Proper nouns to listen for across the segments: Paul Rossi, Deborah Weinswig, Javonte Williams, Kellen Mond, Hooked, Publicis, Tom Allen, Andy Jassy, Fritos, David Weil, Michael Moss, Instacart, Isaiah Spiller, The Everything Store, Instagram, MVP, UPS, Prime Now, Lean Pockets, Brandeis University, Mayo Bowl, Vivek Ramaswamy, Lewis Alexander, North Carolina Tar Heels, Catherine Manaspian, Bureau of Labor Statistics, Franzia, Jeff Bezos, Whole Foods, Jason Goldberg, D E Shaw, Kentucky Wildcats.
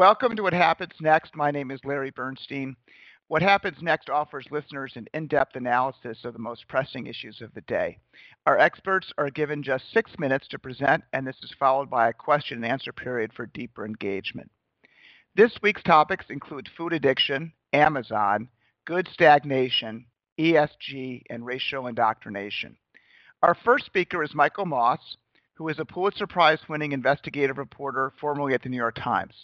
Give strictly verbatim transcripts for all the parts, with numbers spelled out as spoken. Welcome to What Happens Next. My name is Larry Bernstein. What Happens Next offers listeners an in-depth analysis of the most pressing issues of the day. Our experts are given just six minutes to present, and this is followed by a question and answer period for deeper engagement. This week's topics include food addiction, Amazon, good stagnation, E S G, and racial indoctrination. Our first speaker is Michael Moss, who is a Pulitzer Prize-winning investigative reporter formerly at the New York Times.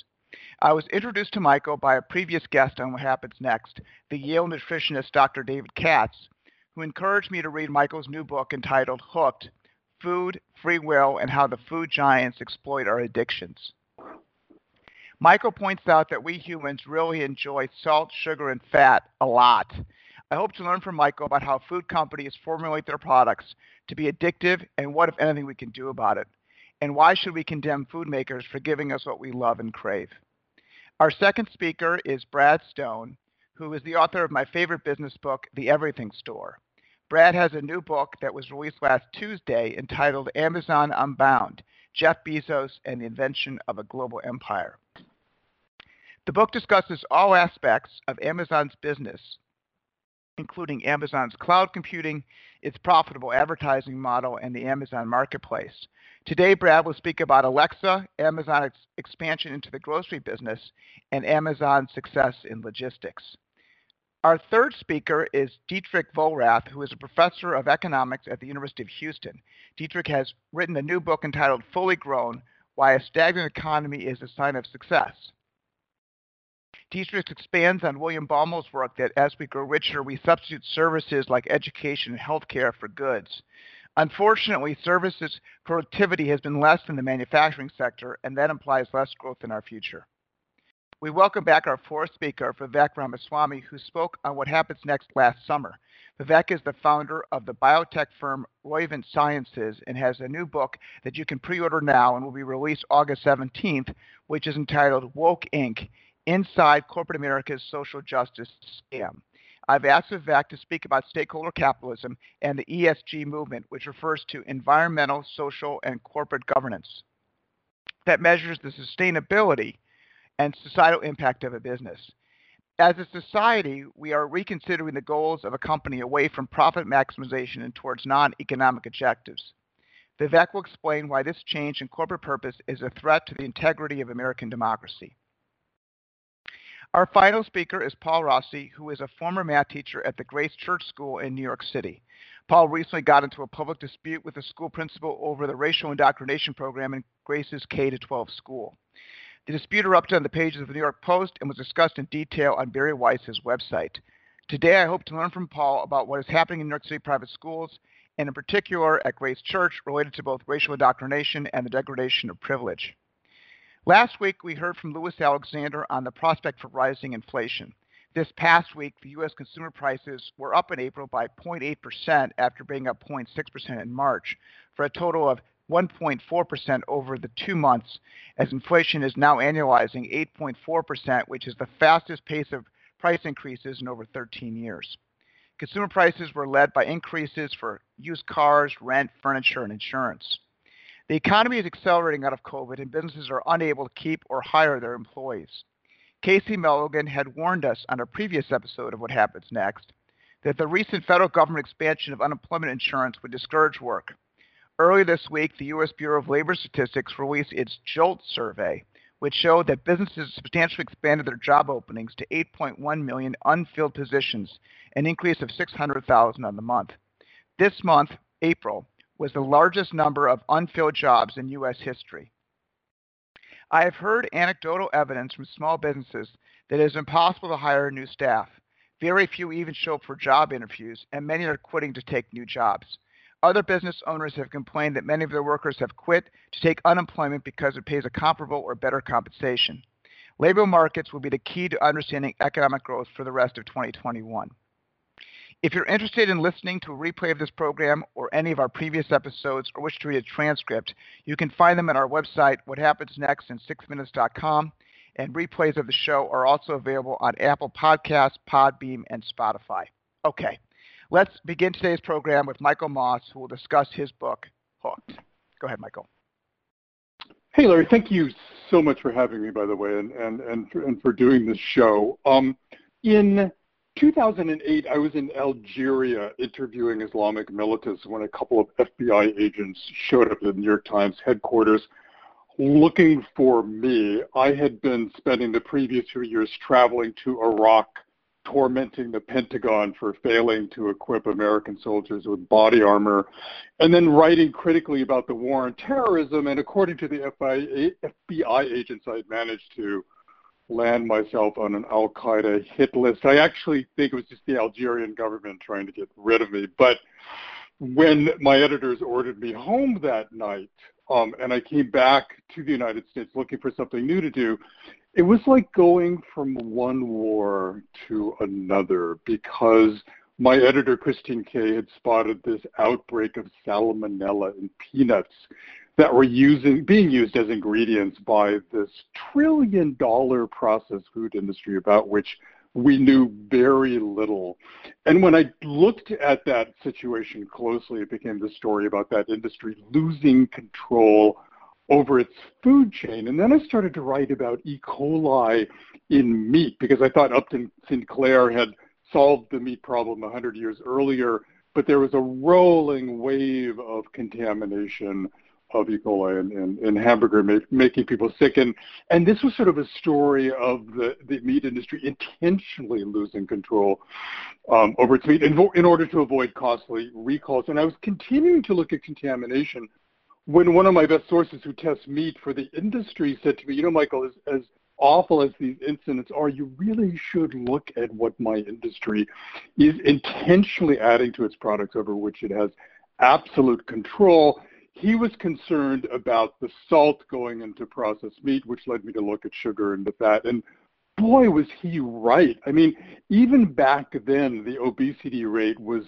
I was introduced to Michael by a previous guest on What Happens Next, the Yale nutritionist Doctor David Katz, who encouraged me to read Michael's new book entitled Hooked, Food, Free Will, and How the Food Giants Exploit Our Addictions. Michael points out that we humans really enjoy salt, sugar, and fat a lot. I hope to learn from Michael about how food companies formulate their products to be addictive and what, if anything, we can do about it. And why should we condemn food makers for giving us what we love and crave? Our second speaker is Brad Stone, who is the author of my favorite business book, The Everything Store. Brad has a new book that was released last Tuesday entitled Amazon Unbound, Jeff Bezos and the Invention of a Global Empire. The book discusses all aspects of Amazon's business, including Amazon's cloud computing, its profitable advertising model, and the Amazon marketplace. Today, Brad will speak about Alexa, Amazon ex- expansion into the grocery business, and Amazon's success in logistics. Our third speaker is Dietrich Vollrath, who is a professor of economics at the University of Houston. Dietrich has written a new book entitled Fully Grown, Why a Stagnant Economy is a Sign of Success. Dietrich expands on William Baumel's work that as we grow richer, we substitute services like education and healthcare for goods. Unfortunately, services productivity has been less than the manufacturing sector, and that implies less growth in our future. We welcome back our fourth speaker, Vivek Ramaswamy, who spoke on What Happens Next last summer. Vivek is the founder of the biotech firm Roivant Sciences and has a new book that you can pre-order now and will be released August seventeenth, which is entitled Woke Incorporated. Inside Corporate America's Social Justice Scam. I've asked Vivek to speak about stakeholder capitalism and the E S G movement, which refers to environmental, social, and corporate governance that measures the sustainability and societal impact of a business. As a society, we are reconsidering the goals of a company away from profit maximization and towards non-economic objectives. Vivek will explain why this change in corporate purpose is a threat to the integrity of American democracy. Our final speaker is Paul Rossi, who is a former math teacher at the Grace Church School in New York City. Paul recently got into a public dispute with a school principal over the racial indoctrination program in Grace's K through twelve school. The dispute erupted on the pages of the New York Post and was discussed in detail on Barry Weiss's website. Today, I hope to learn from Paul about what is happening in New York City private schools, and in particular at Grace Church, related to both racial indoctrination and the degradation of privilege. Last week, we heard from Lewis Alexander on the prospect for rising inflation. This past week, the U S consumer prices were up in April by zero point eight percent after being up zero point six percent in March, for a total of one point four percent over the two months, as inflation is now annualizing eight point four percent, which is the fastest pace of price increases in over thirteen years. Consumer prices were led by increases for used cars, rent, furniture, and insurance. The economy is accelerating out of COVID, and businesses are unable to keep or hire their employees. Casey Milligan had warned us on a previous episode of What Happens Next that the recent federal government expansion of unemployment insurance would discourage work. Earlier this week, the U S Bureau of Labor Statistics released its JOLT survey, which showed that businesses substantially expanded their job openings to eight point one million unfilled positions, an increase of six hundred thousand on the month. This month, April, was the largest number of unfilled jobs in U S history. I have heard anecdotal evidence from small businesses that it is impossible to hire new staff. Very few even show up for job interviews, and many are quitting to take new jobs. Other business owners have complained that many of their workers have quit to take unemployment because it pays a comparable or better compensation. Labor markets will be the key to understanding economic growth for the rest of twenty twenty-one. If you're interested in listening to a replay of this program or any of our previous episodes or wish to read a transcript, you can find them on our website, what happens next in six minutes dot com, and replays of the show are also available on Apple Podcasts, Podbeam, and Spotify. Okay, let's begin today's program with Michael Moss, who will discuss his book, Hooked. Go ahead, Michael. Hey, Larry, thank you so much for having me, by the way, and, and, and, for, and for doing this show. Um, in two thousand eight, I was in Algeria interviewing Islamic militants when a couple of F B I agents showed up at the New York Times headquarters looking for me. I had been spending the previous few years traveling to Iraq, tormenting the Pentagon for failing to equip American soldiers with body armor, and then writing critically about the war on terrorism. And according to the F B I agents, I had managed to land myself on an al-Qaeda hit list. I actually think it was just the Algerian government trying to get rid of me. But when my editors ordered me home that night, um, and I came back to the United States looking for something new to do, it was like going from one war to another, because my editor, Christine Kay, had spotted this outbreak of salmonella in peanuts that were using, being used as ingredients by this trillion dollar processed food industry about which we knew very little. And when I looked at that situation closely, it became the story about that industry losing control over its food chain. And then I started to write about E. coli in meat, because I thought Upton Sinclair had solved the meat problem one hundred years earlier, but there was a rolling wave of contamination of E. coli and, and, and hamburger make, making people sick. And, and this was sort of a story of the, the meat industry intentionally losing control um, over its meat in, in order to avoid costly recalls. And I was continuing to look at contamination when one of my best sources who tests meat for the industry said to me, you know, Michael, as, as awful as these incidents are, you really should look at what my industry is intentionally adding to its products over which it has absolute control. He was concerned about the salt going into processed meat, which led me to look at sugar and the fat. And boy, was he right. I mean, even back then, the obesity rate was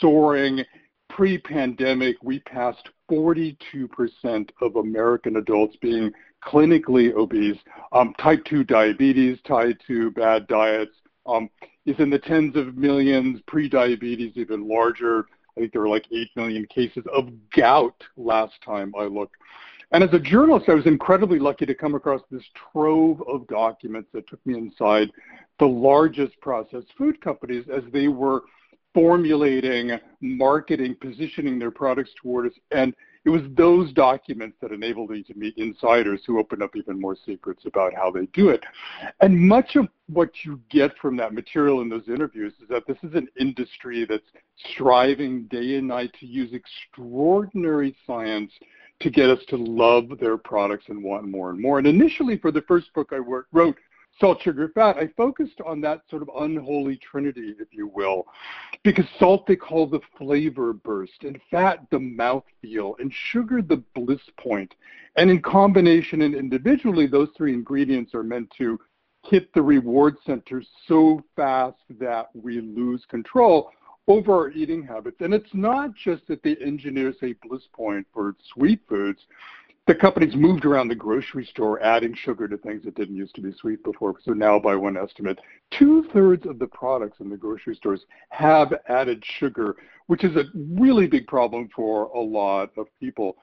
soaring. Pre-pandemic, we passed forty-two percent of American adults being clinically obese. Um, type two diabetes tied to bad diets um, is in the tens of millions, pre-diabetes even larger. I think there were like eight million cases of gout last time I looked. And as a journalist, I was incredibly lucky to come across this trove of documents that took me inside the largest processed food companies as they were formulating, marketing, positioning their products toward us. And it was those documents that enabled me to meet insiders who opened up even more secrets about how they do it. And much of what you get from that material in those interviews is that this is an industry that's striving day and night to use extraordinary science to get us to love their products and want more and more. And initially, for the first book I wrote, Salt, Sugar, Fat, I focused on that sort of unholy trinity, if you will, because salt they call the flavor burst, and fat the mouthfeel, and sugar the bliss point. And in combination and individually, those three ingredients are meant to hit the reward center so fast that we lose control over our eating habits. And it's not just that the engineers say bliss point for sweet foods. The companies moved around the grocery store, adding sugar to things that didn't used to be sweet before. So now, by one estimate, two-thirds of the products in the grocery stores have added sugar, which is a really big problem for a lot of people.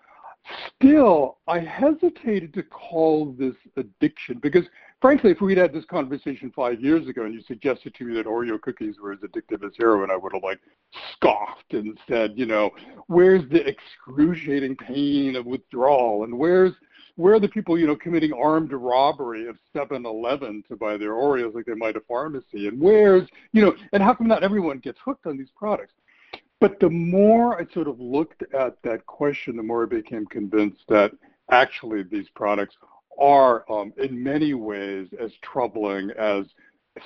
Still, I hesitated to call this addiction because, frankly, if we'd had this conversation five years ago and you suggested to me that Oreo cookies were as addictive as heroin, I would have, like, scoffed and said, you know, where's the excruciating pain of withdrawal? And where's where are the people, you know, committing armed robbery of seven eleven to buy their Oreos like they might a pharmacy? And where's, you know, and how come not everyone gets hooked on these products? But the more I sort of looked at that question, the more I became convinced that actually these products are um, in many ways as troubling as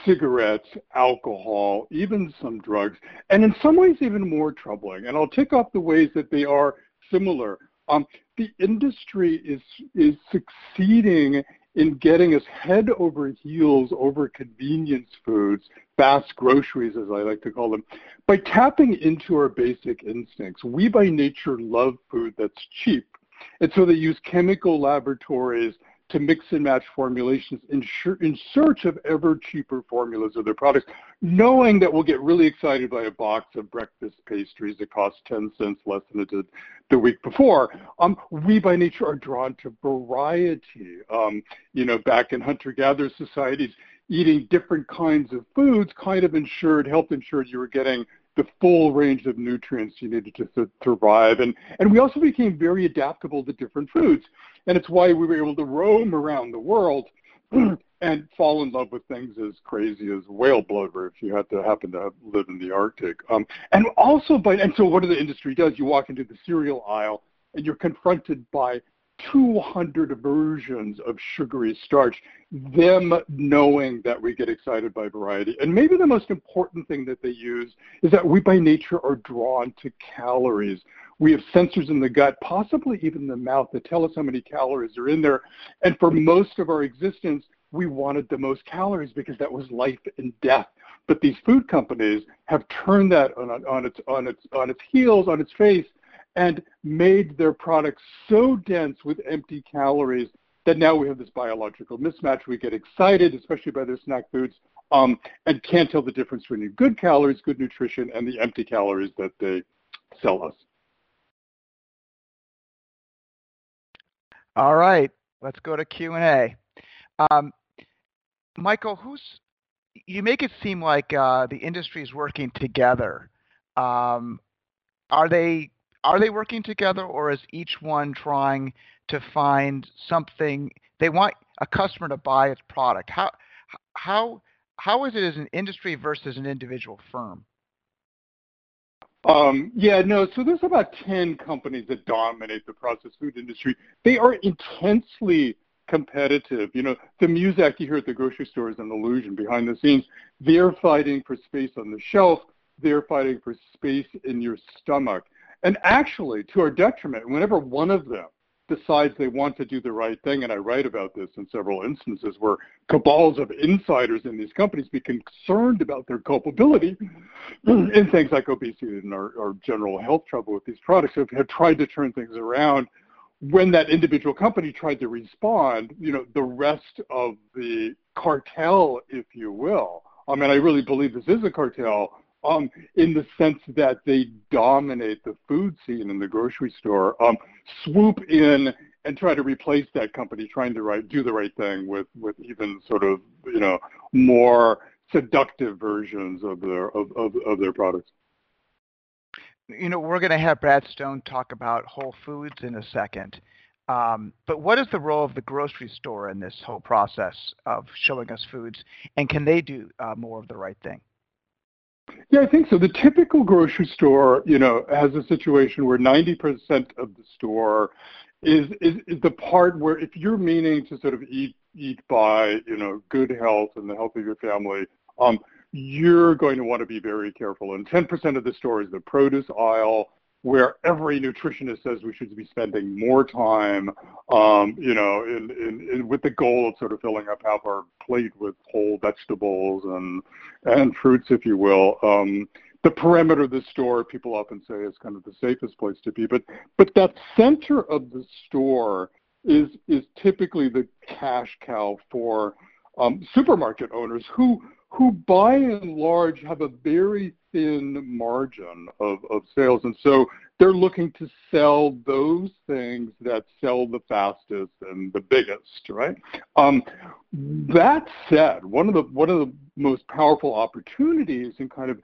cigarettes, alcohol, even some drugs, and in some ways even more troubling. And I'll tick off the ways that they are similar. Um, the industry is is succeeding in getting us head over heels over convenience foods, fast groceries, as I like to call them, by tapping into our basic instincts. We, by nature, love food that's cheap. And so they use chemical laboratories to mix and match formulations in search of ever cheaper formulas of their products, knowing that we'll get really excited by a box of breakfast pastries that cost ten cents less than it did the week before. Um, we by nature are drawn to variety. Um, you know, back in hunter-gatherer societies, eating different kinds of foods kind of ensured, helped ensure you were getting the full range of nutrients you needed to survive. And, and we also became very adaptable to different foods. And it's why we were able to roam around the world and fall in love with things as crazy as whale blubber if you had to happen to live in the Arctic. Um, and also, by, and so what the industry does, you walk into the cereal aisle and you're confronted by two hundred versions of sugary starch, them knowing that we get excited by variety. And maybe the most important thing that they use is that we by nature are drawn to calories. We have sensors in the gut, possibly even the mouth, that tell us how many calories are in there. And for most of our existence, we wanted the most calories because that was life and death. But these food companies have turned that on, on its on its on its heels, on its face, and made their products so dense with empty calories that now we have this biological mismatch. We get excited, especially by their snack foods, um, and can't tell the difference between good calories, good nutrition, and the empty calories that they sell us. All right, let's go to Q and A. Um, Michael, who's, you make it seem like uh, the industry is working together. Um, are they... Are they working together, or is each one trying to find something? They want a customer to buy its product. How how how is it as an industry versus an individual firm? Um, yeah, no, so there's about ten companies that dominate the processed food industry. They are intensely competitive. You know, the music you hear at the grocery store is an illusion behind the scenes. They're fighting for space on the shelf. They're fighting for space in your stomach. And actually, to our detriment, whenever one of them decides they want to do the right thing, and I write about this in several instances where cabals of insiders in these companies be concerned about their culpability in things like obesity and our, our general health trouble with these products, have, have tried to turn things around. When that individual company tried to respond, you know, the rest of the cartel, if you will, I mean, I really believe this is a cartel, Um, in the sense that they dominate the food scene in the grocery store, um, swoop in and try to replace that company, trying to right, do the right thing with, with even sort of, you know, more seductive versions of their, of, of, of their products. You know, we're going to have Brad Stone talk about Whole Foods in a second. Um, but what is the role of the grocery store in this whole process of showing us foods? And can they do uh, more of the right thing? Yeah, I think so. The typical grocery store, you know, has a situation where ninety percent of the store is, is, is the part where if you're meaning to sort of eat, eat by, you know, good health and the health of your family, um, you're going to want to be very careful. And ten percent of the store is the produce aisle, where every nutritionist says we should be spending more time, um, you know, in, in, in with the goal of sort of filling up half our plate with whole vegetables and and fruits, if you will. Um, the perimeter of the store, people often say, is kind of the safest place to be, but but that center of the store is is typically the cash cow for um, supermarket owners who. who by and large have a very thin margin of, of sales. And so they're looking to sell those things that sell the fastest and the biggest, right? Um, that said, one of the one of the most powerful opportunities in kind of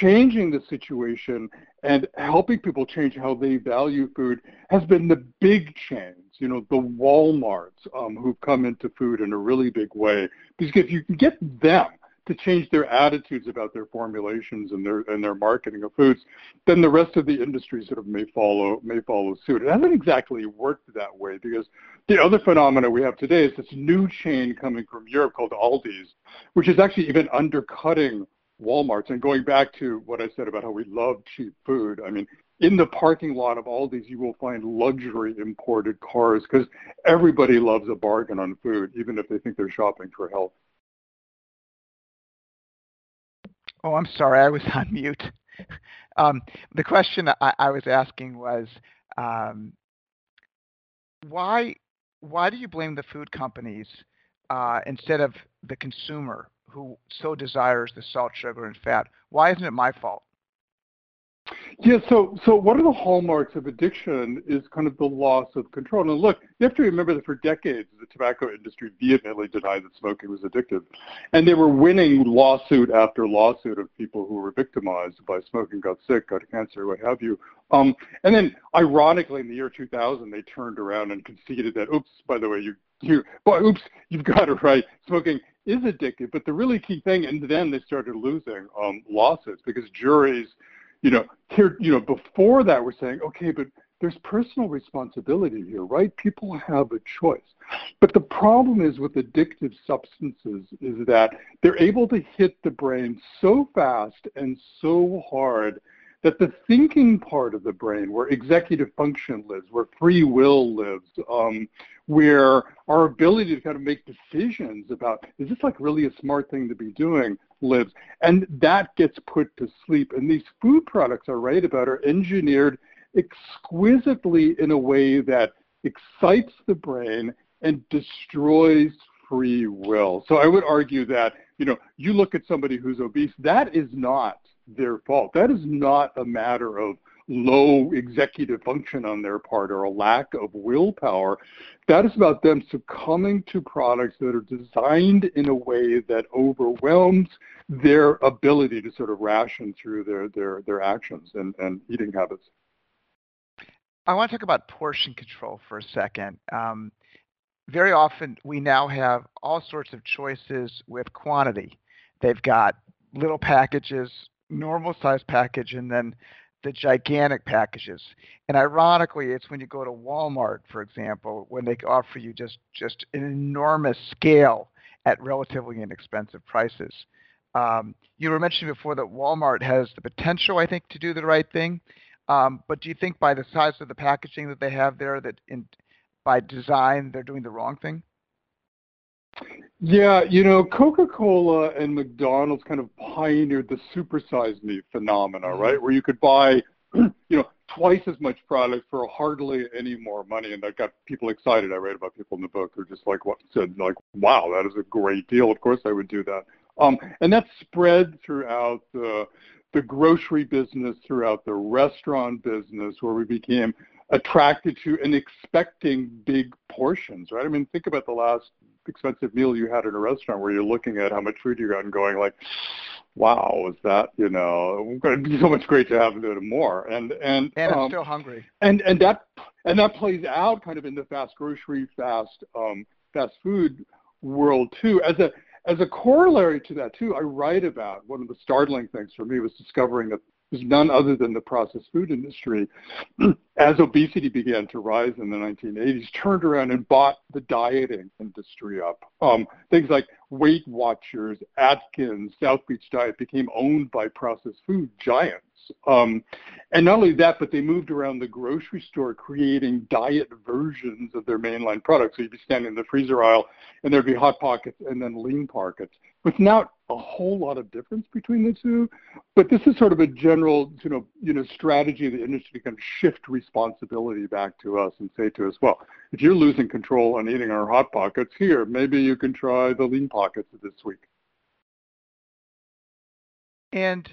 changing the situation and helping people change how they value food has been the big change. You know, the Walmarts um, who've come into food in a really big way. Because if you can get them to change their attitudes about their formulations and their and their marketing of foods, then the rest of the industry sort of may follow may follow suit. It hasn't exactly worked that way because the other phenomena we have today is this new chain coming from Europe called Aldi's, which is actually even undercutting Walmart's. And going back to what I said about how we love cheap food, I mean, in the parking lot of Aldi's, you will find luxury imported cars because everybody loves a bargain on food, even if they think they're shopping for health. Oh, I'm sorry. I was on mute. Um, the question I, I was asking was, um, why why do you blame the food companies uh, instead of the consumer who so desires the salt, sugar, and fat? Why isn't it my fault? Yeah, so so one of the hallmarks of addiction is kind of the loss of control. And look, you have to remember that for decades, the tobacco industry vehemently denied that smoking was addictive. And they were winning lawsuit after lawsuit of people who were victimized by smoking, got sick, got cancer, what have you. Um, and then, ironically, in the year two thousand, they turned around and conceded that, oops, by the way, you, you boy, oops, you've got it right, smoking is addictive. But the really key thing, and then they started losing um, lawsuits because juries, You know, here, you know, before that we're saying, okay, but there's personal responsibility here, right? People have a choice. But the problem is with addictive substances is that they're able to hit the brain so fast and so hard that the thinking part of the brain, where executive function lives, where free will lives, um, where our ability to kind of make decisions about, is this like really a smart thing to be doing, lives. And that gets put to sleep. And these food products I write about are engineered exquisitely in a way that excites the brain and destroys free will. So I would argue that, you know, you look at somebody who's obese, that is not their fault. That is not a matter of low executive function on their part or a lack of willpower. That is about them succumbing to products that are designed in a way that overwhelms their ability to sort of ration through their their, their actions and, and eating habits. I want to talk about portion control for a second. Um, very often we now have all sorts of choices with quantity. They've got little packages, normal size package, and then the gigantic packages. And ironically, it's when you go to Walmart, for example, when they offer you just, just an enormous scale at relatively inexpensive prices. Um, you were mentioning before that Walmart has the potential, I think, to do the right thing. Um, but do you think by the size of the packaging that they have there, that in, by design, they're doing the wrong thing? Yeah, you know, Coca-Cola and McDonald's kind of pioneered the supersize me phenomena, right? Where you could buy, you know, twice as much product for hardly any more money, and that got people excited. I write about people in the book who just like what said, like, wow, that is a great deal. Of course I would do that. Um, and that spread throughout the the grocery business, throughout the restaurant business, where we became attracted to and expecting big portions, right? I mean, think about the last expensive meal you had in a restaurant where you're looking at how much food you got and going like, wow, is that, you know, it's going to be so much great to have a little more. And, and, and um, I'm still hungry. And, and that, and that plays out kind of in the fast grocery, fast, um, fast food world too. As a, as a corollary to that too, I write about one of the startling things for me was discovering that there's none other than the processed food industry, as obesity began to rise in the nineteen eighties, turned around and bought the dieting industry up. Um, things like Weight Watchers, Atkins, South Beach Diet became owned by processed food giants. Um, and not only that, but they moved around the grocery store creating diet versions of their mainline products. So you'd be standing in the freezer aisle, and there'd be Hot Pockets and then Lean Pockets. With not a whole lot of difference between the two, but this is sort of a general, you know, you know, strategy of the industry to kind of shift responsibility back to us and say to us, well, if you're losing control on eating our Hot Pockets here, maybe you can try the Lean Pockets this week. And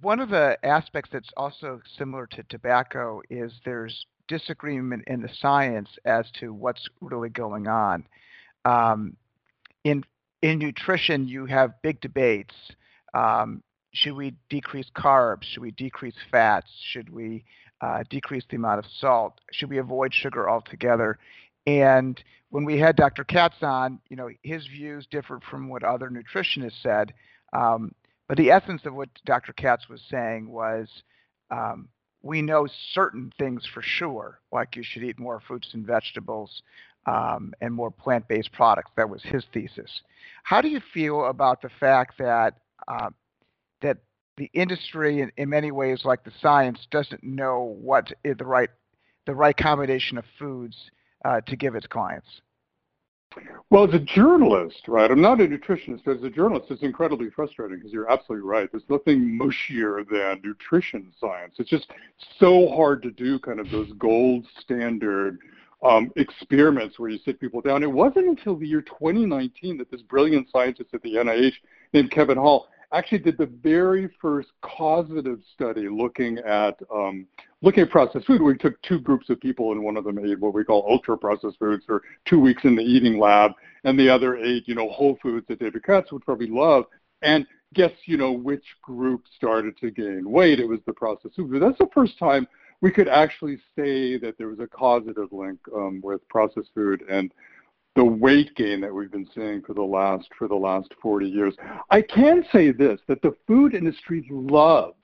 one of the aspects that's also similar to tobacco is there's disagreement in the science as to what's really going on. Um, in in nutrition, you have big debates. Um, should we decrease carbs? Should we decrease fats? Should we uh, decrease the amount of salt? Should we avoid sugar altogether? And when we had Doctor Katz on, you know, his views differed from what other nutritionists said. Um, But the essence of what Doctor Katz was saying was um, we know certain things for sure, like you should eat more fruits and vegetables um, and more plant-based products. That was his thesis. How do you feel about the fact that uh, that the industry, in, in many ways, like the science, doesn't know what is the right the right combination of foods uh, to give its clients? Well, as a journalist, right, I'm not a nutritionist, but as a journalist, it's incredibly frustrating because you're absolutely right. There's nothing mushier than nutrition science. It's just so hard to do kind of those gold standard um, experiments where you sit people down. It wasn't until the year twenty nineteen that this brilliant scientist at the N I H named Kevin Hall actually did the very first causative study looking at um, looking at processed food. We took two groups of people, and one of them ate what we call ultra-processed foods for two weeks in the eating lab, and the other ate, you know, whole foods that David Katz would probably love. And guess, you know, which group started to gain weight? It was the processed food. But that's the first time we could actually say that there was a causative link um, with processed food and the weight gain that we've been seeing for the last for the last forty years. I can say this, that the food industry loves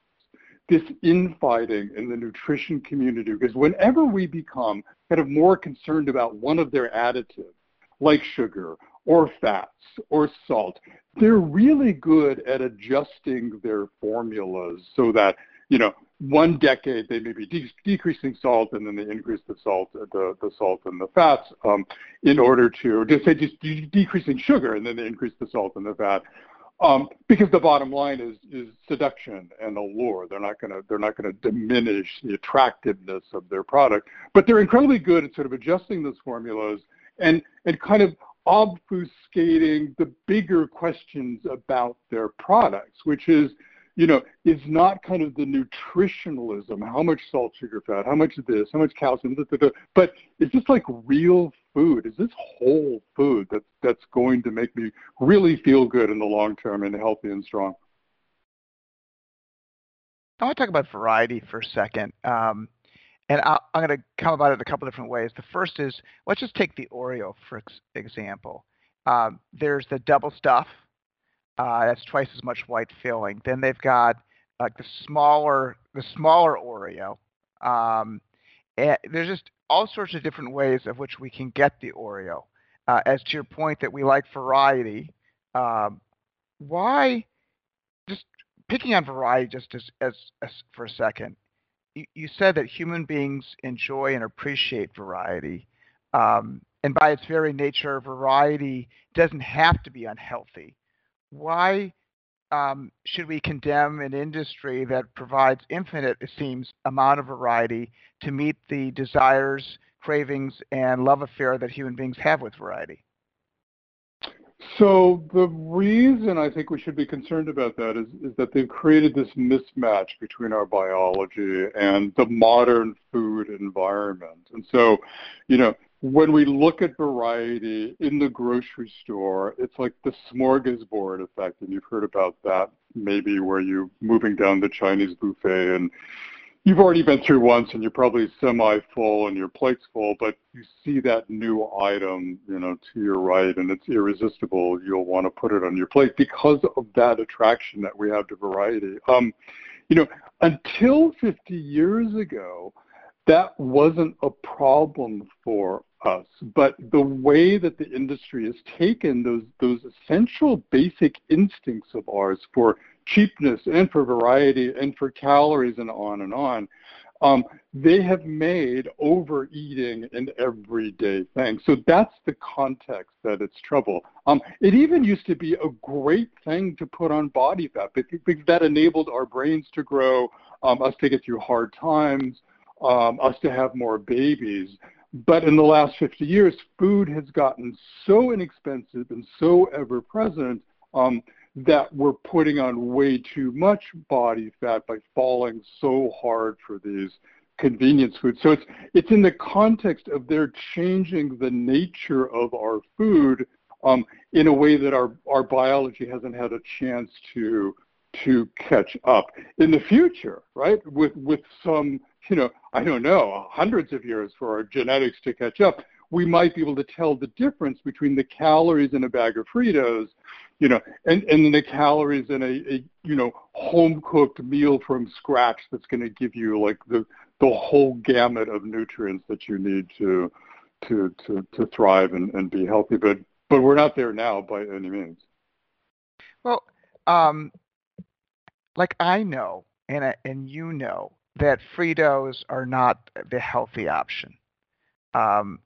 this infighting in the nutrition community, because whenever we become kind of more concerned about one of their additives, like sugar or fats or salt, they're really good at adjusting their formulas so that, you know, one decade they may be de- decreasing salt, and then they increase the salt, the, the salt and the fats um, in order to, or just say just de- decreasing sugar, and then they increase the salt and the fat, um, because the bottom line is is seduction and allure. They're not gonna they're not gonna diminish the attractiveness of their product, but they're incredibly good at sort of adjusting those formulas and and kind of obfuscating the bigger questions about their products, which is, you know, it's not kind of the nutritionalism, how much salt, sugar, fat, how much of this, how much calcium, da, da, da, but is this like real food? Is this whole food that's, that's going to make me really feel good in the long term and healthy and strong? I want to talk about variety for a second, um, and I'll, I'm going to come about it a couple different ways. The first is, let's just take the Oreo, for example. Um, there's the double stuff. Uh, that's twice as much white filling. Then they've got like the smaller, the smaller Oreo. Um, there's just all sorts of different ways of which we can get the Oreo. Uh, as to your point that we like variety, um, why just picking on variety just as, as, as for a second? You, you said that human beings enjoy and appreciate variety, um, and by its very nature, variety doesn't have to be unhealthy. Why um, should we condemn an industry that provides infinite, it seems, amount of variety to meet the desires, cravings, and love affair that human beings have with variety? So the reason I think we should be concerned about that is, is that they've created this mismatch between our biology and the modern food environment. And so, you know, when we look at variety in the grocery store, it's like the smorgasbord effect, and you've heard about that maybe, where you're moving down the Chinese buffet and you've already been through once and you're probably semi-full and your plate's full, but you see that new item, you know, to your right, and it's irresistible. You'll want to put it on your plate because of that attraction that we have to variety. Um, you know, until fifty years ago, that wasn't a problem for us, but the way that the industry has taken those those essential basic instincts of ours for cheapness and for variety and for calories and on and on, um, they have made overeating an everyday thing. So that's the context that it's trouble. Um, it even used to be a great thing to put on body fat, because that enabled our brains to grow, um, us to get through hard times, Um, us to have more babies. But in the last fifty years, food has gotten so inexpensive and so ever-present um, that we're putting on way too much body fat by falling so hard for these convenience foods. So it's it's in the context of their changing the nature of our food um, in a way that our, our biology hasn't had a chance to to catch up. In the future, right, with, with some, you know, I don't know, hundreds of years for our genetics to catch up, we might be able to tell the difference between the calories in a bag of Fritos, you know, and, and the calories in a, a you know, home-cooked meal from scratch that's going to give you, like, the, the whole gamut of nutrients that you need to to to, to thrive and, and be healthy. But, but we're not there now by any means. Well, um, like I know, and I, and you know, that Fritos are not the healthy option. Um,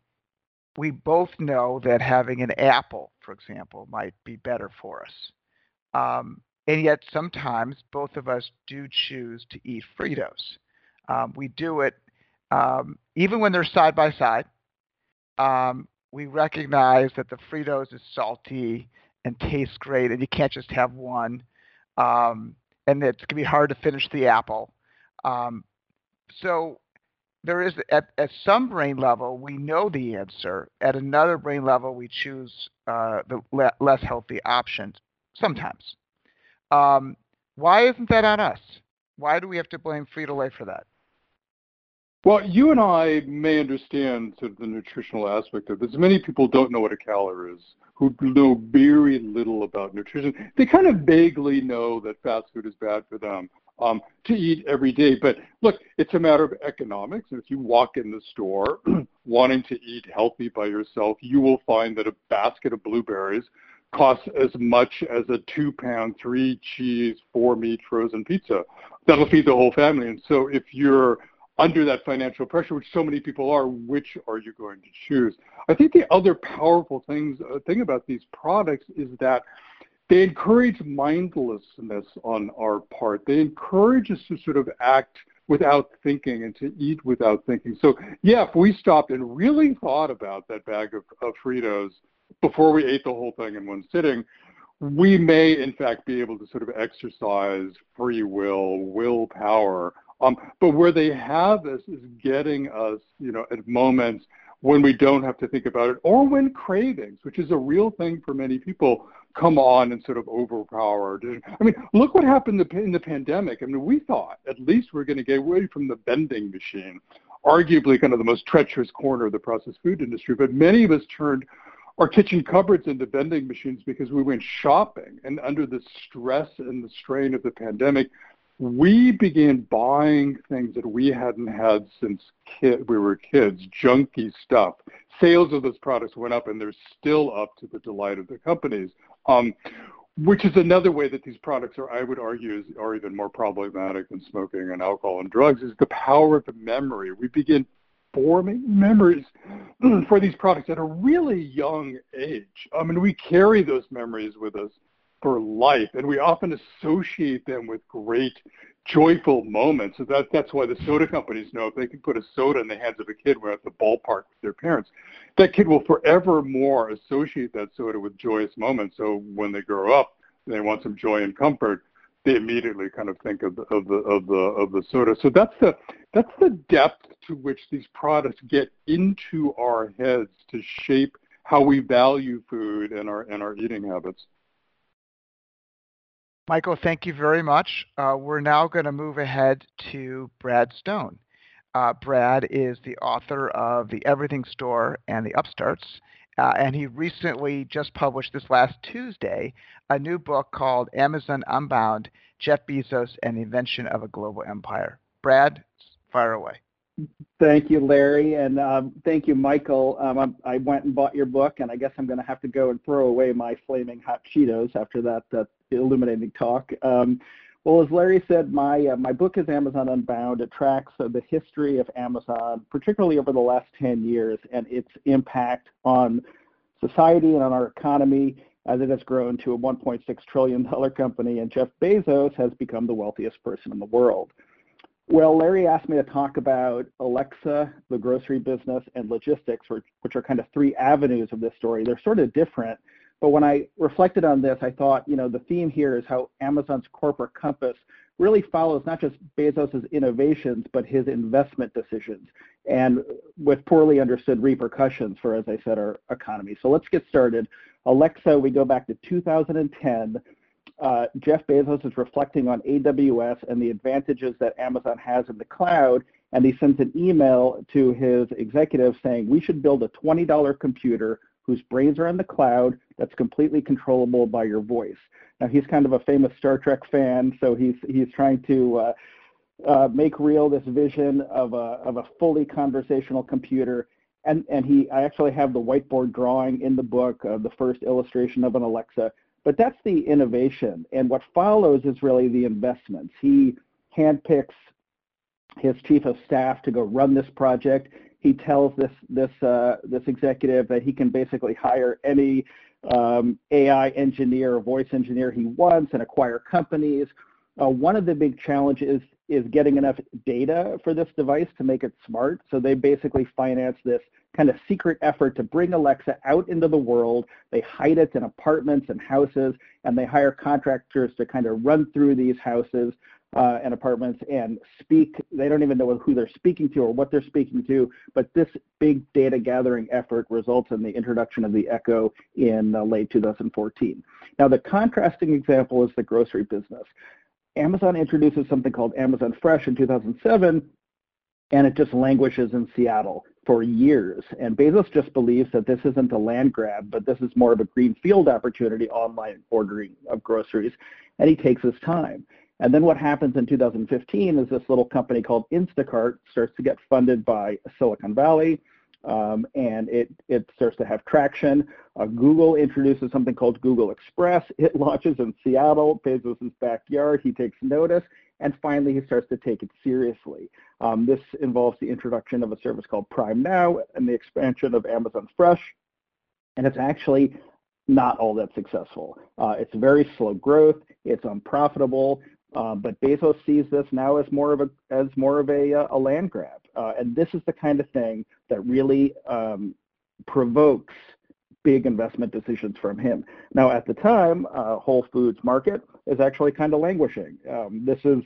we both know that having an apple, for example, might be better for us. Um, and yet sometimes both of us do choose to eat Fritos. Um, we do it um, even when they're side by side. um, we recognize that the Fritos is salty and tastes great, and you can't just have one. Um, and it's going to be hard to finish the apple. Um, so there is, at, at some brain level, we know the answer. At another brain level, we choose uh, the le- less healthy options sometimes. Um, why isn't that on us? Why do we have to blame Frito-Lay for that? Well, you and I may understand sort of the nutritional aspect of this. Many people don't know what a calorie is, who know very little about nutrition. They kind of vaguely know that fast food is bad for them um, to eat every day. But look, it's a matter of economics. And if you walk in the store wanting to eat healthy by yourself, you will find that a basket of blueberries costs as much as a two-pound, three-cheese, four-meat frozen pizza. That'll feed the whole family. And so if you're under that financial pressure, which so many people are, which are you going to choose? I think the other powerful things, uh, thing about these products is that they encourage mindlessness on our part. They encourage us to sort of act without thinking and to eat without thinking. So, yeah, if we stopped and really thought about that bag of, of Fritos before we ate the whole thing in one sitting, we may, in fact, be able to sort of exercise free will, willpower. Um, but where they have this is getting us, you know, at moments when we don't have to think about it, or when cravings, which is a real thing for many people, come on and sort of overpower. I mean, look what happened in the pandemic. I mean, we thought at least we we're going to get away from the vending machine, arguably kind of the most treacherous corner of the processed food industry. But many of us turned our kitchen cupboards into vending machines because we went shopping, and under the stress and the strain of the pandemic, we began buying things that we hadn't had since kid, we were kids, junky stuff. Sales of those products went up, and they're still up to the delight of the companies, um, which is another way that these products are, I would argue, is, are even more problematic than smoking and alcohol and drugs, is the power of the memory. We begin forming memories for these products at a really young age. I mean, we carry those memories with us for life, and we often associate them with great, joyful moments. So that, that's why the soda companies know if they can put a soda in the hands of a kid when at the ballpark with their parents, that kid will forevermore associate that soda with joyous moments. So when they grow up and they want some joy and comfort, they immediately kind of think of the of the of the of the soda. So that's the that's the depth to which these products get into our heads to shape how we value food and our and our eating habits. Michael, thank you very much. Uh, we're now going to move ahead to Brad Stone. Uh, Brad is the author of The Everything Store and The Upstarts, uh, and he recently just published this last Tuesday a new book called Amazon Unbound, Jeff Bezos and the Invention of a Global Empire. Brad, fire away. Thank you, Larry, and um, thank you, Michael. Um, I, I went and bought your book, and I guess I'm going to have to go and throw away my flaming hot Cheetos after that uh, illuminating talk. Um, well, as Larry said, my uh, my book is Amazon Unbound. It tracks uh, the history of Amazon, particularly over the last ten years, and its impact on society and on our economy, as it has grown to a one point six trillion dollars company, and Jeff Bezos has become the wealthiest person in the world. Well, Larry asked me to talk about Alexa, the grocery business, and logistics, which are kind of three avenues of this story. They're sort of different, but when I reflected on this, I thought, you know, the theme here is how Amazon's corporate compass really follows not just Bezos' innovations, but his investment decisions, and with poorly understood repercussions for, as I said, our economy. So let's get started. Alexa, we go back to two thousand ten. Uh, Jeff Bezos is reflecting on A W S and the advantages that Amazon has in the cloud, and he sends an email to his executives saying, we should build a twenty dollar computer whose brains are in the cloud that's completely controllable by your voice. Now, he's kind of a famous Star Trek fan, so he's he's trying to uh, uh, make real this vision of a, of a fully conversational computer. And, and he, I actually have the whiteboard drawing in the book of the first illustration of an Alexa. But that's the innovation, and what follows is really the investments. He handpicks his chief of staff to go run this project. He tells this this uh, this executive that he can basically hire any um, A I engineer or voice engineer he wants and acquire companies. Uh, one of the big challenges is, is getting enough data for this device to make it smart, so they basically finance this kind of secret effort to bring Alexa out into the world. They hide it in apartments and houses, and they hire contractors to kind of run through these houses uh, and apartments and speak. They don't even know who they're speaking to or what they're speaking to, but this big data gathering effort results in the introduction of the Echo in uh, late two thousand fourteen. Now, the contrasting example is the grocery business. Amazon introduces something called Amazon Fresh in two thousand seven, and it just languishes in Seattle for years. And Bezos just believes that this isn't a land grab, but this is more of a greenfield opportunity, online ordering of groceries, and he takes his time. And then what happens in two thousand fifteen is this little company called Instacart starts to get funded by Silicon Valley, um, and it, it starts to have traction. Uh, Google introduces something called Google Express. It launches in Seattle, Bezos' backyard. He takes notice. And finally, he starts to take it seriously. Um, this involves the introduction of a service called Prime Now and the expansion of Amazon Fresh. And it's actually not all that successful. Uh, it's very slow growth. It's unprofitable. Uh, but Bezos sees this now as more of a as more of a, a land grab. Uh, and this is the kind of thing that really um, provokes big investment decisions from him. Now, at the time, uh, Whole Foods market is actually kind of languishing. Um, this is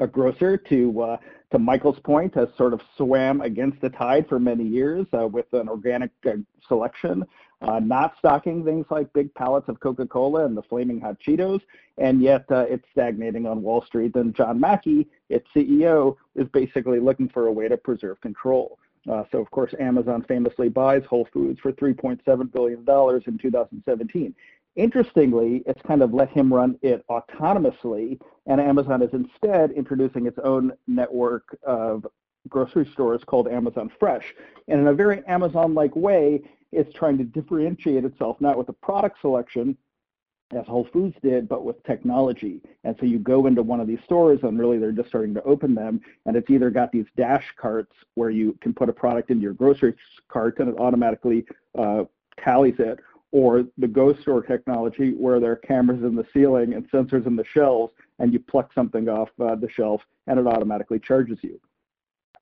a grocer, to uh, to Michael's point, has sort of swam against the tide for many years uh, with an organic uh, selection, uh, not stocking things like big pallets of Coca-Cola and the flaming hot Cheetos, and yet uh, it's stagnating on Wall Street. Then John Mackey, its C E O, is basically looking for a way to preserve control. Uh, so, of course, Amazon famously buys Whole Foods for three point seven billion dollars in two thousand seventeen. Interestingly, it's kind of let him run it autonomously, and Amazon is instead introducing its own network of grocery stores called Amazon Fresh. And in a very Amazon-like way, it's trying to differentiate itself, not with a product selection, as Whole Foods did, but with technology. And so you go into one of these stores, and really they're just starting to open them, and it's either got these dash carts where you can put a product into your grocery cart and it automatically uh, tallies it, or the ghost store technology where there are cameras in the ceiling and sensors in the shelves, and you pluck something off uh, the shelf and it automatically charges you.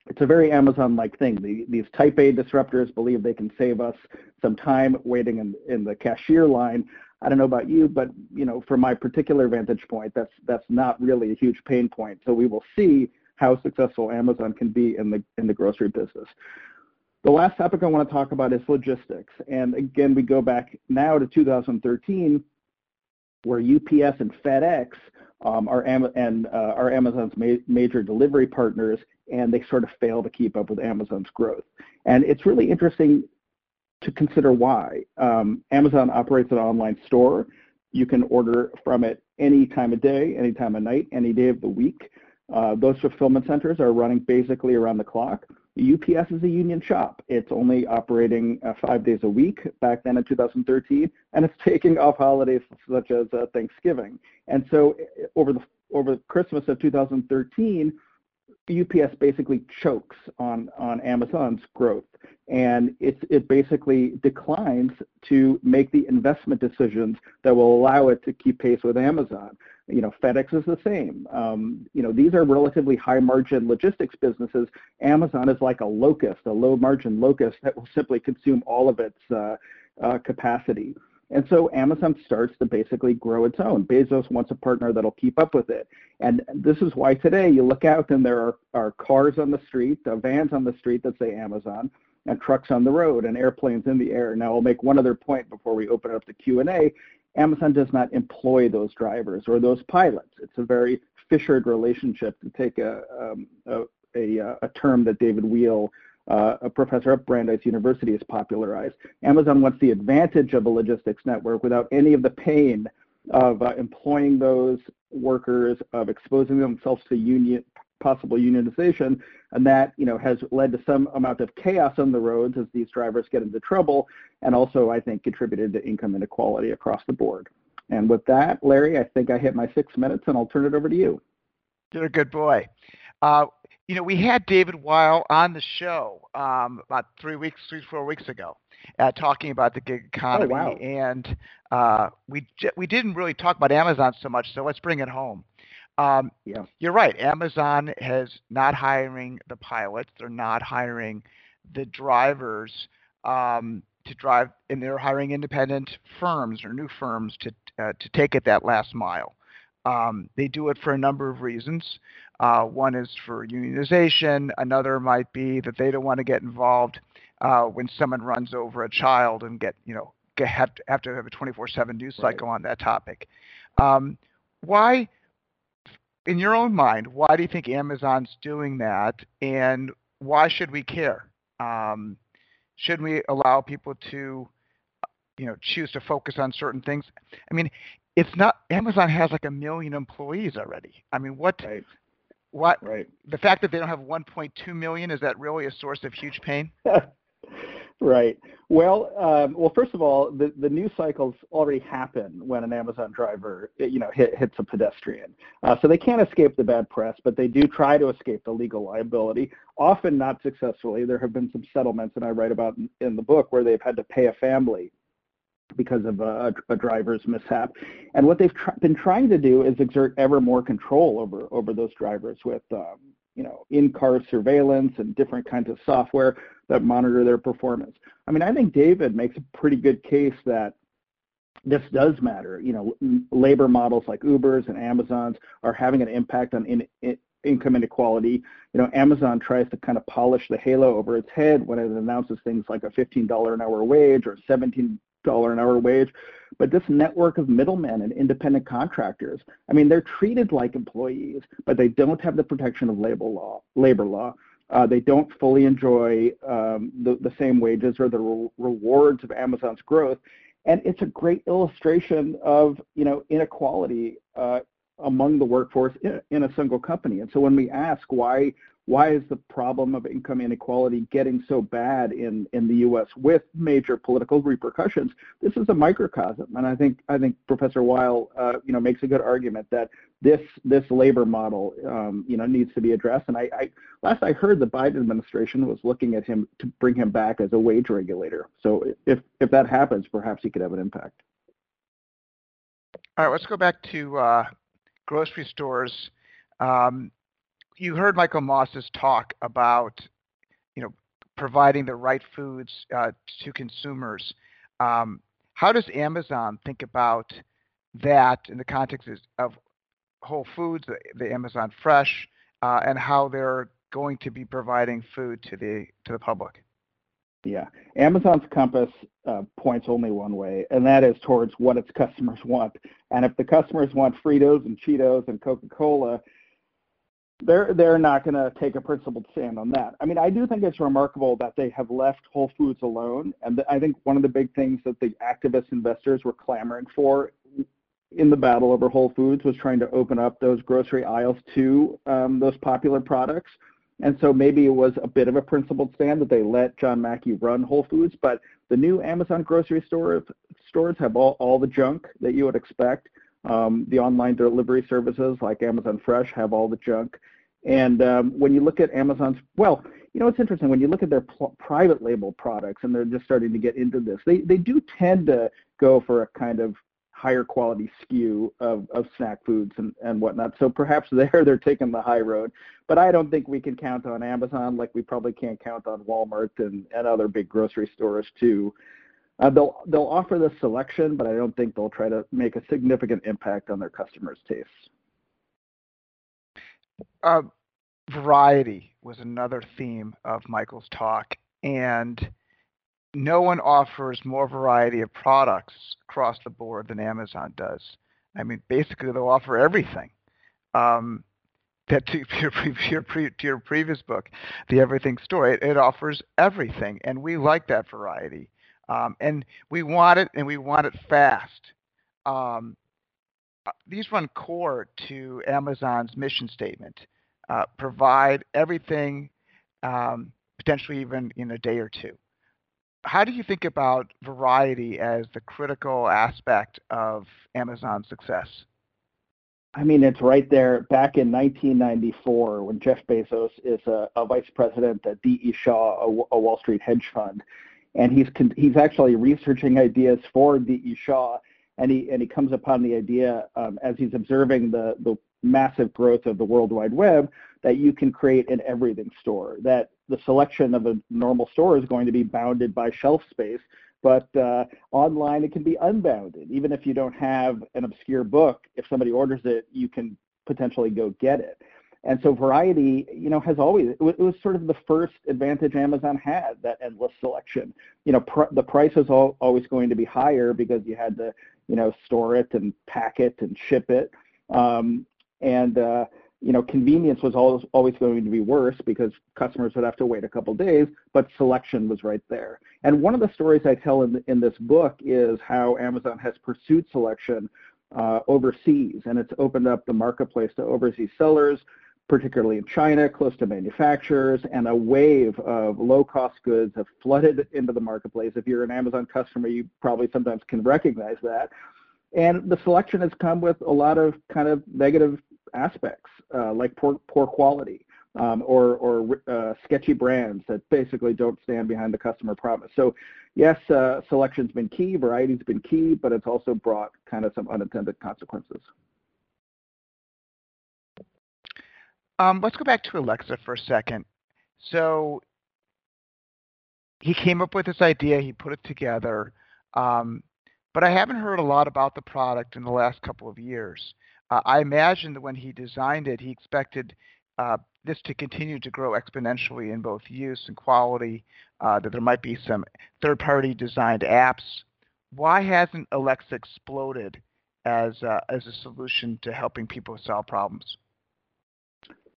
It's a very Amazon-like thing. The, these type A disruptors believe they can save us some time waiting in, in the cashier line. I don't know about you, but you know, from my particular vantage point, that's that's not really a huge pain point. So we will see how successful Amazon can be in the in the grocery business. The last topic I want to talk about is logistics. And again, we go back now to two thousand thirteen, where U P S and FedEx um, are Am- and uh, are Amazon's ma- major delivery partners, and they sort of fail to keep up with Amazon's growth. And it's really interesting to consider why. Um, Amazon operates an online store. You can order from it any time of day, any time of night, any day of the week. Uh, those fulfillment centers are running basically around the clock. U P S is a union shop. It's only operating uh, five days a week back then in two thousand thirteen, and it's taking off holidays such as uh, Thanksgiving. And so over the over Christmas of two thousand thirteen, U P S basically chokes on, on Amazon's growth, and it, it basically declines to make the investment decisions that will allow it to keep pace with Amazon. You know, FedEx is the same. Um, you know, these are relatively high-margin logistics businesses. Amazon is like a locust, a low-margin locust that will simply consume all of its uh, uh, capacity. And so Amazon starts to basically grow its own. Bezos wants a partner that'll keep up with it. And this is why today you look out and there are, are cars on the street, uh, vans on the street that say Amazon, and trucks on the road, and airplanes in the air. Now, I'll make one other point before we open up the Q and A. Amazon does not employ those drivers or those pilots. It's a very fissured relationship, to take a, um, a, a, a term that David Weil, Uh, a professor at Brandeis University, has popularized. Amazon wants the advantage of a logistics network without any of the pain of uh, employing those workers, of exposing themselves to union, possible unionization, and that, you know, has led to some amount of chaos on the roads as these drivers get into trouble, and also, I think, contributed to income inequality across the board. And with that, Larry, I think I hit my six minutes, and I'll turn it over to you. You're a good boy. Uh- You know, we had David Weil on the show um, about three weeks, three, four weeks ago, uh, talking about the gig economy. Oh, wow. And uh, we we didn't really talk about Amazon so much, so let's bring it home. Um, yeah. You're right. Amazon is not hiring the pilots. They're not hiring the drivers um, to drive, and they're hiring independent firms or new firms to uh, to take it that last mile. Um, they do it for a number of reasons. Uh, one is for unionization. Another might be that they don't want to get involved uh, when someone runs over a child and get, you know, get, have, to, have to have a twenty-four seven news cycle right. on that topic. Um, why, in your own mind, why do you think Amazon's doing that, and why should we care? Um, should we allow people to, you know, choose to focus on certain things? I mean, it's not, Amazon has like a million employees already. I mean, what, right. what, right. the fact that they don't have one point two million, is that really a source of huge pain? Right. Well, um, well, first of all, the, the news cycles already happen when an Amazon driver, you know, hit, hits a pedestrian. Uh, so they can't escape the bad press, but they do try to escape the legal liability, often not successfully. There have been some settlements, and I write about in, in the book, where they've had to pay a family because of a, a driver's mishap. And what they've tr- been trying to do is exert ever more control over, over those drivers with, um, you know, in-car surveillance and different kinds of software that monitor their performance. I mean, I think David makes a pretty good case that this does matter. You know, labor models like Uber's and Amazon's are having an impact on in, in, income inequality. You know, Amazon tries to kind of polish the halo over its head when it announces things like a fifteen dollars an hour wage or seventeen dollars an hour wage, but this network of middlemen and independent contractors, I mean, they're treated like employees, but they don't have the protection of labor law. Labor law. Uh, they don't fully enjoy um, the, the same wages or the re- rewards of Amazon's growth, and it's a great illustration of, you know, inequality uh, among the workforce in, in a single company. And so when we ask why why is the problem of income inequality getting so bad in, in the U S with major political repercussions, this is a microcosm. And I think I think Professor Weil uh, you know, makes a good argument that this this labor model um, you know, needs to be addressed. And I, I last I heard, the Biden administration was looking at him to bring him back as a wage regulator. So if if that happens, perhaps he could have an impact. All right, let's go back to uh, grocery stores. Um, You heard Michael Moss's talk about, you know, providing the right foods uh, to consumers. Um, how does Amazon think about that in the context of Whole Foods, the, the Amazon Fresh, uh, and how they're going to be providing food to the to the public? Yeah, Amazon's compass uh, points only one way, and that is towards what its customers want. And if the customers want Fritos and Cheetos and Coca-Cola, They're they're not going to take a principled stand on that. I mean, I do think it's remarkable that they have left Whole Foods alone, and I think one of the big things that the activist investors were clamoring for in the battle over Whole Foods was trying to open up those grocery aisles to um, those popular products. And so maybe it was a bit of a principled stand that they let John Mackey run Whole Foods, but the new Amazon grocery stores stores have all, all the junk that you would expect. Um, the online delivery services like Amazon Fresh have all the junk. And um, when you look at Amazon's, well, you know, it's interesting. When you look at their pl- private label products, and they're just starting to get into this, they they do tend to go for a kind of higher quality S K U of, of snack foods and, and whatnot. So perhaps there they're taking the high road. But I don't think we can count on Amazon like we probably can't count on Walmart and, and other big grocery stores too. Uh, they'll they'll offer the selection, but I don't think they'll try to make a significant impact on their customers' tastes. Uh, variety was another theme of Michael's talk, and no one offers more variety of products across the board than Amazon does. I mean, basically, they'll offer everything. Um, that to your, your, to your previous book, The Everything Store, it, it offers everything, and we like that variety. Um, and we want it, and we want it fast. Um, these run core to Amazon's mission statement: uh, provide everything, um, potentially even in a day or two. How do you think about variety as the critical aspect of Amazon's success? I mean, it's right there. Back in nineteen ninety-four, when Jeff Bezos is a, a vice president at D E Shaw, a, a Wall Street hedge fund. And he's he's actually researching ideas for D E Shaw, and he and he comes upon the idea um, as he's observing the, the massive growth of the World Wide Web, that you can create an everything store, that the selection of a normal store is going to be bounded by shelf space, but uh, online it can be unbounded. Even if you don't have an obscure book, if somebody orders it, you can potentially go get it. And so variety, you know, has always, it was, it was sort of the first advantage Amazon had, that endless selection. You know, pr- the price was all, always going to be higher because you had to, you know, store it and pack it and ship it. Um, and, uh, you know, convenience was always, always going to be worse because customers would have to wait a couple days, but selection was right there. And one of the stories I tell in, the, in this book is how Amazon has pursued selection uh, overseas, and it's opened up the marketplace to overseas sellers, particularly in China, close to manufacturers, and a wave of low-cost goods have flooded into the marketplace. If you're an Amazon customer, you probably sometimes can recognize that. And the selection has come with a lot of kind of negative aspects, uh, like poor, poor quality um, or, or uh, sketchy brands that basically don't stand behind the customer promise. So yes, uh, selection's been key, variety's been key, but it's also brought kind of some unintended consequences. Um, let's go back to Alexa for a second. So he came up with this idea, he put it together, um, but I haven't heard a lot about the product in the last couple of years. Uh, I imagine that when he designed it, he expected uh, this to continue to grow exponentially in both use and quality, uh, that there might be some third-party designed apps. Why hasn't Alexa exploded as uh, as a solution to helping people solve problems?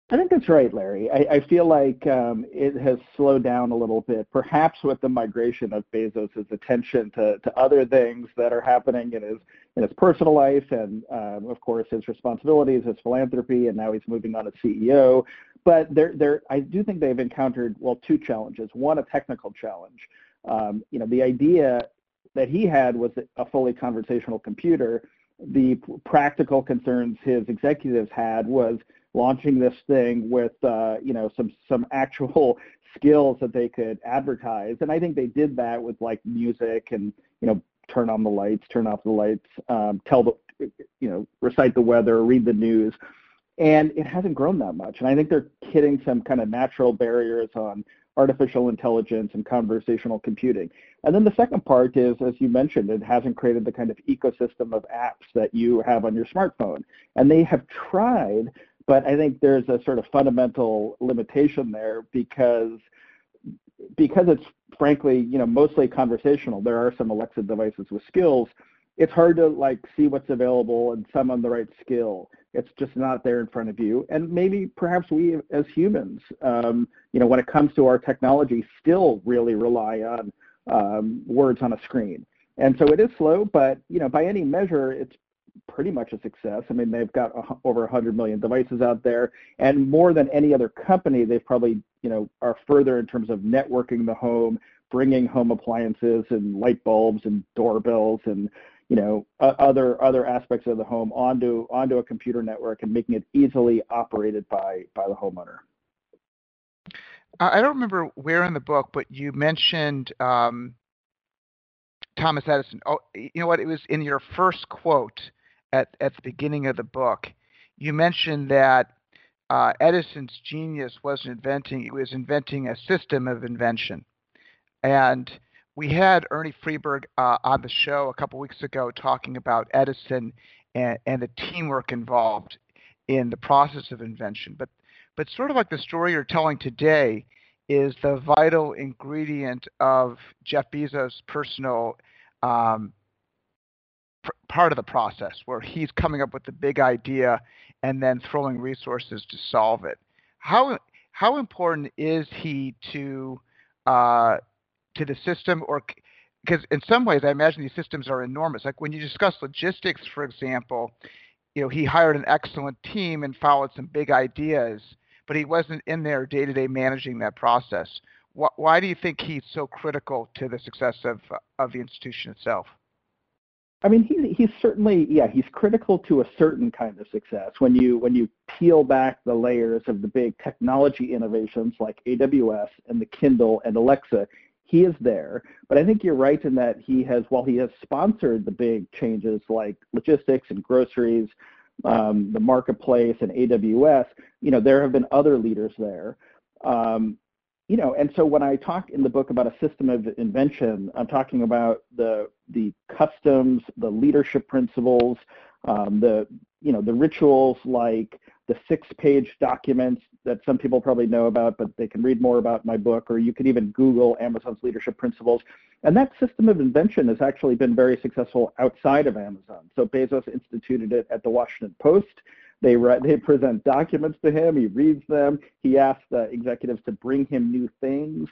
I think that's right, Larry. I, I feel like um, it has slowed down a little bit, perhaps with the migration of Bezos' attention to, to other things that are happening in his in his personal life and, um, of course, his responsibilities, his philanthropy, and now he's moving on as C E O. But they're, they're, I do think they've encountered, well, two challenges. One, a technical challenge. Um, you know, the idea that he had was a fully conversational computer. The practical concerns his executives had was launching this thing with, uh, you know, some some actual skills that they could advertise. And I think they did that with, like, music and, you know, turn on the lights, turn off the lights, um, tell the, you know, recite the weather, read the news. And it hasn't grown that much. And I think they're hitting some kind of natural barriers on artificial intelligence and conversational computing. And then the second part is, as you mentioned, it hasn't created the kind of ecosystem of apps that you have on your smartphone. And they have tried, but I think there's a sort of fundamental limitation there because because it's frankly, you know, mostly conversational. There are some Alexa devices with skills. It's hard to like see what's available and summon the right skill. It's just not there in front of you. And maybe perhaps we as humans, um, you know, when it comes to our technology, still really rely on um, words on a screen. And so it is slow, but, you know, by any measure, it's pretty much a success. I mean, they've got a, over one hundred million devices out there, and more than any other company, they've probably, you know, are further in terms of networking the home, bringing home appliances and light bulbs and doorbells and, you know, other other aspects of the home onto onto a computer network and making it easily operated by by the homeowner. I don't remember where in the book, but you mentioned um, Thomas Edison. Oh, you know what? It was in your first quote at at the beginning of the book. You mentioned that uh, Edison's genius wasn't inventing; it was inventing a system of invention, and we had Ernie Freberg uh, on the show a couple weeks ago talking about Edison and, and the teamwork involved in the process of invention. But but sort of like the story you're telling today is the vital ingredient of Jeff Bezos' personal um, pr- part of the process, where he's coming up with the big idea and then throwing resources to solve it. How how important is he to uh, to the system? Or because in some ways I imagine these systems are enormous. Like when you discuss logistics, for example, you know, he hired an excellent team and followed some big ideas, but he wasn't in there day to day managing that process. Why, why do you think he's so critical to the success of of the institution itself? I mean, he, he's certainly, yeah, he's critical to a certain kind of success. When you when you peel back the layers of the big technology innovations like A W S and the Kindle and Alexa, he is there, but I think you're right in that he has, while he has sponsored the big changes like logistics and groceries, um, the marketplace and A W S, you know, there have been other leaders there. Um, you know, and so when I talk in the book about a system of invention, I'm talking about the the customs, the leadership principles, um, the, you know, the rituals like the six-page documents that some people probably know about, but they can read more about my book, or you could even Google Amazon's leadership principles. And that system of invention has actually been very successful outside of Amazon. So Bezos instituted it at the Washington Post. They re- they present documents to him, he reads them, he asks the executives to bring him new things.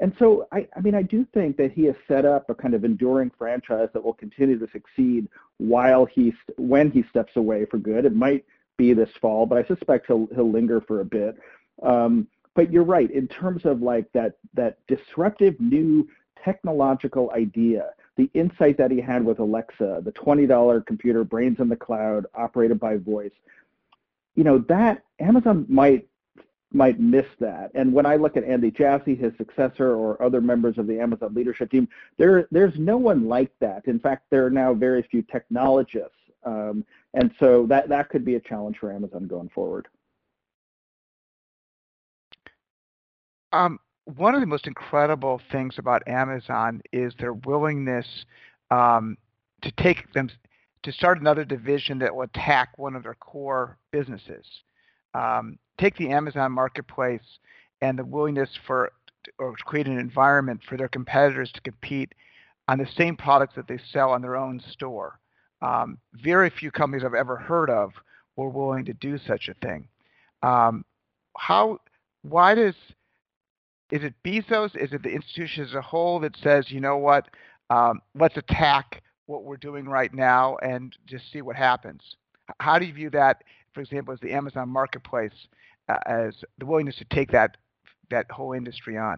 And so, I, I mean, I do think that he has set up a kind of enduring franchise that will continue to succeed while he, when he steps away for good. It might be this fall, but I suspect he'll, he'll linger for a bit. Um, but you're right, in terms of like that, that disruptive new technological idea, the insight that he had with Alexa, the twenty dollar computer, brains in the cloud, operated by voice, you know, that Amazon might might miss that. And when I look at Andy Jassy, his successor, or other members of the Amazon leadership team, there there's no one like that. In fact, there are now very few technologists. Um, and so that, that could be a challenge for Amazon going forward. Um, one of the most incredible things about Amazon is their willingness um, to take them, to start another division that will attack one of their core businesses. Um, take the Amazon marketplace and the willingness for, or create an environment for their competitors to compete on the same products that they sell on their own store. Um, very few companies I've ever heard of were willing to do such a thing. Um, how, why does, is it Bezos? Is it the institution as a whole that says, you know what, um, let's attack what we're doing right now and just see what happens? How do you view that, for example, as the Amazon marketplace, uh, as the willingness to take that that whole industry on?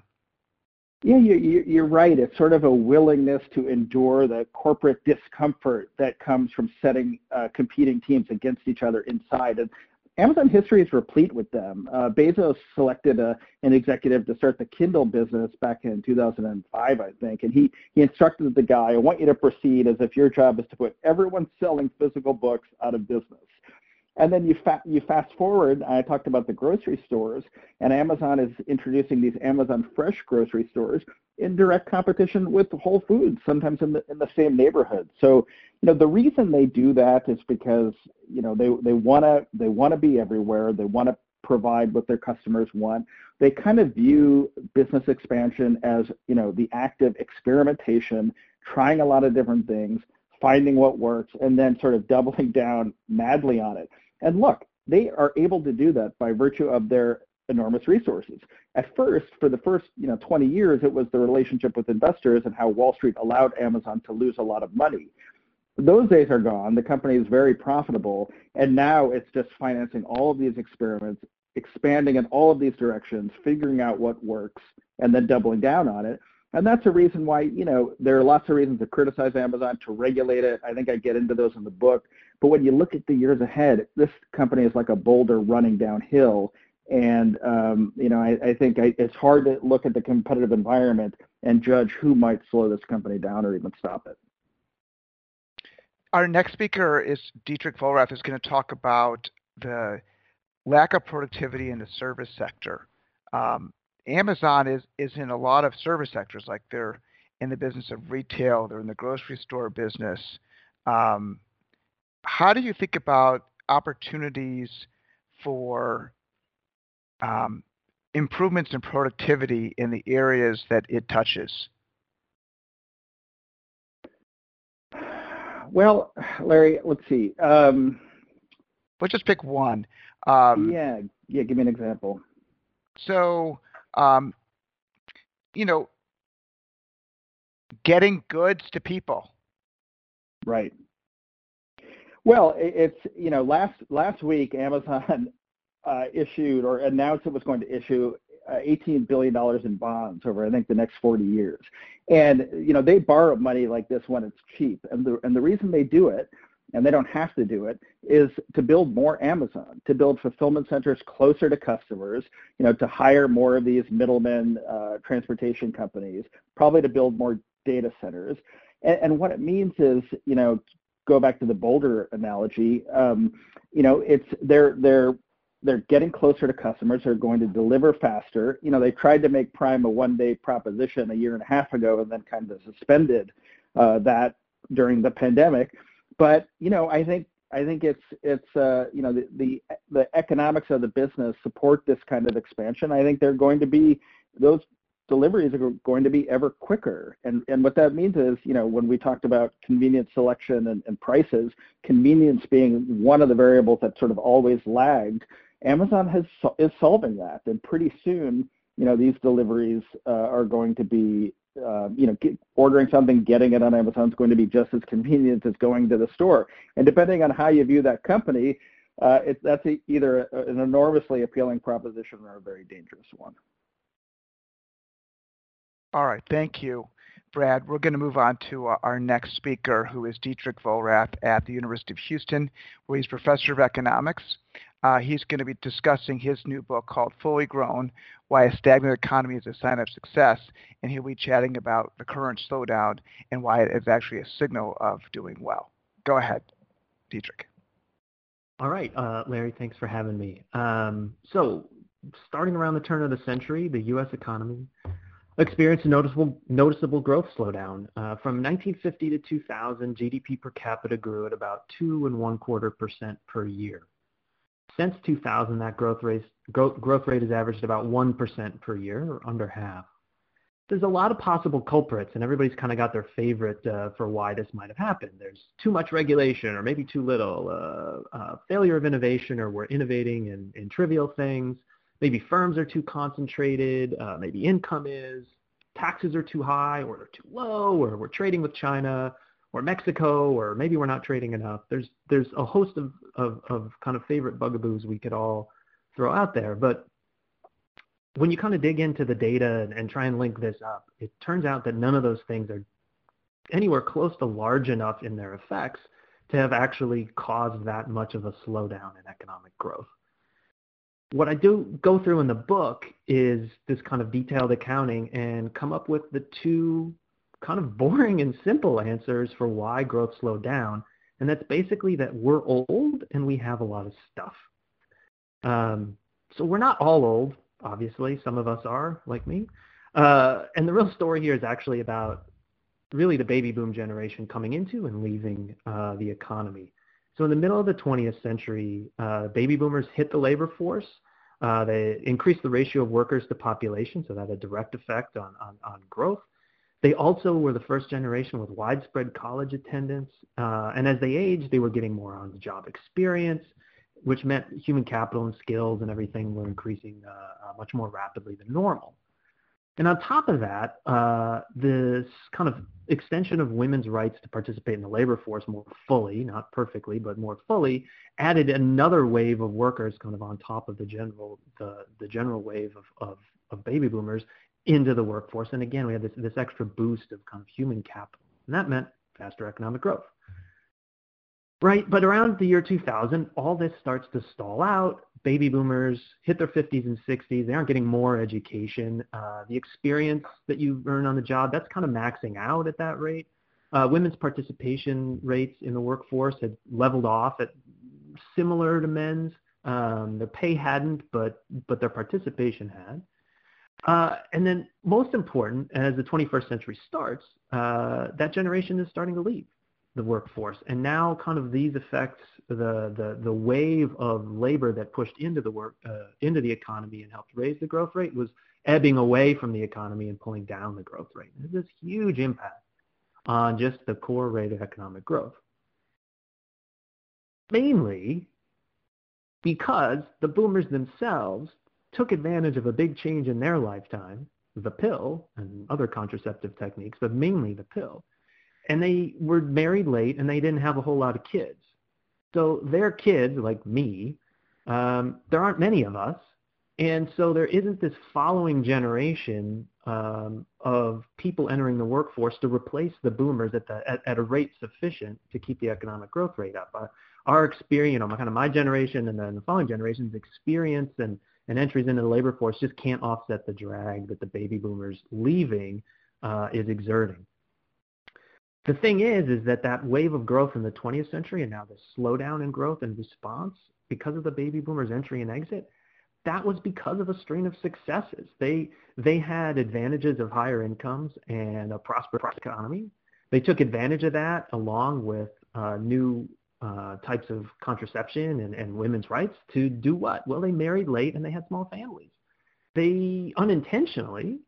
Yeah, you, you, you're right. It's sort of a willingness to endure the corporate discomfort that comes from setting uh, competing teams against each other inside. And Amazon history is replete with them. Uh, Bezos selected a, an executive to start the Kindle business back in two thousand five, I think, and he, he instructed the guy, I want you to proceed as if your job is to put everyone selling physical books out of business. And then you, fa- you fast forward, I talked about the grocery stores, and Amazon is introducing these Amazon Fresh grocery stores in direct competition with Whole Foods, sometimes in the, in the same neighborhood. So, you know, the reason they do that is because, you know, they, they want to they wanna be everywhere. They want to provide what their customers want. They kind of view business expansion as, you know, the act of experimentation, trying a lot of different things, finding what works, and then sort of doubling down madly on it. And look, they are able to do that by virtue of their enormous resources. At first, for the first, you know, twenty years, it was the relationship with investors and how Wall Street allowed Amazon to lose a lot of money. Those days are gone. The company is very profitable, and now it's just financing all of these experiments, expanding in all of these directions, figuring out what works, and then doubling down on it. And that's a reason why, you know, there are lots of reasons to criticize Amazon, to regulate it. I think I get into those in the book. But when you look at the years ahead, this company is like a boulder running downhill. And, um, you know, I, I think I, it's hard to look at the competitive environment and judge who might slow this company down or even stop it. Our next speaker is Dietrich Vollrath, who's going to talk about the lack of productivity in the service sector. Um, Amazon is, is in a lot of service sectors, like they're in the business of retail, they're in the grocery store business. Um, how do you think about opportunities for um, improvements in productivity in the areas that it touches? Well, Larry, let's see. Um, let's just pick one. Um, yeah, yeah, give me an example. So... Um, you know, getting goods to people. Right. Well, it's, you know, last last week Amazon uh, issued or announced it was going to issue uh, eighteen billion dollars in bonds over, I think, the next forty years. And, you know, they borrow money like this when it's cheap. And the and the reason they do it, and they don't have to do it, is to build more Amazon, to build fulfillment centers closer to customers, you know, to hire more of these middlemen uh, transportation companies, probably to build more data centers. And, and what it means is, you know, go back to the Boulder analogy, um, you know, it's they're they're they're getting closer to customers. They're going to deliver faster. You know, they tried to make Prime a one-day proposition a year and a half ago, and then kind of suspended uh, that during the pandemic. But you know, I think I think it's it's uh, you know the, the the economics of the business support this kind of expansion. I think they're going to be those. Deliveries are going to be ever quicker, and and what that means is, you know, when we talked about convenience, selection, and, and prices, convenience being one of the variables that sort of always lagged, Amazon has is solving that, and pretty soon, you know, these deliveries uh, are going to be, uh, you know, get, ordering something, getting it on Amazon is going to be just as convenient as going to the store, and depending on how you view that company, uh, it, that's a, either a, an enormously appealing proposition or a very dangerous one. All right, thank you, Brad. We're going to move on to uh, our next speaker, who is Dietrich Vollrath at the University of Houston, where he's professor of economics. Uh, he's going to be discussing his new book called Fully Grown, Why a Stagnant Economy is a Sign of Success, and he'll be chatting about the current slowdown and why it is actually a signal of doing well. Go ahead, Dietrich. All right, uh, Larry, thanks for having me. Um, so starting around the turn of the century, the U S economy experienced a noticeable, noticeable growth slowdown. Uh, from nineteen fifty to two thousand, G D P per capita grew at about two and one quarter percent per year. Since two thousand, that growth rate, growth, growth rate has averaged about one percent per year, or under half. There's a lot of possible culprits, and everybody's kind of got their favorite uh, for why this might have happened. There's too much regulation, or maybe too little, uh, uh, failure of innovation, or we're innovating in, in trivial things. Maybe firms are too concentrated, uh, maybe income is, taxes are too high, or they're too low, or we're trading with China or Mexico, or maybe we're not trading enough. There's there's a host of, of, of kind of favorite bugaboos we could all throw out there. But when you kind of dig into the data and, and try and link this up, it turns out that none of those things are anywhere close to large enough in their effects to have actually caused that much of a slowdown in economic growth. What I do go through in the book is this kind of detailed accounting and come up with the two kind of boring and simple answers for why growth slowed down. And that's basically that we're old and we have a lot of stuff. Um, so we're not all old, obviously. Some of us are, like me. Uh, and the real story here is actually about really the baby boom generation coming into and leaving uh, the economy. So in the middle of the twentieth century, uh, baby boomers hit the labor force. Uh, they increased the ratio of workers to population, so that had a direct effect on, on, on growth. They also were the first generation with widespread college attendance. Uh, and as they aged, they were getting more on-the-job experience, which meant human capital and skills and everything were increasing uh, uh, much more rapidly than normal. And on top of that, uh, this kind of extension of women's rights to participate in the labor force more fully, not perfectly, but more fully, added another wave of workers kind of on top of the general the, the general wave of, of, of baby boomers into the workforce. And again, we had this, this extra boost of kind of human capital. And that meant faster economic growth. Right, but around the year two thousand, all this starts to stall out. Baby boomers hit their fifties and sixties. They aren't getting more education. Uh, the experience that you earn on the job, that's kind of maxing out at that rate. Uh, women's participation rates in the workforce had leveled off at similar to men's. Um, their pay hadn't, but but their participation had. Uh, and then most important, as the twenty-first century starts, uh, that generation is starting to leave the workforce. And now kind of these effects, the, the, the wave of labor that pushed into the work, uh, into the economy and helped raise the growth rate was ebbing away from the economy and pulling down the growth rate. There's this huge impact on just the core rate of economic growth. Mainly because the boomers themselves took advantage of a big change in their lifetime, the pill and other contraceptive techniques, but mainly the pill. And they were married late, and they didn't have a whole lot of kids. So their kids, like me, um, there aren't many of us, and so there isn't this following generation um, of people entering the workforce to replace the boomers at, the, at, at a rate sufficient to keep the economic growth rate up. Uh, our experience, you know, kind of my generation and then the following generation's experience and, and entries into the labor force just can't offset the drag that the baby boomers leaving uh, is exerting. The thing is, is that that wave of growth in the twentieth century and now the slowdown in growth and response because of the baby boomers' entry and exit, that was because of a string of successes. They they had advantages of higher incomes and a prosperous economy. They took advantage of that along with uh, new uh, types of contraception and, and women's rights to do what? Well, they married late and they had small families. They unintentionally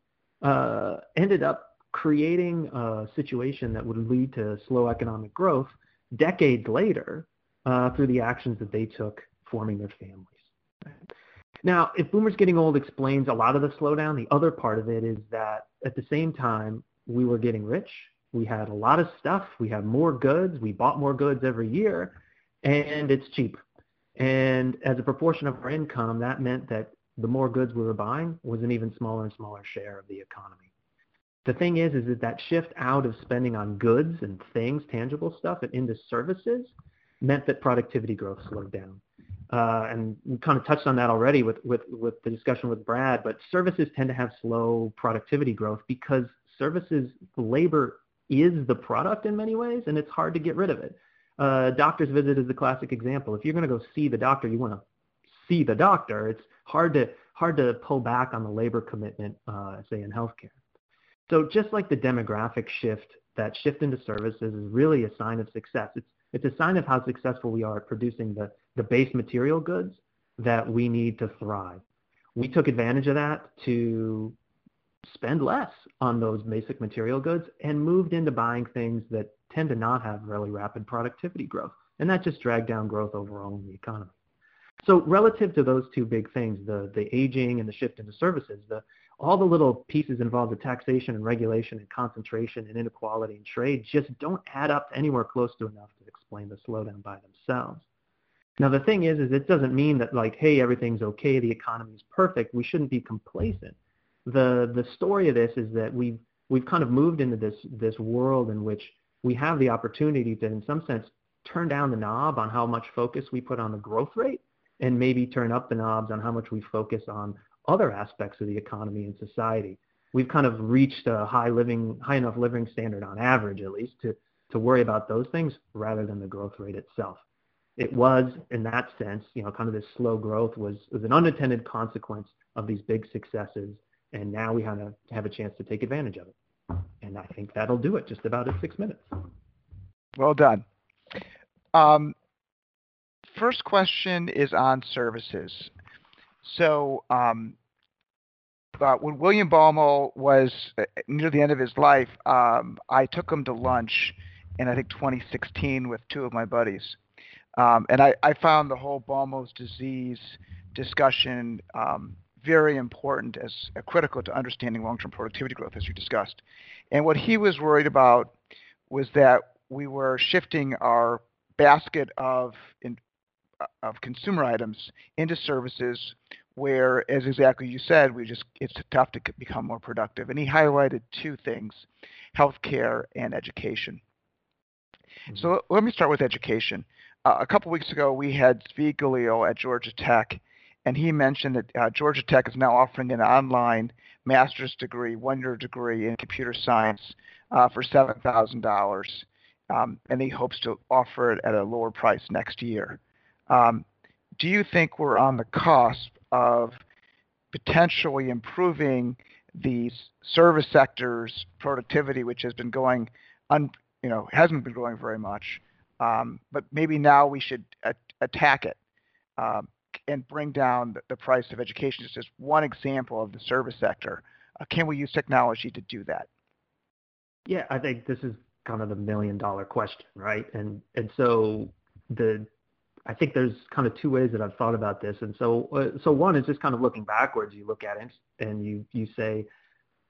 uh, ended up creating a situation that would lead to slow economic growth decades later uh, through the actions that they took forming their families. Right? Now, if Boomers Getting Old explains a lot of the slowdown, the other part of it is that at the same time, we were getting rich. We had a lot of stuff. We had more goods. We bought more goods every year, and it's cheap. And as a proportion of our income, that meant that the more goods we were buying was an even smaller and smaller share of the economy. The thing is, is that that shift out of spending on goods and things, tangible stuff, and into services meant that productivity growth slowed down. Uh, and we kind of touched on that already with, with, with the discussion with Brad, but services tend to have slow productivity growth because services, labor is the product in many ways, and it's hard to get rid of it. Uh, doctor's visit is the classic example. If you're going to go see the doctor, you want to see the doctor. It's hard to, hard to pull back on the labor commitment, uh, say, in healthcare. So just like the demographic shift, that shift into services is really a sign of success. It's it's a sign of how successful we are at producing the, the base material goods that we need to thrive. We took advantage of that to spend less on those basic material goods and moved into buying things that tend to not have really rapid productivity growth. And that just dragged down growth overall in the economy. So relative to those two big things, the, the aging and the shift into services, the all the little pieces involved with taxation and regulation and concentration and inequality and trade just don't add up anywhere close to enough to explain the slowdown by themselves. Now, the thing is, is it doesn't mean that like, hey, everything's okay, the economy's perfect. We shouldn't be complacent. The the story of this is that we've, we've kind of moved into this, this world in which we have the opportunity to, in some sense, turn down the knob on how much focus we put on the growth rate and maybe turn up the knobs on how much we focus on other aspects of the economy and society. We've kind of reached a high living, high enough living standard on average, at least, to, to worry about those things rather than the growth rate itself. It was, in that sense, you know, kind of this slow growth was, was an unintended consequence of these big successes, and now we have a, have a chance to take advantage of it. And I think that'll do it just about in six minutes. Well done. Um, first question is on services. So um, uh, when William Baumol was near the end of his life, um, I took him to lunch in, I think, twenty sixteen with two of my buddies. Um, and I, I found the whole Baumol's disease discussion um, very important as uh, critical to understanding long-term productivity growth, as you discussed. And what he was worried about was that we were shifting our basket of in, of consumer items into services where, as exactly you said, we just it's tough to become more productive. And he highlighted two things, healthcare and education. Mm-hmm. So let me start with education. Uh, a couple weeks ago, we had Zvi Galil at Georgia Tech, and he mentioned that uh, Georgia Tech is now offering an online master's degree, one-year degree in computer science uh, for seven thousand dollars, um, and he hopes to offer it at a lower price next year. Um, do you think we're on the cusp of potentially improving the service sector's productivity, which has been going, un, you know, hasn't been growing very much, um, but maybe now we should a- attack it um, and bring down the, the price of education? It's just one example of the service sector. Uh, can we use technology to do that? Yeah, I think this is kind of the million-dollar question, right? And and so the I think there's kind of two ways that I've thought about this. And so uh, so one is just kind of looking backwards. You look at it and you you say,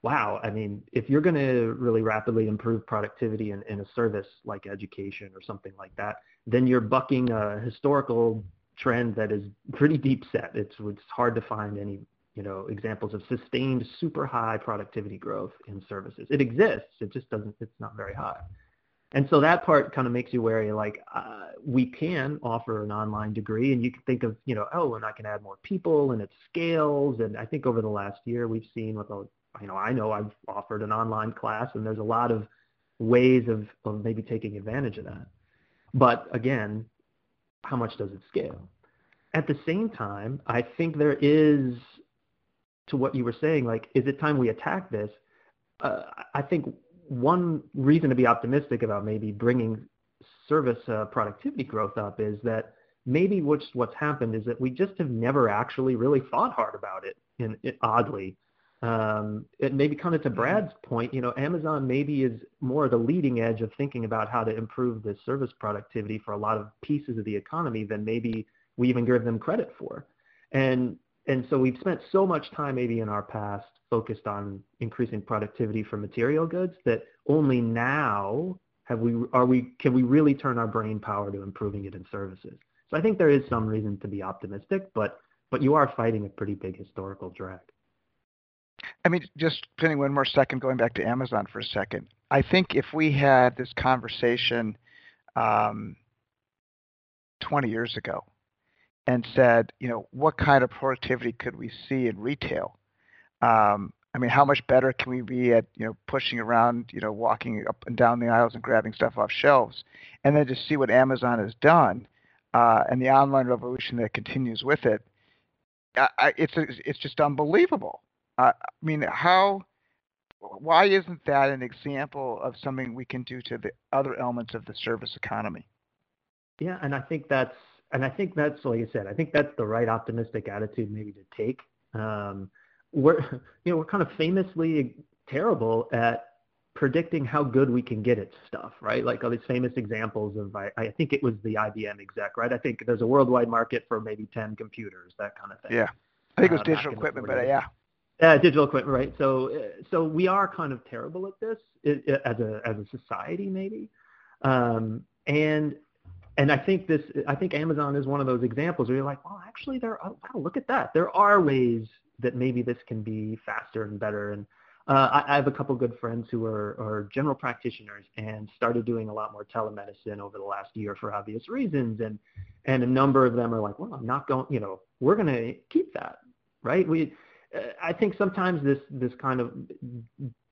wow, I mean, if you're going to really rapidly improve productivity in, in a service like education or something like that, then you're bucking a historical trend that is pretty deep set. It's it's hard to find any, you know, examples of sustained super high productivity growth in services. It exists. It just doesn't, it's not very high. And so that part kind of makes you wary, like uh, we can offer an online degree and you can think of, you know, oh, and I can add more people and it scales. And I think over the last year we've seen with, a, you know, I know I've offered an online class and there's a lot of ways of, of maybe taking advantage of that. But again, how much does it scale? At the same time, I think there is, to what you were saying, like, is it time we attack this? Uh, I think one reason to be optimistic about maybe bringing service uh, productivity growth up is that maybe what's, what's happened is that we just have never actually really thought hard about it, in, it oddly. Um, it maybe kind of to Brad's point, you know, Amazon maybe is more at the leading edge of thinking about how to improve the service productivity for a lot of pieces of the economy than maybe we even give them credit for. And and so we've spent so much time maybe in our past focused on increasing productivity for material goods that only now have we are we can we really turn our brain power to improving it in services. So I think there is some reason to be optimistic, but but you are fighting a pretty big historical drag. I mean, just spending one more second, going back to Amazon for a second. I think if we had this conversation um, twenty years ago and said, you know, what kind of productivity could we see in retail? Um, I mean, how much better can we be at, you know, pushing around, you know, walking up and down the aisles and grabbing stuff off shelves, and then just see what Amazon has done uh, and the online revolution that continues with it. I, it's it's just unbelievable. Uh, I mean, how, why isn't that an example of something we can do to the other elements of the service economy? Yeah, and I think that's, and I think that's, like I said, I think that's the right optimistic attitude maybe to take. Um, we're, you know, we're kind of famously terrible at predicting how good we can get at stuff, right? Like all these famous examples of, I, I think it was the I B M exec, right? I think there's a worldwide market for maybe ten computers, that kind of thing. Yeah, I think it was uh, digital equipment, but yeah. Uh, digital equipment, right? So, so we are kind of terrible at this it, it, as a as a society, maybe. Um, and and I think this, I think Amazon is one of those examples where you're like, well, actually, there. Are, wow, look at that. There are ways that maybe this can be faster and better. And uh, I, I have a couple of good friends who are, are general practitioners and started doing a lot more telemedicine over the last year for obvious reasons. And and a number of them are like, well, I'm not going. You know, we're going to keep that, right? We I think sometimes this, this kind of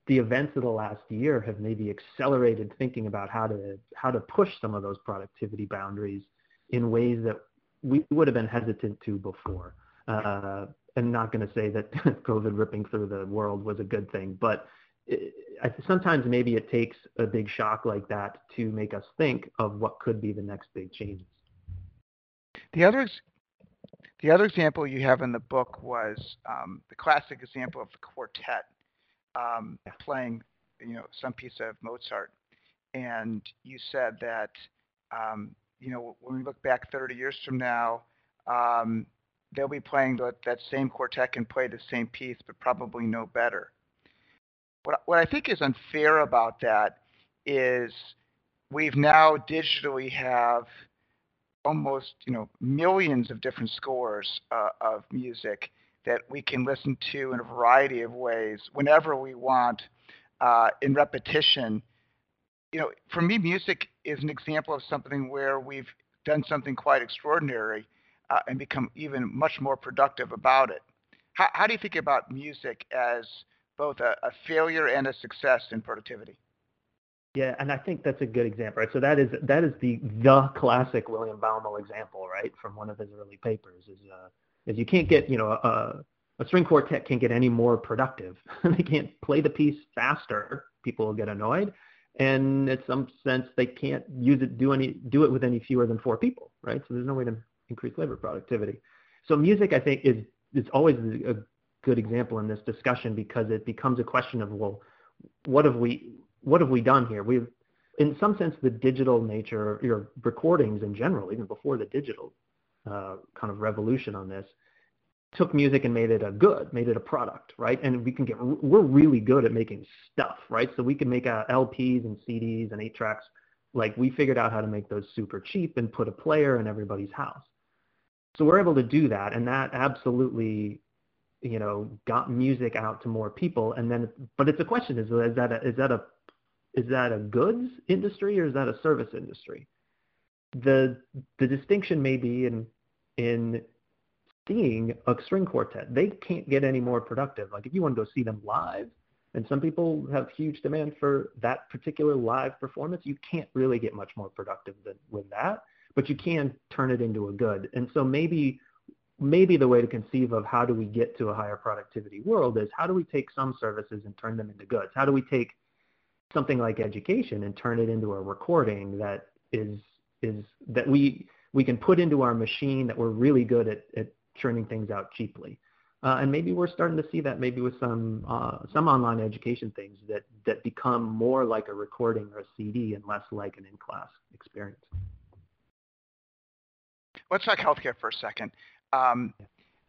the events of the last year have maybe accelerated thinking about how to how to push some of those productivity boundaries in ways that we would have been hesitant to before. Uh, I'm not going to say that COVID ripping through the world was a good thing, but it, I, sometimes maybe it takes a big shock like that to make us think of what could be the next big changes. The other The other example you have in the book was um, the classic example of the quartet um, playing, you know, some piece of Mozart. And you said that, um, you know, when we look back thirty years from now, um, they'll be playing the, that same quartet and play the same piece, but probably no better. What, what I think is unfair about that is we've now digitally have almost, you know, millions of different scores uh, of music that we can listen to in a variety of ways whenever we want uh, in repetition. You know, for me, music is an example of something where we've done something quite extraordinary uh, and become even much more productive about it. How, how do you think about music as both a, a failure and a success in productivity? Yeah, and I think that's a good example, right? So that is that is the the classic William Baumol example, right, from one of his early papers, is uh, is you can't get, you know, a, a string quartet can't get any more productive. They can't play the piece faster. People will get annoyed, and in some sense, they can't use it do any do it with any fewer than four people, right? So there's no way to increase labor productivity. So music, I think, is it's always a good example in this discussion because it becomes a question of, well, what have we What have we done here? We've, in some sense, the digital nature, your recordings in general, even before the digital uh, kind of revolution on this, took music and made it a good, made it a product, right? And we can get, we're really good at making stuff, right? So we can make uh, L Ps and C Ds and eight tracks. Like, we figured out how to make those super cheap and put a player in everybody's house. So we're able to do that, and that absolutely, you know, got music out to more people. And then, but it's a question: is, is that a, is that a Is that a goods industry or is that a service industry? The the distinction may be in in seeing a string quartet. They can't get any more productive. Like, if you want to go see them live, And some people have huge demand for that particular live performance. You can't really get much more productive than with that, but you can turn it into a good. And so maybe maybe the way to conceive of how do we get to a higher productivity world is how do we take some services and turn them into goods? How do we take something like education and turn it into a recording that is is that we we can put into our machine that we're really good at, at churning things out cheaply? Uh, and maybe we're starting to see that maybe with some uh, some online education things that, that become more like a recording or a C D and less like an in-class experience. Let's talk healthcare for a second. Um,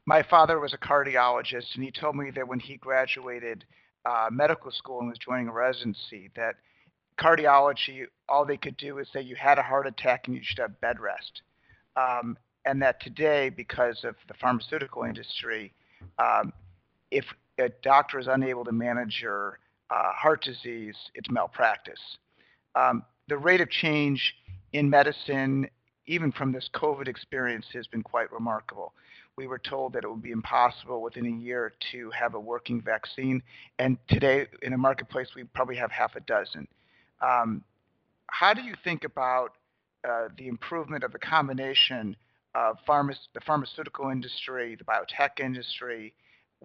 my father was a cardiologist, and he told me that when he graduated uh, medical school and was joining a residency, that cardiology, all they could do is say you had a heart attack and you should have bed rest. Um, and that today, because of the pharmaceutical industry, Um, if a doctor is unable to manage your uh, heart disease, it's malpractice. Um, the rate of change in medicine, even from this COVID experience, has been quite remarkable. We were told that it would be impossible within a year to have a working vaccine, and today in the marketplace we probably have half a dozen. Um, how do you think about uh, the improvement of the combination Uh, pharma- the pharmaceutical industry, the biotech industry,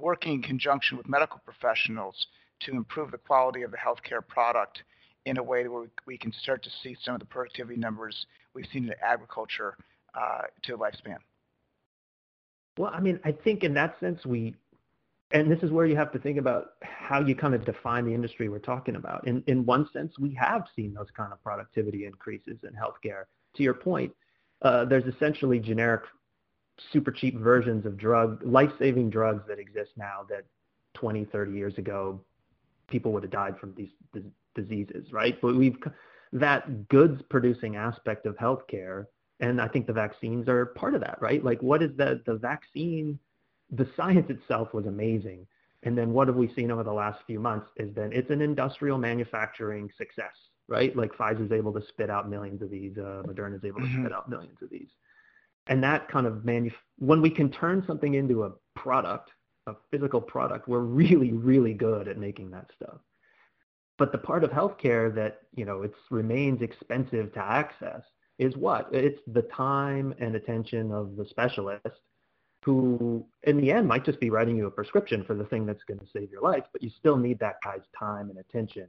working in conjunction with medical professionals to improve the quality of the healthcare product in a way where we can start to see some of the productivity numbers we've seen in agriculture uh, to lifespan? Well, I mean, I think in that sense we, and this is where you have to think about how you kind of define the industry we're talking about. In, in one sense, we have seen those kind of productivity increases in healthcare. To your point, Uh, there's essentially generic, super cheap versions of drug, life-saving drugs that exist now that twenty, thirty years ago, people would have died from these, these diseases, right? But we've, that goods-producing aspect of healthcare, and I think the vaccines are part of that, right? Like what is the, the vaccine, the science itself was amazing. And then what have we seen over the last few months is then it's an industrial manufacturing success, right? Like Pfizer's able to spit out millions of these, uh, Moderna's able to mm-hmm. spit out millions of these. And that kind of, manuf- when we can turn something into a product, a physical product, we're really, really good at making that stuff. But the part of healthcare that, you know, it remains expensive to access is what? It's the time and attention of the specialist who in the end might just be writing you a prescription for the thing that's going to save your life, but you still need that guy's time and attention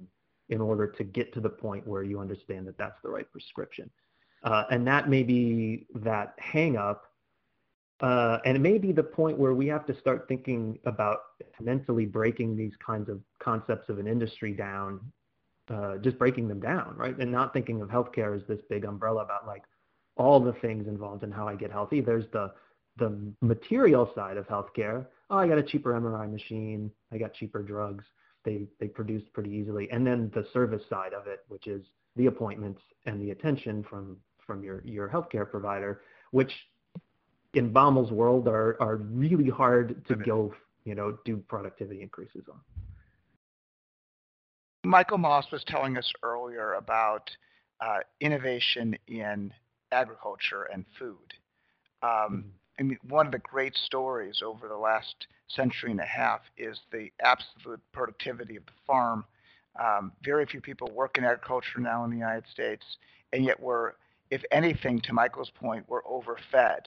in order to get to the point where you understand that that's the right prescription. Uh, and that may be that hang up. Uh, and it may be the point where we have to start thinking about mentally breaking these kinds of concepts of an industry down, uh, just breaking them down, right? And not thinking of healthcare as this big umbrella about like all the things involved in how I get healthy. There's the the material side of healthcare. Oh, I got a cheaper M R I machine. I got cheaper drugs. They they produced pretty easily. And then the service side of it, which is the appointments and the attention from, from your, your healthcare provider, which in Baumel's world are, are really hard to go, you know, do productivity increases on. Michael Moss was telling us earlier about uh, innovation in agriculture and food. Um, mm-hmm. I mean, one of the great stories over the last century and a half is the absolute productivity of the farm. Um, very few people work in agriculture now in the United States, and yet we're, if anything, to Michael's point, we're overfed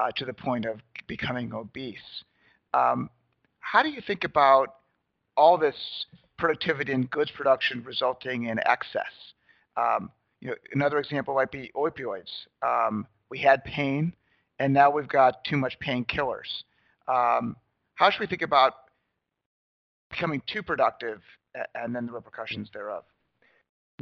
uh, to the point of becoming obese. Um, how do you think about all this productivity in goods production resulting in excess? Um, you know, another example might be opioids. Um, we had pain, and now we've got too much painkillers. Um, how should we think about becoming too productive and then the repercussions thereof?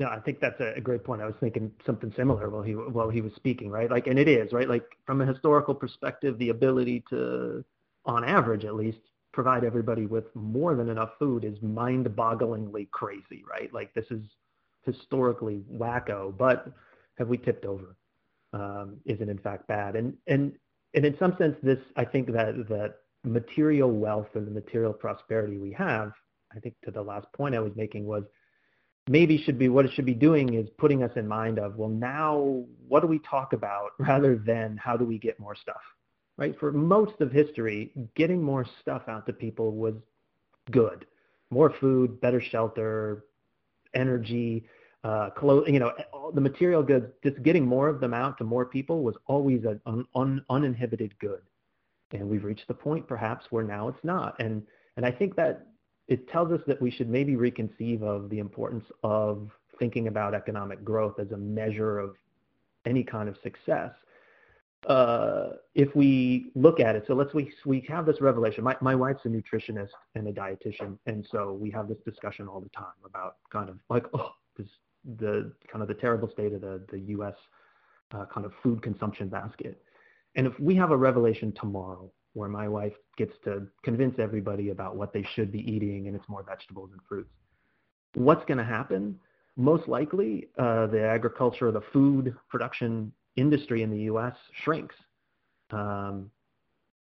No, I think that's a great point. I was thinking something similar while he while he was speaking, right? Like, and it is, right? Like from a historical perspective, the ability to, on average at least, provide everybody with more than enough food is mind-bogglingly crazy, right? Like this is historically wacko, but have we tipped over? Um, isn't in fact bad. And, and, and in some sense, this, I think that, that material wealth and the material prosperity we have, I think to the last point I was making was maybe should be, what it should be doing is putting us in mind of, well, now what do we talk about rather than how do we get more stuff, right? For most of history, getting more stuff out to people was good. more food, better shelter, energy, uh, clothes, you know, all the material goods, just getting more of them out to more people was always an un, un, uninhibited good. And we've reached the point perhaps where now it's not. And, and I think that it tells us that we should maybe reconceive of the importance of thinking about economic growth as a measure of any kind of success. Uh, if we look at it, so let's, we, we have this revelation. My, my wife's a nutritionist and a dietitian. And so we have this discussion all the time about kind of like, oh, this, the kind of the terrible state of the, the U S uh, kind of food consumption basket. And if we have a revelation tomorrow where my wife gets to convince everybody about what they should be eating and it's more vegetables and fruits, what's going to happen? Most likely, uh, the agriculture, the food production industry in the U S shrinks, um,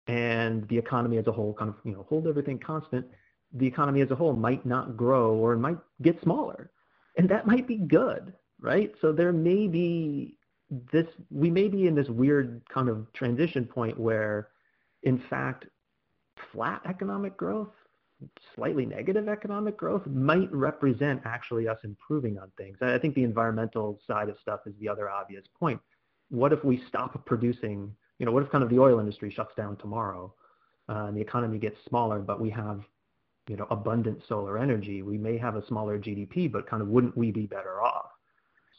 and the economy as a whole, kind of, you know, hold everything constant, the economy as a whole might not grow or it might get smaller, and that might be good, right? So there may be this, we may be in this weird kind of transition point where, in fact, flat economic growth, slightly negative economic growth might represent actually us improving on things. I think the environmental side of stuff is the other obvious point. What if we stop producing, you know, what if kind of the oil industry shuts down tomorrow uh, and the economy gets smaller, but we have, you know, abundant solar energy? We may have a smaller G D P, but kind of wouldn't we be better off?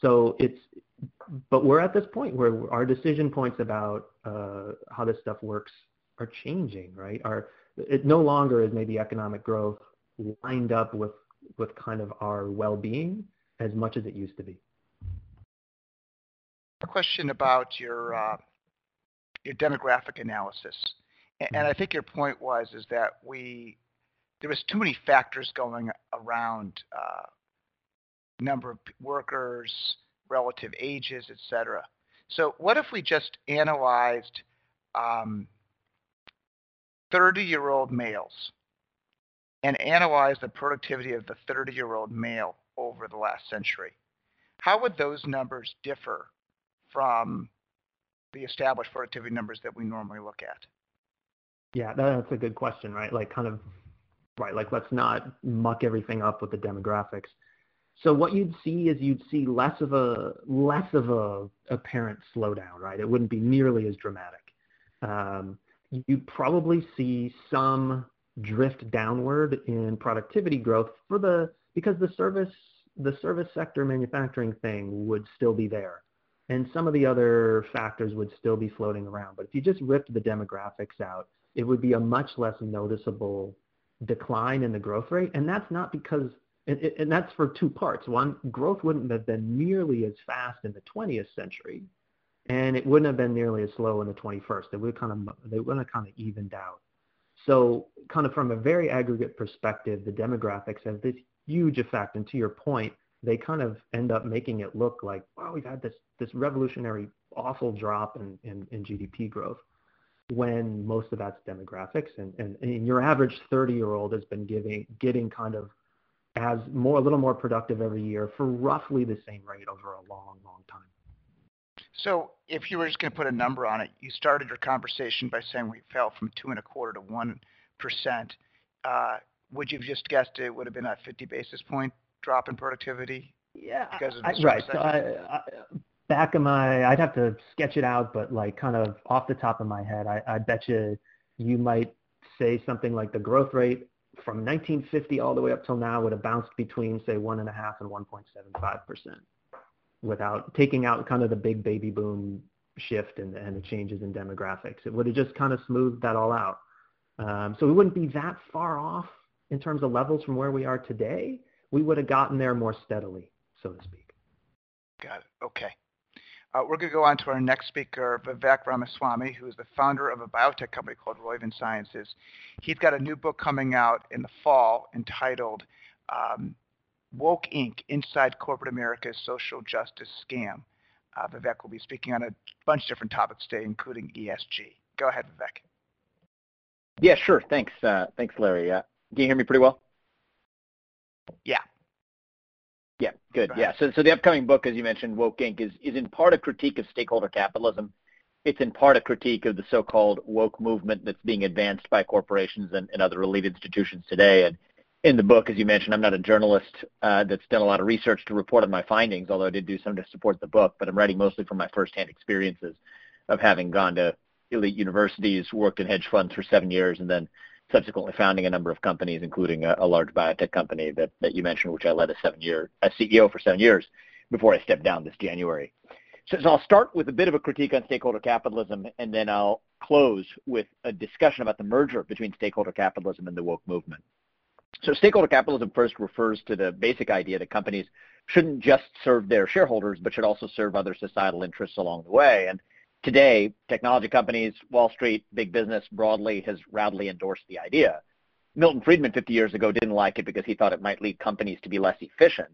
So it's, but we're at this point where our decision points about uh, how this stuff works are changing, right? Our, it no longer is maybe economic growth lined up with, with kind of our well-being as much as it used to be. A question about your uh, your demographic analysis, and, and I think your point was is that we there was too many factors going around uh, number of workers, relative ages, et cetera. So what if we just analyzed um, thirty-year-old males and analyzed the productivity of the thirty-year-old male over the last century? How would those numbers differ from the established productivity numbers that we normally look at? Yeah, that's a good question, right? Like kind of, right, like let's not muck everything up with the demographics. So what you'd see is you'd see less of a, less of a apparent slowdown, right? It wouldn't be nearly as dramatic. Um, you'd probably see some drift downward in productivity growth for the, because the service, the service sector manufacturing thing would still be there. And some of the other factors would still be floating around. But if you just ripped the demographics out, it would be a much less noticeable decline in the growth rate. And that's not because, and, and that's for two parts. One, growth wouldn't have been nearly as fast in the twentieth century, and it wouldn't have been nearly as slow in the twenty-first. They would kind of, they would have kind of evened out. So kind of from a very aggregate perspective, the demographics have this huge effect. And to your point, they kind of end up making it look like, wow, we've had this this revolutionary awful drop in, in, in G D P growth, when most of that's demographics. And, and, and your average thirty-year-old has been giving getting kind of as more a little more productive every year for roughly the same rate over a long, long time. So if you were just going to put a number on it, you started your conversation by saying we fell from two and a quarter to one percent. Uh, would you have just guessed it would have been a fifty basis point drop in productivity? Yeah, because of the I, right. So I, I, back of my, I'd have to sketch it out, but like kind of off the top of my head, I, I bet you you might say something like the growth rate from nineteen fifty all the way up till now would have bounced between say one and a half and one point seven five percent without taking out kind of the big baby boom shift and, and the changes in demographics. It would have just kind of smoothed that all out. Um, so we wouldn't be that far off in terms of levels from where we are today. We would have gotten there more steadily, so to speak. Got it. Okay. Uh, we're going to go on to our next speaker, Vivek Ramaswamy, who is the founder of a biotech company called Roivant Sciences. He's got a new book coming out in the fall entitled um, Woke Incorporated. Inside Corporate America's Social Justice Scam. Uh, Vivek will be speaking on a bunch of different topics today, including E S G. Go ahead, Vivek. Yeah, sure. Thanks, uh, thanks, Larry. Uh, can you hear me pretty well? Yeah. Yeah, good. Yeah. So so the upcoming book, as you mentioned, Woke Incorporated, is, is in part a critique of stakeholder capitalism. It's in part a critique of the so-called woke movement that's being advanced by corporations and, and other related institutions today. And in the book, as you mentioned, I'm not a journalist uh, that's done a lot of research to report on my findings, although I did do some to support the book, but I'm writing mostly from my firsthand experiences of having gone to elite universities, worked in hedge funds for seven years, and then subsequently founding a number of companies, including a, a large biotech company that, that you mentioned, which I led a seven-year as C E O for seven years before I stepped down this January. So, so I'll start with a bit of a critique on stakeholder capitalism, and then I'll close with a discussion about the merger between stakeholder capitalism and the woke movement. So stakeholder capitalism first refers to the basic idea that companies shouldn't just serve their shareholders, but should also serve other societal interests along the way. And today, technology companies, Wall Street, big business broadly has roundly endorsed the idea. Milton Friedman fifty years ago didn't like it because he thought it might lead companies to be less efficient.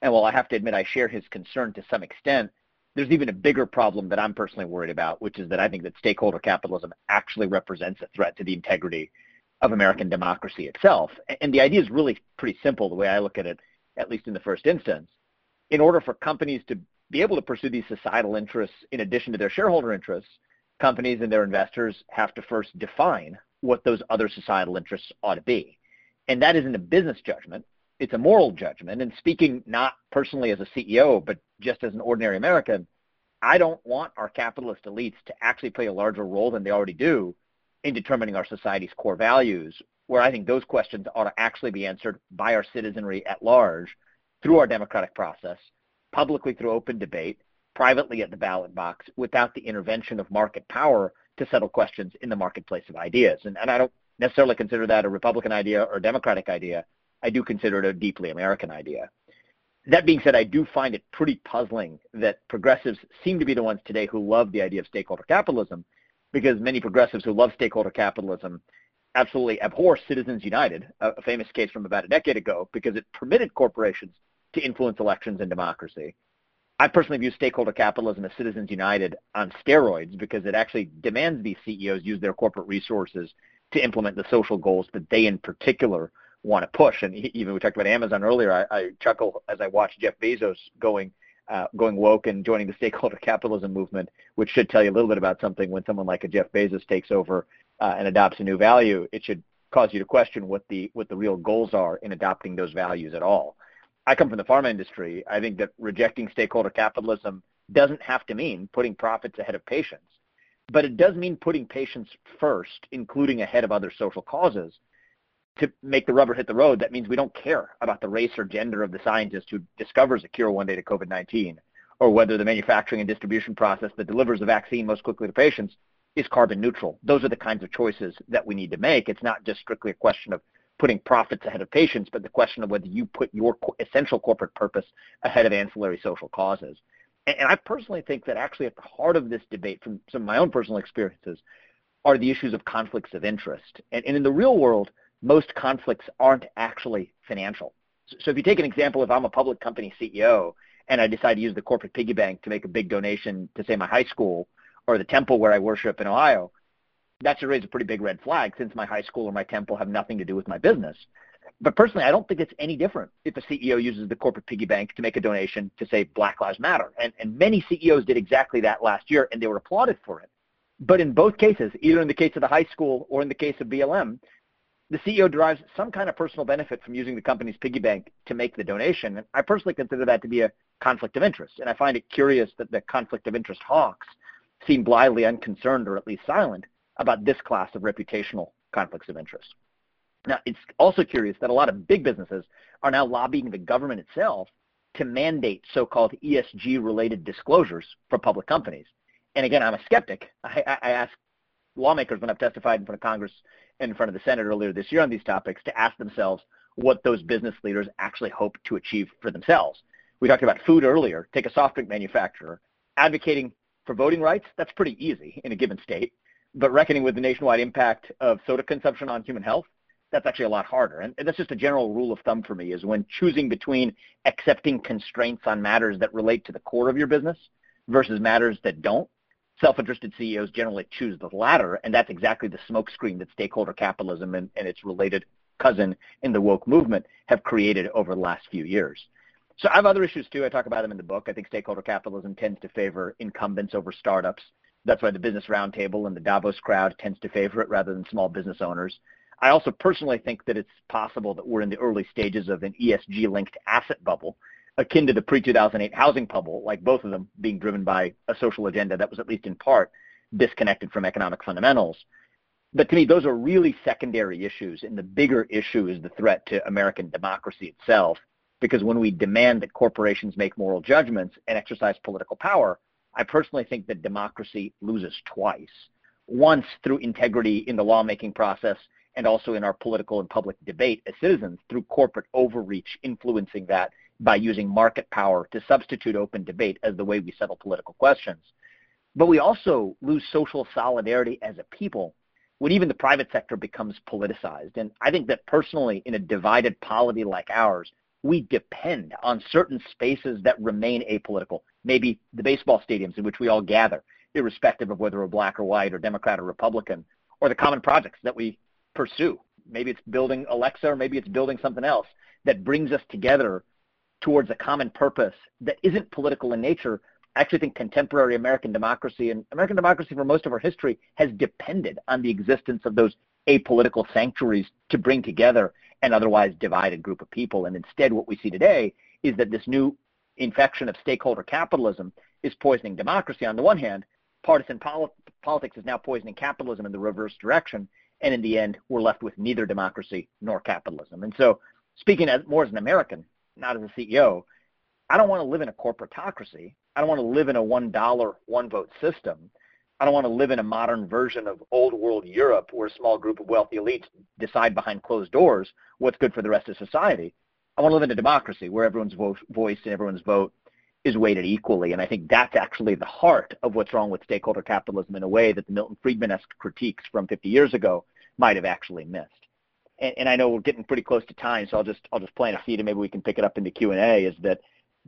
And while I have to admit I share his concern to some extent, there's even a bigger problem that I'm personally worried about, which is that I think that stakeholder capitalism actually represents a threat to the integrity of American democracy itself. And the idea is really pretty simple, the way I look at it, at least in the first instance. In order for companies to be able to pursue these societal interests in addition to their shareholder interests, companies and their investors have to first define what those other societal interests ought to be. And that isn't a business judgment. It's a moral judgment. And speaking not personally as a C E O, but just as an ordinary American, I don't want our capitalist elites to actually play a larger role than they already do in determining our society's core values, where I think those questions ought to actually be answered by our citizenry at large through our democratic process, publicly through open debate, privately at the ballot box, without the intervention of market power to settle questions in the marketplace of ideas. And, and I don't necessarily consider that a Republican idea or a Democratic idea. I do consider it a deeply American idea. That being said, I do find it pretty puzzling that progressives seem to be the ones today who love the idea of stakeholder capitalism, because many progressives who love stakeholder capitalism absolutely abhor Citizens United, a famous case from about a decade ago, because it permitted corporations to influence elections and democracy. I personally view stakeholder capitalism as Citizens United on steroids, because it actually demands these C E Os use their corporate resources to implement the social goals that they in particular want to push. And even we talked about Amazon earlier. I, I chuckle as I watch Jeff Bezos going uh, going woke and joining the stakeholder capitalism movement, which should tell you a little bit about something. When someone like a Jeff Bezos takes over uh, and adopts a new value, it should cause you to question what the what the real goals are in adopting those values at all. I come from the pharma industry. I think that rejecting stakeholder capitalism doesn't have to mean putting profits ahead of patients, but it does mean putting patients first, including ahead of other social causes. To make the rubber hit the road, that means we don't care about the race or gender of the scientist who discovers a cure one day to COVID nineteen, or whether the manufacturing and distribution process that delivers the vaccine most quickly to patients is carbon neutral. Those are the kinds of choices that we need to make. It's not just strictly a question of putting profits ahead of patients, but the question of whether you put your essential corporate purpose ahead of ancillary social causes. And I personally think that actually at the heart of this debate, from some of my own personal experiences, are the issues of conflicts of interest. And in the real world, most conflicts aren't actually financial. So if you take an example, if I'm a public company C E O and I decide to use the corporate piggy bank to make a big donation to, say, my high school or the temple where I worship in Ohio, that should raise a pretty big red flag, since my high school or my temple have nothing to do with my business. But personally, I don't think it's any different if a C E O uses the corporate piggy bank to make a donation to, say, Black Lives Matter. And, and many C E Os did exactly that last year, and they were applauded for it. But in both cases, either in the case of the high school or in the case of B L M, the C E O derives some kind of personal benefit from using the company's piggy bank to make the donation. And I personally consider that to be a conflict of interest. And I find it curious that the conflict of interest hawks seem blithely unconcerned, or at least silent, about this class of reputational conflicts of interest. Now, it's also curious that a lot of big businesses are now lobbying the government itself to mandate so-called E S G-related disclosures for public companies. And again, I'm a skeptic. I, I, I ask lawmakers, when I've testified in front of Congress and in front of the Senate earlier this year on these topics, to ask themselves what those business leaders actually hope to achieve for themselves. We talked about food earlier. Take a soft drink manufacturer. Advocating for voting rights, that's pretty easy in a given state. But reckoning with the nationwide impact of soda consumption on human health, that's actually a lot harder. And that's just a general rule of thumb for me, is when choosing between accepting constraints on matters that relate to the core of your business versus matters that don't, self-interested C E Os generally choose the latter, and that's exactly the smokescreen that stakeholder capitalism and, and its related cousin in the woke movement have created over the last few years. So I have other issues too. I talk about them in the book. I think stakeholder capitalism tends to favor incumbents over startups. That's why the Business Roundtable and the Davos crowd tends to favor it rather than small business owners. I also personally think that it's possible that we're in the early stages of an E S G-linked asset bubble, akin to the pre two thousand eight housing bubble, like both of them being driven by a social agenda that was at least in part disconnected from economic fundamentals. But to me, those are really secondary issues, and the bigger issue is the threat to American democracy itself, because when we demand that corporations make moral judgments and exercise political power, I personally think that democracy loses twice. Once through integrity in the lawmaking process, and also in our political and public debate as citizens through corporate overreach, influencing that by using market power to substitute open debate as the way we settle political questions. But we also lose social solidarity as a people when even the private sector becomes politicized. And I think that personally, in a divided polity like ours, we depend on certain spaces that remain apolitical, maybe the baseball stadiums in which we all gather, irrespective of whether we're black or white or Democrat or Republican, or the common projects that we pursue. Maybe it's building Alexa, or maybe it's building something else that brings us together towards a common purpose that isn't political in nature. I actually think contemporary American democracy and American democracy for most of our history has depended on the existence of those apolitical sanctuaries to bring together an otherwise divided group of people. And instead, what we see today is that this new infection of stakeholder capitalism is poisoning democracy on the one hand. Partisan pol- politics is now poisoning capitalism in the reverse direction, and in the end, we're left with neither democracy nor capitalism. And so, speaking as, more as an American, not as a C E O, I don't want to live in a corporatocracy. I don't want to live in a one dollar, one-vote system. I don't want to live in a modern version of old-world Europe where a small group of wealthy elites decide behind closed doors what's good for the rest of society. I want to live in a democracy where everyone's vo- voice and everyone's vote is weighted equally, and I think that's actually the heart of what's wrong with stakeholder capitalism in a way that the Milton Friedman-esque critiques from fifty years ago might have actually missed. And, and I know we're getting pretty close to time, so I'll just I'll just plant a seed, and maybe we can pick it up in the Q and A. Is that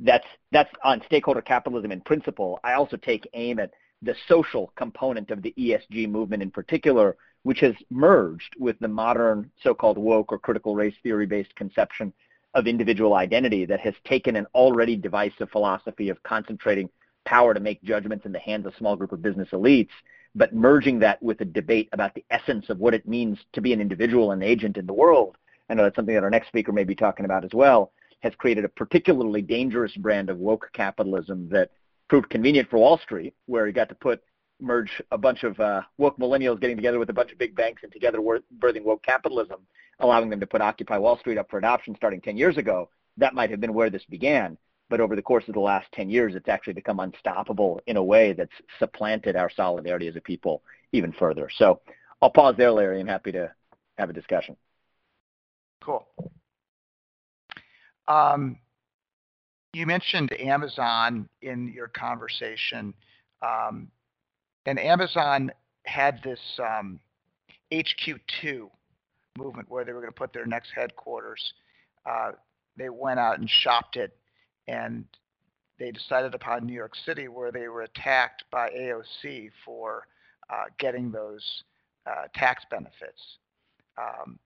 that's that's on stakeholder capitalism in principle. I also take aim at the social component of the E S G movement in particular, which has merged with the modern so-called woke or critical race theory-based conception of individual identity that has taken an already divisive philosophy of concentrating power to make judgments in the hands of a small group of business elites, but merging that with a debate about the essence of what it means to be an individual and agent in the world. I know that's something that our next speaker may be talking about as well, has created a particularly dangerous brand of woke capitalism that proved convenient for Wall Street, where you got to put merge a bunch of uh, woke millennials getting together with a bunch of big banks and together birthing woke capitalism, allowing them to put Occupy Wall Street up for adoption starting ten years ago. That might have been where this began, but over the course of the last ten years, it's actually become unstoppable in a way that's supplanted our solidarity as a people even further. So I'll pause there, Larry. I'm happy to have a discussion. Cool. Um, you mentioned Amazon in your conversation. Um, And Amazon had this um, H Q two movement where they were going to put their next headquarters. Uh, they went out and shopped it, and they decided upon New York City, where they were attacked by A O C for uh, getting those uh, tax benefits. Um,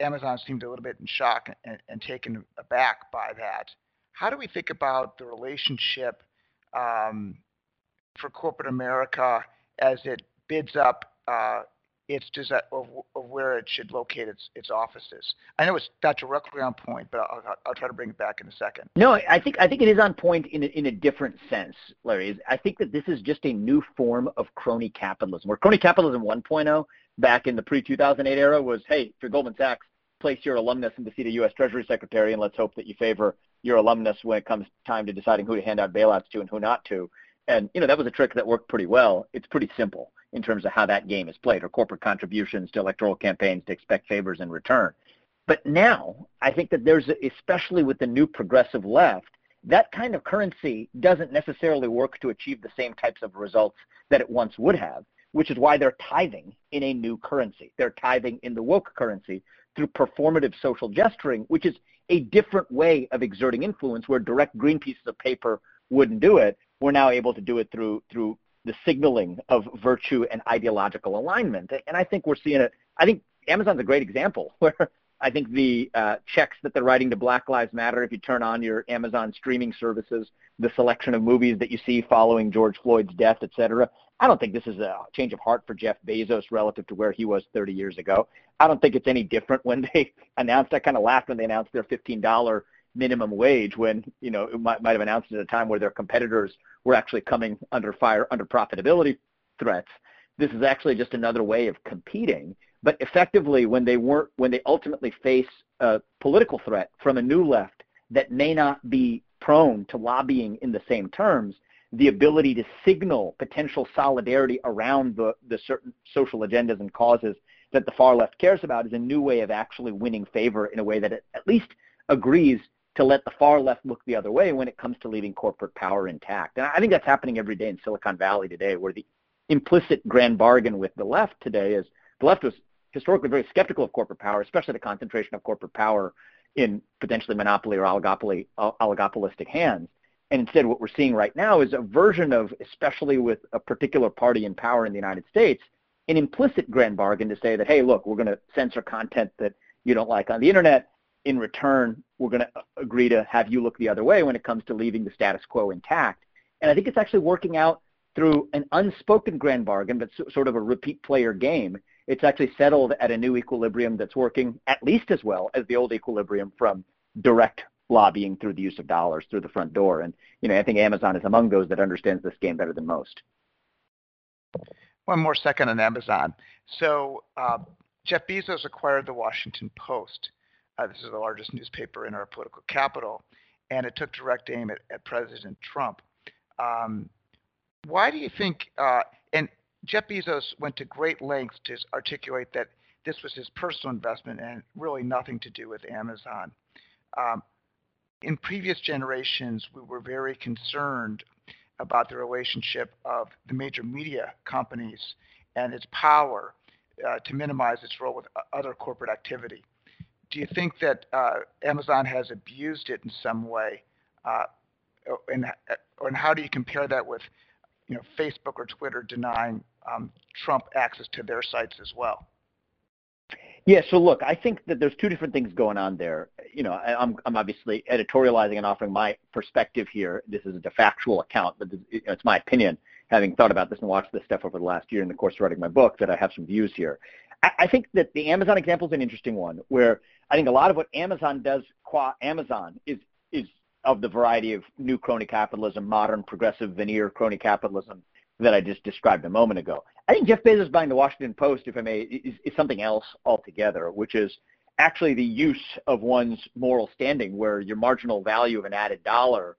Amazon seemed a little bit in shock and, and taken aback by that. How do we think about the relationship um, for corporate America as it bids up uh, its design of, of where it should locate its, its offices? I know it's not directly on point, but I'll, I'll try to bring it back in a second. No, I think I think it is on point in a, in a different sense, Larry. I think that this is just a new form of crony capitalism, where crony capitalism one point oh back in the pre two thousand eight era was, hey, if you're Goldman Sachs, place your alumnus in the seat of U S Treasury Secretary, and let's hope that you favor your alumnus when it comes time to deciding who to hand out bailouts to and who not to. And, you know, that was a trick that worked pretty well. It's pretty simple in terms of how that game is played, or corporate contributions to electoral campaigns to expect favors in return. But now I think that there's, especially with the new progressive left, that kind of currency doesn't necessarily work to achieve the same types of results that it once would have, which is why they're tithing in a new currency. They're tithing in the woke currency through performative social gesturing, which is a different way of exerting influence, where direct green pieces of paper wouldn't do it. We're now able to do it through through the signaling of virtue and ideological alignment. And I think we're seeing it. I think Amazon's a great example where I think the uh, checks that they're writing to Black Lives Matter, if you turn on your Amazon streaming services, the selection of movies that you see following George Floyd's death, et cetera, I don't think this is a change of heart for Jeff Bezos relative to where he was thirty years ago. I don't think it's any different when they announced, I kind of laughed when they announced their fifteen dollar minimum wage when, you know, it might, might have announced at a time where their competitors were actually coming under fire, under profitability threats. This is actually just another way of competing. But effectively, when they weren't, when they ultimately face a political threat from a new left that may not be prone to lobbying in the same terms, the ability to signal potential solidarity around the, the certain social agendas and causes that the far left cares about is a new way of actually winning favor in a way that it at least agrees to let the far left look the other way when it comes to leaving corporate power intact. And I think that's happening every day in Silicon Valley today, where the implicit grand bargain with the left today is the left was historically very skeptical of corporate power, especially the concentration of corporate power in potentially monopoly or oligopoly, oligopolistic hands. And instead, what we're seeing right now is a version of, especially with a particular party in power in the United States, an implicit grand bargain to say that, hey, look, we're going to censor content that you don't like on the internet. In return, we're going to agree to have you look the other way when it comes to leaving the status quo intact. And I think it's actually working out through an unspoken grand bargain, but sort of a repeat player game. It's actually settled at a new equilibrium that's working at least as well as the old equilibrium from direct lobbying through the use of dollars through the front door. And, you know, I think Amazon is among those that understands this game better than most. One more second on Amazon. So uh, Jeff Bezos acquired the Washington Post. Uh, this is the largest newspaper in our political capital, and it took direct aim at, at President Trump. Um, why do you think uh, – and Jeff Bezos went to great lengths to articulate that this was his personal investment and really nothing to do with Amazon. Um, in previous generations, we were very concerned about the relationship of the major media companies and its power uh, to minimize its role with other corporate activity. Do you think that uh, Amazon has abused it in some way? Uh, and, and how do you compare that with, you know, Facebook or Twitter denying um, Trump access to their sites as well? Yeah, so look, I think that there's two different things going on there. You know, I, I'm, I'm obviously editorializing and offering my perspective here. This is a factual account, but this, you know, it's my opinion, having thought about this and watched this stuff over the last year in the course of writing my book, that I have some views here. I, I think that the Amazon example is an interesting one, where I think a lot of what Amazon does qua Amazon is is of the variety of new crony capitalism, modern progressive veneer crony capitalism that I just described a moment ago. I think Jeff Bezos buying the Washington Post, if I may, is, is something else altogether, which is actually the use of one's moral standing, where your marginal value of an added dollar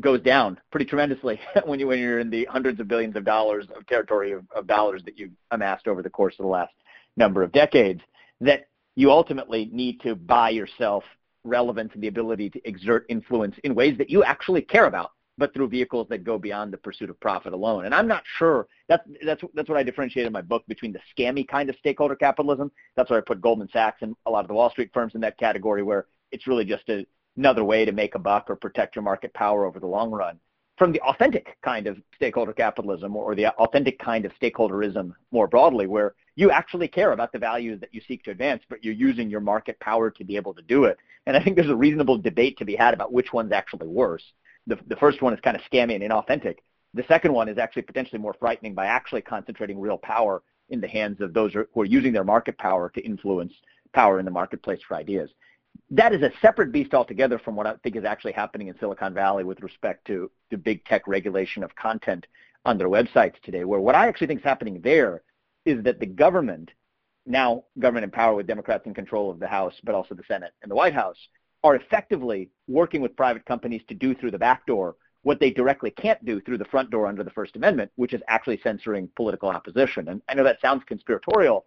goes down pretty tremendously when, you, when you're in the hundreds of billions of dollars of territory of, of dollars that you've amassed over the course of the last number of decades, that you ultimately need to buy yourself relevance and the ability to exert influence in ways that you actually care about, but through vehicles that go beyond the pursuit of profit alone. And I'm not sure, that's, that's, that's what I differentiate in my book between the scammy kind of stakeholder capitalism. That's where I put Goldman Sachs and a lot of the Wall Street firms in that category, where it's really just a, another way to make a buck or protect your market power over the long run, from the authentic kind of stakeholder capitalism or the authentic kind of stakeholderism more broadly, where you actually care about the values that you seek to advance, but you're using your market power to be able to do it. And I think there's a reasonable debate to be had about which one's actually worse. The, the first one is kind of scammy and inauthentic. The second one is actually potentially more frightening by actually concentrating real power in the hands of those who are using their market power to influence power in the marketplace for ideas. That is a separate beast altogether from what I think is actually happening in Silicon Valley with respect to the big tech regulation of content on their websites today, where what I actually think is happening there is that the government, now government in power with Democrats in control of the House, but also the Senate and the White House, are effectively working with private companies to do through the back door what they directly can't do through the front door under the First Amendment, which is actually censoring political opposition. And I know that sounds conspiratorial,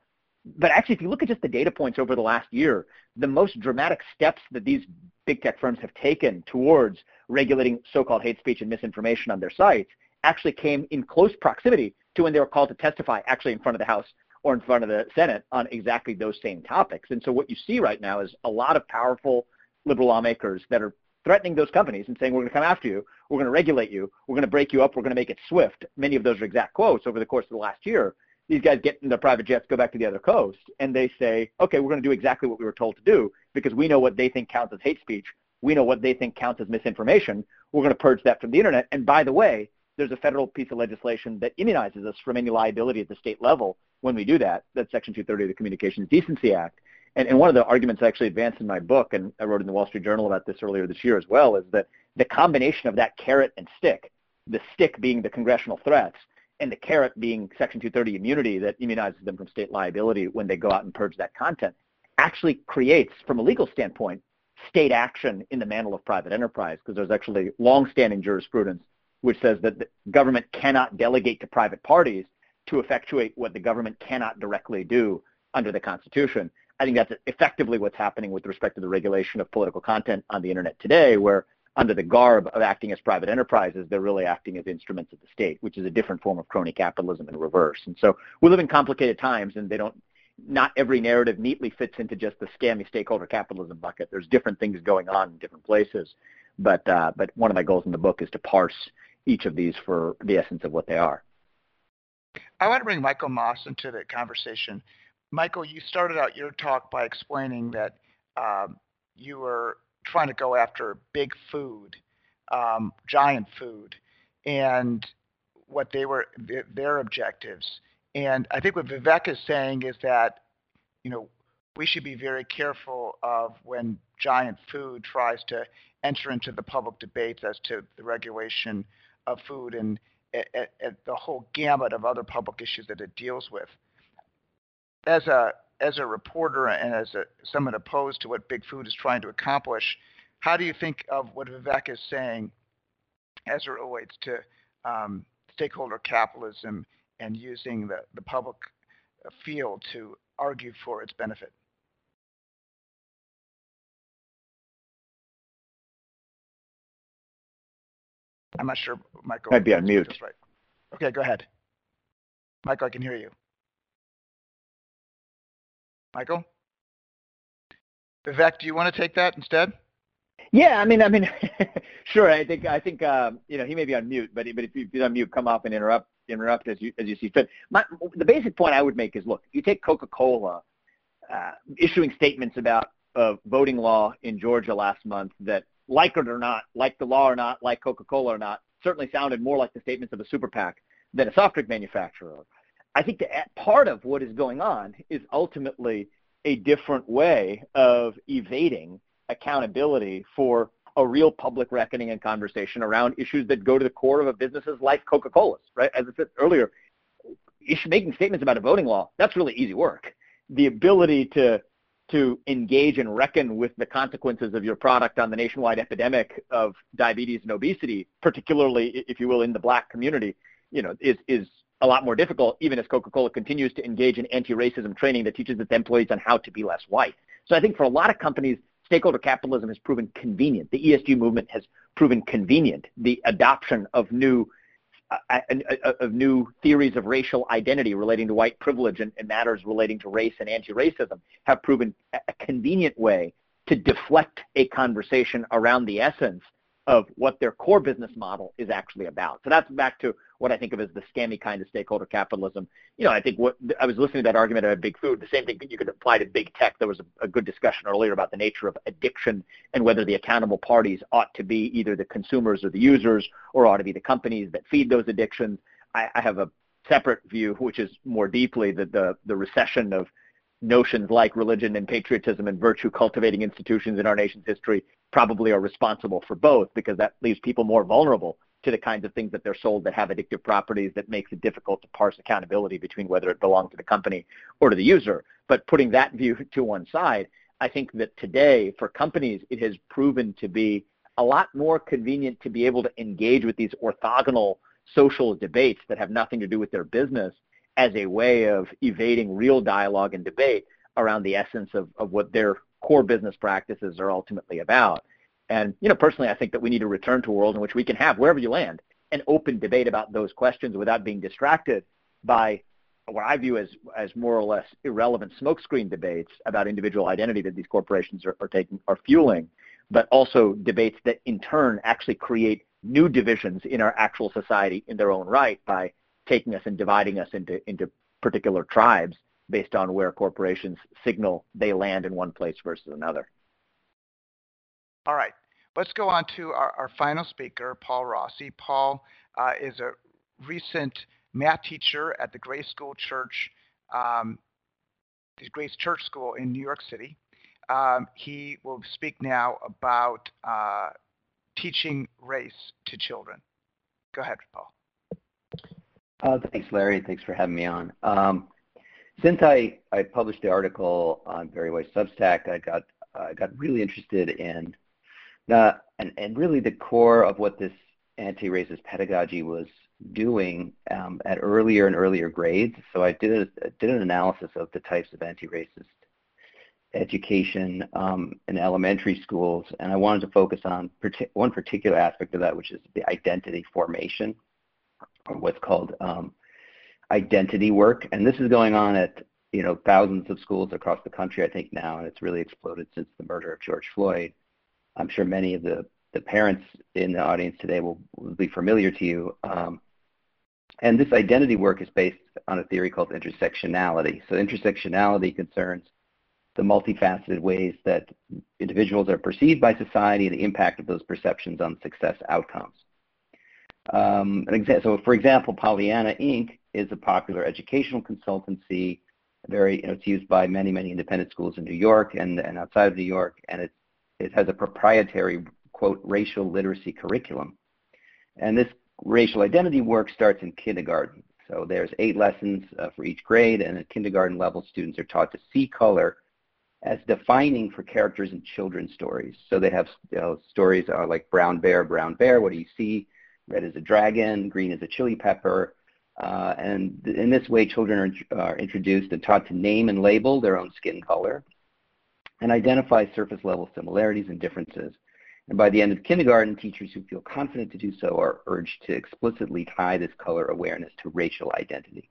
but actually, if you look at just the data points over the last year, the most dramatic steps that these big tech firms have taken towards regulating so-called hate speech and misinformation on their sites actually came in close proximity to when they were called to testify actually in front of the House or in front of the Senate on exactly those same topics. And so what you see right now is a lot of powerful liberal lawmakers that are threatening those companies and saying, we're going to come after you, we're going to regulate you, we're going to break you up, we're going to make it swift. Many of those are exact quotes over the course of the last year. these guys get in the private jets, go back to the other coast, and they say, okay, we're going to do exactly what we were told to do because we know what they think counts as hate speech. We know what they think counts as misinformation. We're going to purge that from the internet. And by the way, there's a federal piece of legislation that immunizes us from any liability at the state level when we do that. That's Section two thirty of the Communications Decency Act. And, and one of the arguments I actually advanced in my book, and I wrote in the Wall Street Journal about this earlier this year as well, is that the combination of that carrot and stick, the stick being the congressional threats, and the carrot being Section two thirty immunity that immunizes them from state liability when they go out and purge that content, actually creates, from a legal standpoint, state action in the mantle of private enterprise, because there's actually longstanding jurisprudence which says that the government cannot delegate to private parties to effectuate what the government cannot directly do under the Constitution. I think that's effectively what's happening with respect to the regulation of political content on the internet today, where under the garb of acting as private enterprises, they're really acting as instruments of the state, which is a different form of crony capitalism in reverse. And so we live in complicated times, and they don't, not every narrative neatly fits into just the scammy stakeholder capitalism bucket. There's different things going on in different places. But, uh, but one of my goals in the book is to parse each of these for the essence of what they are. I want to bring Michael Moss into the conversation. Michael, you started out your talk by explaining that um, you were trying to go after big food, um, giant food, and what they were, th- their objectives. And I think what Vivek is saying is that, you know, we should be very careful of when giant food tries to enter into the public debates as to the regulation of food and at, at the whole gamut of other public issues that it deals with. As a as a reporter and as a, someone opposed to what big food is trying to accomplish, how do you think of what Vivek is saying as it relates to um, stakeholder capitalism and using the, the public field to argue for its benefit? I'm not sure, Michael. I'd be on mute. Right. Okay, go ahead. Michael, I can hear you. Michael? Vivek, do you want to take that instead? Yeah, I mean, I mean, sure. I think, I think, um, you know, he may be on mute, but but if he's on mute, come up and interrupt, interrupt as you as you see fit. My, the basic point I would make is, look, you take Coca-Cola uh, issuing statements about uh, voting law in Georgia last month that, like it or not, like the law or not, like Coca-Cola or not, certainly sounded more like the statements of a super PAC than a soft drink manufacturer. I think that part of what is going on is ultimately a different way of evading accountability for a real public reckoning and conversation around issues that go to the core of a business's life, Coca-Cola's, right? As I said earlier, making statements about a voting law, that's really easy work. The ability to to engage and reckon with the consequences of your product on the nationwide epidemic of diabetes and obesity, particularly, if you will, in the black community, you know, is is a lot more difficult, even as Coca-Cola continues to engage in anti-racism training that teaches its employees on how to be less white. So I think for a lot of companies, stakeholder capitalism has proven convenient. The E S G movement has proven convenient. The adoption of new uh, uh, of new theories of racial identity relating to white privilege and, and matters relating to race and anti-racism have proven a convenient way to deflect a conversation around the essence of what their core business model is actually about. So that's back to what I think of as the scammy kind of stakeholder capitalism. You know, I think what I was listening to that argument about big food, the same thing you could apply to big tech. There was a, a good discussion earlier about the nature of addiction and whether the accountable parties ought to be either the consumers or the users, or ought to be the companies that feed those addictions. I, I have a separate view, which is more deeply the, the, the recession of notions like religion and patriotism and virtue cultivating institutions in our nation's history probably are responsible for both, because that leaves people more vulnerable to the kinds of things that they're sold that have addictive properties that makes it difficult to parse accountability between whether it belonged to the company or to the user. But putting that view to one side, I think that today for companies, it has proven to be a lot more convenient to be able to engage with these orthogonal social debates that have nothing to do with their business as a way of evading real dialogue and debate around the essence of, of what their core business practices are ultimately about. And, you know, personally, I think that we need to return to a world in which we can have, wherever you land, an open debate about those questions without being distracted by what I view as, as more or less irrelevant smokescreen debates about individual identity that these corporations are, are taking, are fueling, but also debates that in turn actually create new divisions in our actual society in their own right by taking us and dividing us into into particular tribes based on where corporations signal they land in one place versus another. All right. Let's go on to our, our final speaker, Paul Rossi. Paul uh, is a recent math teacher at the Grace School Church, um, the Grace Church School in New York City. Um, he will speak now about uh, teaching race to children. Go ahead, Paul. Uh, thanks, Larry. Thanks for having me on. Um, since I, I published the article on Very White Substack, I got I got really interested in the and, and really the core of what this anti-racist pedagogy was doing um, at earlier and earlier grades. So I did a, did an analysis of the types of anti-racist education um, in elementary schools, and I wanted to focus on partic- one particular aspect of that, which is the identity formation, or what's called um, identity work. And this is going on at you know thousands of schools across the country, I think now, and it's really exploded since the murder of George Floyd. I'm sure many of the, the parents in the audience today will, will be familiar to you. Um, and this identity work is based on a theory called intersectionality. So intersectionality concerns the multifaceted ways that individuals are perceived by society and the impact of those perceptions on success outcomes. Um, an exa- so, for example, Pollyanna Incorporated is a popular educational consultancy. Very, you know, it's used by many, many independent schools in New York and, and outside of New York, and it it has a proprietary, quote, racial literacy curriculum. And this racial identity work starts in kindergarten. So there's eight lessons uh, for each grade, and at kindergarten level, students are taught to see color as defining for characters in children's stories. So they have you know, stories uh, like brown bear, brown bear, what do you see? Red is a dragon, green is a chili pepper. Uh, and th- in this way, children are, are introduced and taught to name and label their own skin color and identify surface level similarities and differences. And by the end of kindergarten, teachers who feel confident to do so are urged to explicitly tie this color awareness to racial identity.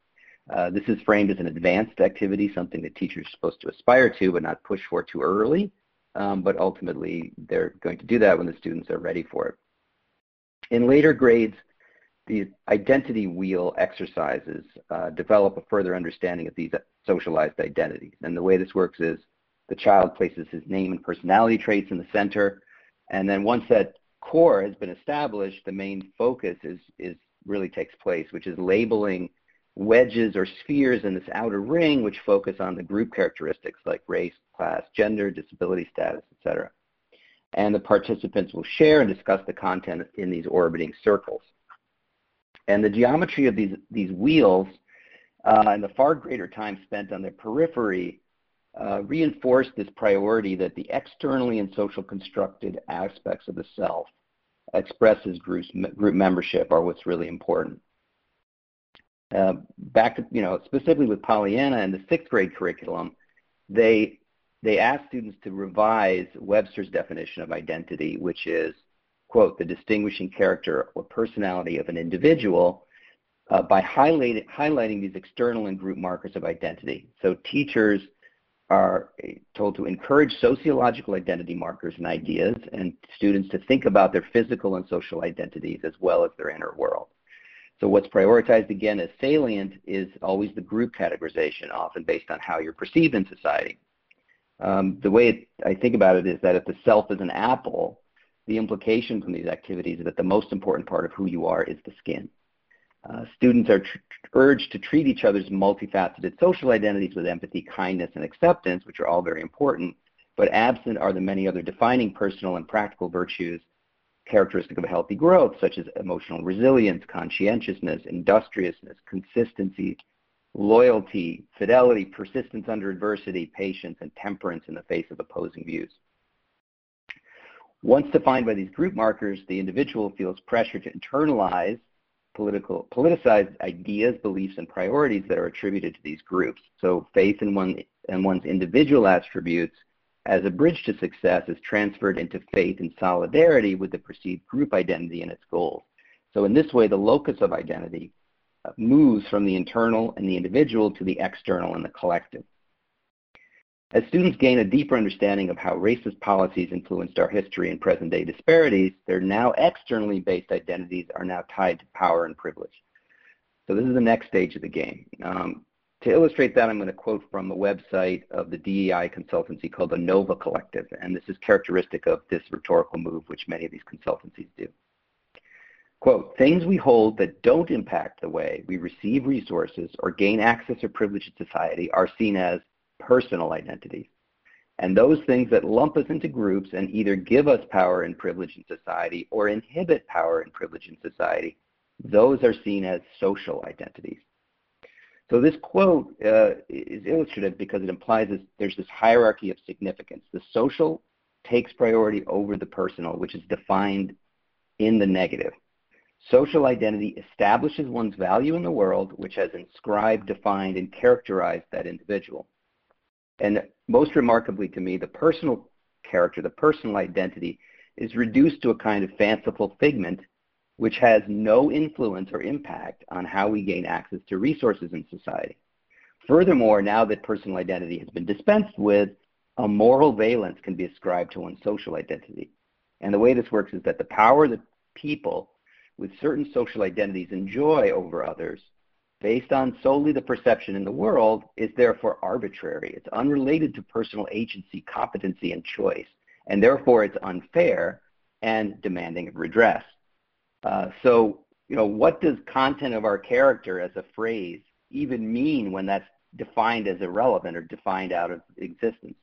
Uh, this is framed as an advanced activity, something that teachers are supposed to aspire to but not push for too early, um, but ultimately they're going to do that when the students are ready for it. In later grades, the identity wheel exercises uh, develop a further understanding of these socialized identities. And the way this works is the child places his name and personality traits in the center, and then once that core has been established, the main focus is, is really takes place, which is labeling wedges or spheres in this outer ring, which focus on the group characteristics like race, class, gender, disability status, et cetera. And the participants will share and discuss the content in these orbiting circles. And the geometry of these, these wheels uh, and the far greater time spent on their periphery uh, reinforce this priority that the externally and social constructed aspects of the self expresses group, group membership are what's really important. Uh, back to, you know, specifically with Pollyanna and the sixth grade curriculum, they they asked students to revise Webster's definition of identity, which is, quote, the distinguishing character or personality of an individual uh, by highlight, highlighting these external and group markers of identity. So teachers are told to encourage sociological identity markers and ideas, and students to think about their physical and social identities as well as their inner world. So what's prioritized, again, as salient is always the group categorization, often based on how you're perceived in society. Um, the way it, I think about it is that if the self is an apple, the implication from these activities is that the most important part of who you are is the skin. Uh, students are tr- urged to treat each other's multifaceted social identities with empathy, kindness, and acceptance, which are all very important, but absent are the many other defining personal and practical virtues characteristic of healthy growth, such as emotional resilience, conscientiousness, industriousness, consistency, loyalty, fidelity, persistence under adversity, patience, and temperance in the face of opposing views. Once defined by these group markers, the individual feels pressure to internalize political, politicized ideas, beliefs, and priorities that are attributed to these groups. So faith in one, in one's individual attributes as a bridge to success is transferred into faith and solidarity with the perceived group identity and its goals. So in this way, the locus of identity moves from the internal and the individual to the external and the collective. As students gain a deeper understanding of how racist policies influenced our history and present-day disparities, their now externally based identities are now tied to power and privilege. So this is the next stage of the game. Um, To illustrate that, I'm going to quote from a website of the D E I consultancy called the NOVA Collective, and this is characteristic of this rhetorical move, which many of these consultancies do. Quote, things we hold that don't impact the way we receive resources or gain access or privilege in society are seen as personal identities. And those things that lump us into groups and either give us power and privilege in society or inhibit power and privilege in society, those are seen as social identities. So this quote uh, is illustrative because it implies this, there's this hierarchy of significance. The social takes priority over the personal, which is defined in the negative. Social identity establishes one's value in the world, which has inscribed, defined, and characterized that individual. And most remarkably to me, the personal character, the personal identity, is reduced to a kind of fanciful figment which has no influence or impact on how we gain access to resources in society. Furthermore, now that personal identity has been dispensed with, a moral valence can be ascribed to one's social identity. And the way this works is that the power that people with certain social identities enjoy over others, based on solely the perception in the world, is therefore arbitrary. It's unrelated to personal agency, competency, and choice, and therefore it's unfair and demanding of redress. Uh, so, you know, what does content of our character as a phrase even mean when that's defined as irrelevant or defined out of existence?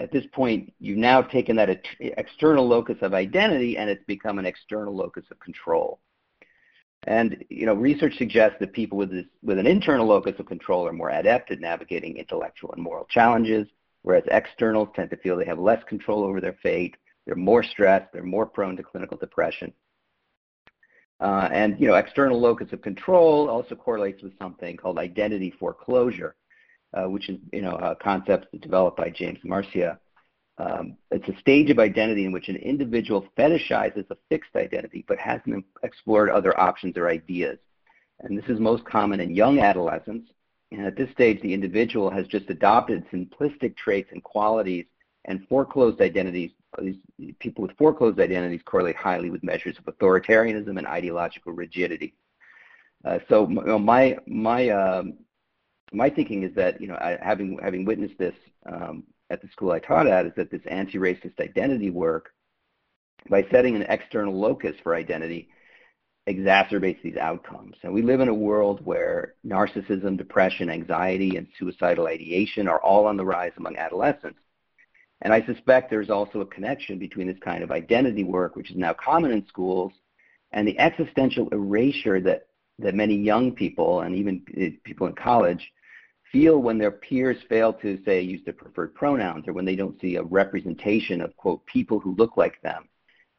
At this point, you've now taken that external locus of identity and it's become an external locus of control. And, you know, research suggests that people with, this, with an internal locus of control are more adept at navigating intellectual and moral challenges, whereas externals tend to feel they have less control over their fate, they're more stressed, they're more prone to clinical depression. Uh, and, you know, external locus of control also correlates with something called identity foreclosure, uh, which is, you know, a concept developed by James Marcia. Um, it's a stage of identity in which an individual fetishizes a fixed identity but hasn't explored other options or ideas. And this is most common in young adolescents. And at this stage, the individual has just adopted simplistic traits and qualities, and foreclosed identities, people with foreclosed identities correlate highly with measures of authoritarianism and ideological rigidity. Uh, so my my um, my thinking is that, you know, I, having having witnessed this um, at the school I taught at, is that this anti-racist identity work, by setting an external locus for identity, exacerbates these outcomes. And we live in a world where narcissism, depression, anxiety, and suicidal ideation are all on the rise among adolescents. And I suspect there's also a connection between this kind of identity work, which is now common in schools, and the existential erasure that, that many young people, and even people in college, feel when their peers fail to, say, use their preferred pronouns, or when they don't see a representation of, quote, people who look like them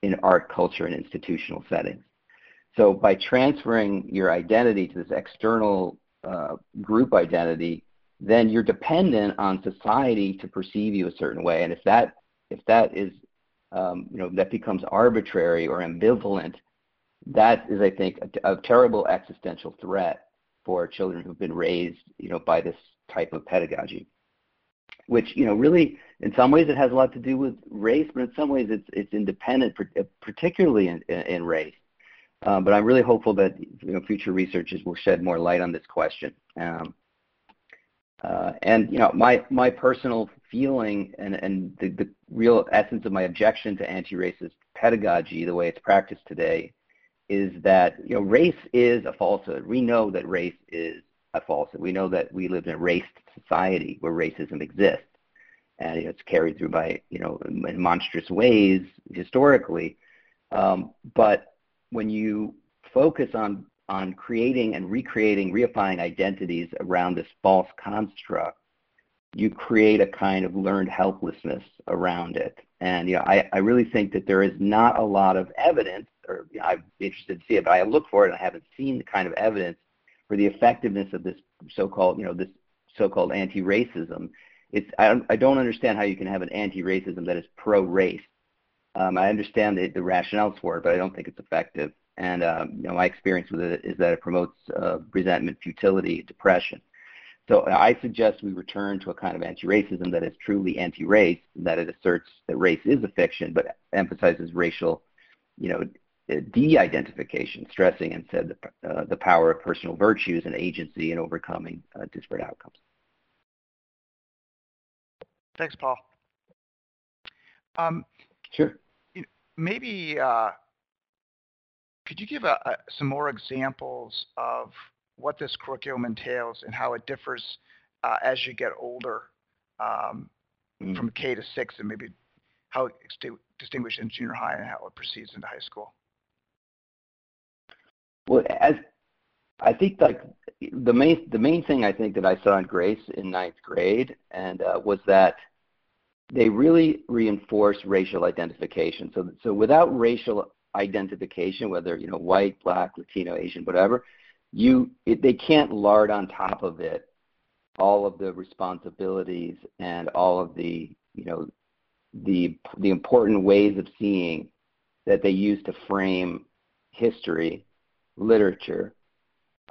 in art, culture, and institutional settings. So by transferring your identity to this external uh, group identity, then you're dependent on society to perceive you a certain way, and if that if that is um, you know that becomes arbitrary or ambivalent, that is, I think, a, a terrible existential threat for children who've been raised, you know, by this type of pedagogy. Which, you know, really, in some ways, it has a lot to do with race, but in some ways, it's it's independent, particularly in, in race. Um, but I'm really hopeful that, you know, future researchers will shed more light on this question. Um, Uh, and, you know, my, my personal feeling and, and the, the real essence of my objection to anti-racist pedagogy, the way it's practiced today, is that, you know, race is a falsehood. We know that race is a falsehood. We know that we live in a racist society where racism exists. And, you know, it's carried through by, you know, in monstrous ways historically. Um, but when you focus on on creating and recreating, reifying identities around this false construct, you create a kind of learned helplessness around it. And, you know, I, I really think that there is not a lot of evidence, or, you know, I'm interested to see it, but I look for it and I haven't seen the kind of evidence for the effectiveness of this so-called, you know, this so-called anti-racism. It's, I don't, I don't understand how you can have an anti-racism that is pro-race. Um, I understand the, the rationales for it, but I don't think it's effective. And um, you know, my experience with it is that it promotes uh, resentment, futility, depression. So I suggest we return to a kind of anti-racism that is truly anti-race, that it asserts that race is a fiction, but emphasizes racial, you know, de-identification, stressing instead the, uh, the power of personal virtues and agency in overcoming uh, disparate outcomes. Thanks, Paul. Um, sure. You know, maybe uh, could you give a, a, some more examples of what this curriculum entails and how it differs uh, as you get older um, mm. from K to six, and maybe how it distinguishes in junior high and how it proceeds into high school? Well, as I think, like the main the main thing I think that I saw in Grace in ninth grade and uh, was that they really reinforce racial identification. So, so without racial identification, whether you know white, black, Latino, Asian, whatever, you it, they can't lard on top of it all of the responsibilities and all of the you know the the important ways of seeing that they use to frame history, literature,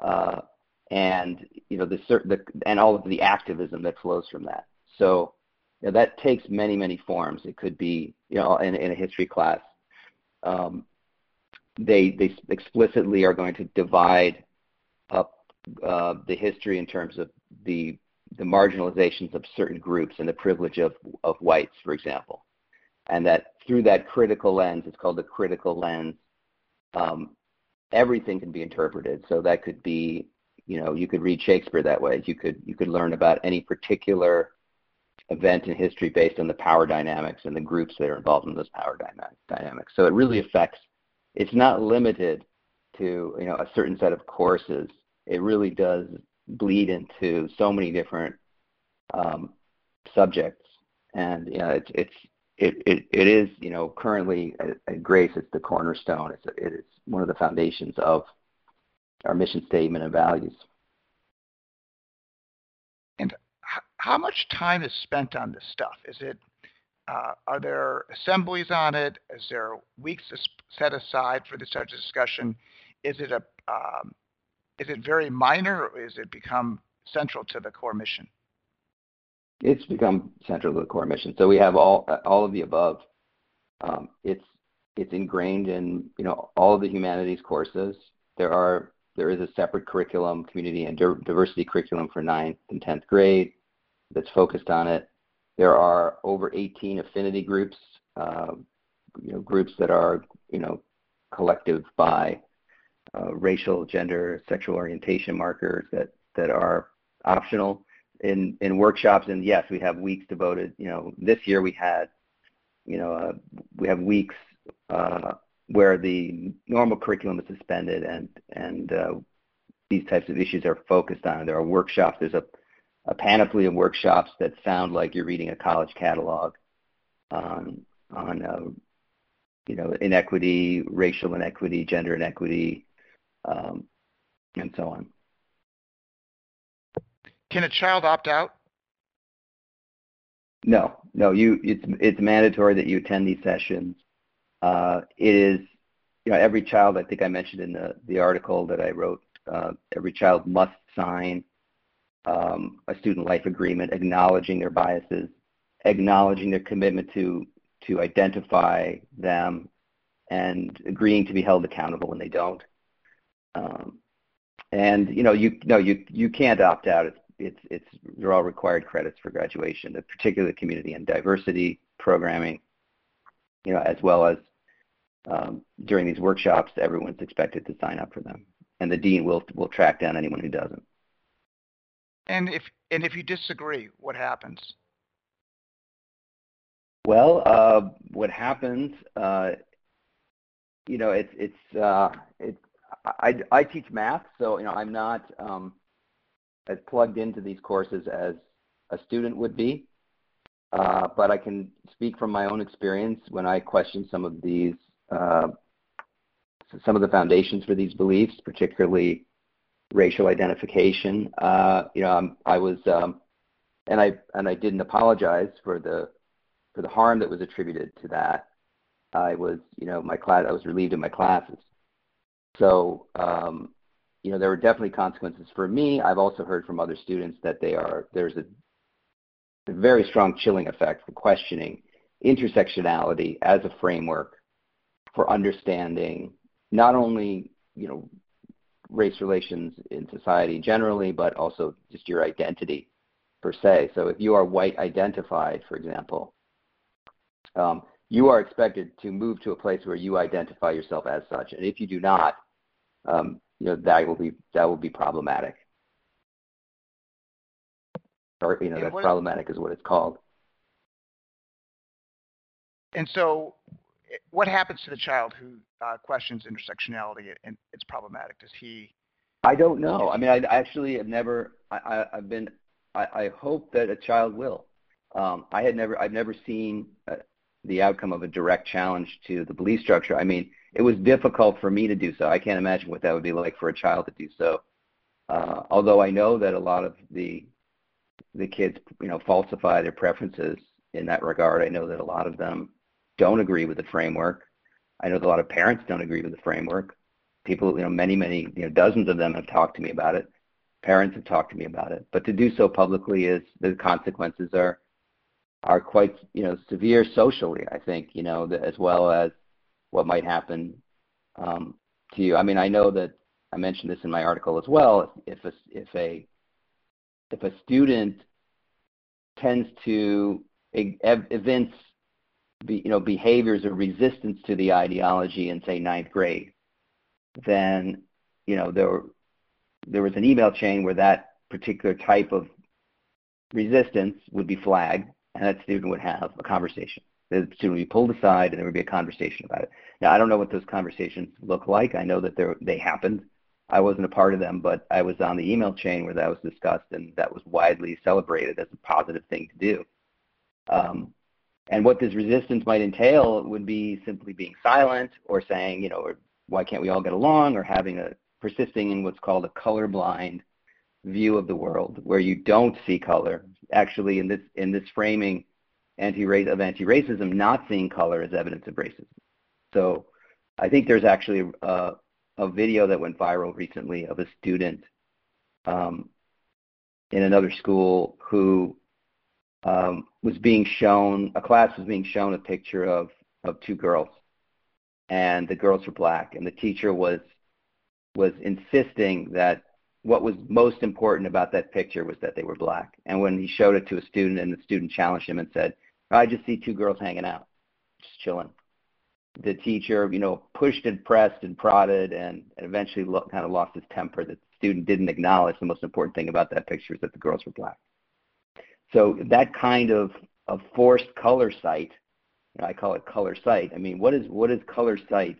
uh, and you know the, the and all of the activism that flows from that. So you know, that takes many many forms. It could be you know in, in a history class, um, they they explicitly are going to divide up uh, the history in terms of the the marginalizations of certain groups and the privilege of of whites, for example, and that through that critical lens, it's called the critical lens. Um, everything can be interpreted, so that could be, you know, you could read Shakespeare that way. You could you could learn about any particular event in history based on the power dynamics and the groups that are involved in those power dynamics. So it really affects. It's not limited to you know a certain set of courses. It really does bleed into so many different um, subjects, and you know, it's it's it, it it is you know currently at, at Grace it's the cornerstone. It's it is one of the foundations of our mission statement and values. And h- how much time is spent on this stuff? Is it uh, are there assemblies on it? Is there weeks set aside for this type of discussion? Is it a um, Is it very minor, or is it become central to the core mission? It's become central to the core mission. So we have all all of the above. Um, it's it's ingrained in you know all of the humanities courses. There are there is a separate curriculum, community and diversity curriculum for ninth and tenth grade that's focused on it. There are over eighteen affinity groups, uh, you know groups that are you know collective by Uh, racial, gender, sexual orientation markers that, that are optional in, in workshops. And yes, we have weeks devoted, you know, this year we had, you know, uh, we have weeks uh, where the normal curriculum is suspended and, and uh, these types of issues are focused on. There are workshops. There's a, a panoply of workshops that sound like you're reading a college catalog um, on, uh, you know, inequity, racial inequity, gender inequity, Um, and so on. Can a child opt out? No, no. You, it's it's mandatory that you attend these sessions. Uh, it is, you know, every child. I think I mentioned in the the article that I wrote. Uh, every child must sign um, a student life agreement, acknowledging their biases, acknowledging their commitment to to identify them, and agreeing to be held accountable when they don't. Um, and you know you no you you can't opt out. It's it's it's they're all required credits for graduation, particularly community and diversity programming. You know, as well as um, during these workshops, everyone's expected to sign up for them, and the dean will will track down anyone who doesn't. And if and if you disagree, what happens? Well, uh, what happens? Uh, you know, it's it's uh, it's. I, I teach math, so you know I'm not um, as plugged into these courses as a student would be, uh, but I can speak from my own experience when I question some of these, uh, some of the foundations for these beliefs, particularly racial identification. Uh, you know, I'm, I was, um, and I and I didn't apologize for the for the harm that was attributed to that. I was, you know, my class. I was relieved in my classes. So, um, you know, there were definitely consequences for me. I've also heard from other students that they are there's a, a very strong chilling effect for questioning intersectionality as a framework for understanding not only, you know, race relations in society generally, but also just your identity per se. So if you are white identified, for example, um, you are expected to move to a place where you identify yourself as such. And if you do not, um, you know, that will be, that will be problematic. Or, you know, that's problematic is what it's called. And so what happens to the child who uh, questions intersectionality and it's problematic? Does he? I don't know. I mean, I actually have never, I, I've been, I, I hope that a child will. Um, I had never, I've never seen uh, the outcome of a direct challenge to the belief structure. I mean, it was difficult for me to do so. I can't imagine what that would be like for a child to do so. Uh, although I know that a lot of the, the kids, you know, falsify their preferences in that regard. I know that a lot of them don't agree with the framework. I know that a lot of parents don't agree with the framework. People, you know, many, many, you know, dozens of them have talked to me about it. Parents have talked to me about it. But to do so publicly is, the consequences are are quite, you know, severe socially, I think, you know, as well as what might happen um, to you. I mean, I know that I mentioned this in my article as well. If a, if a if a student tends to evince, you know, behaviors or resistance to the ideology in, say, ninth grade, then, you know, there were, there was an email chain where that particular type of resistance would be flagged, and that student would have a conversation. The student would be pulled aside, and there would be a conversation about it. Now, I don't know what those conversations look like. I know that there, they happened. I wasn't a part of them, but I was on the email chain where that was discussed, and that was widely celebrated as a positive thing to do. Um, and what this resistance might entail would be simply being silent, or saying, you know, or why can't we all get along, or having a persisting in what's called a colorblind view of the world, where you don't see color. Actually, in this in this framing anti-race of anti-racism, not seeing color is evidence of racism. So I think there's actually a, a video that went viral recently of a student um, in another school who Um, was being shown, a class was being shown a picture of, of two girls, and the girls were black, and the teacher was was insisting that what was most important about that picture was that they were black. And when he showed it to a student, and the student challenged him and said, I just see two girls hanging out, just chilling, the teacher, you know, pushed and pressed and prodded, and, and eventually lo- kind of lost his temper. The student didn't acknowledge the most important thing about that picture was that the girls were black. So that kind of, of forced color sight, you know, I call it color sight. I mean, what is what does color sight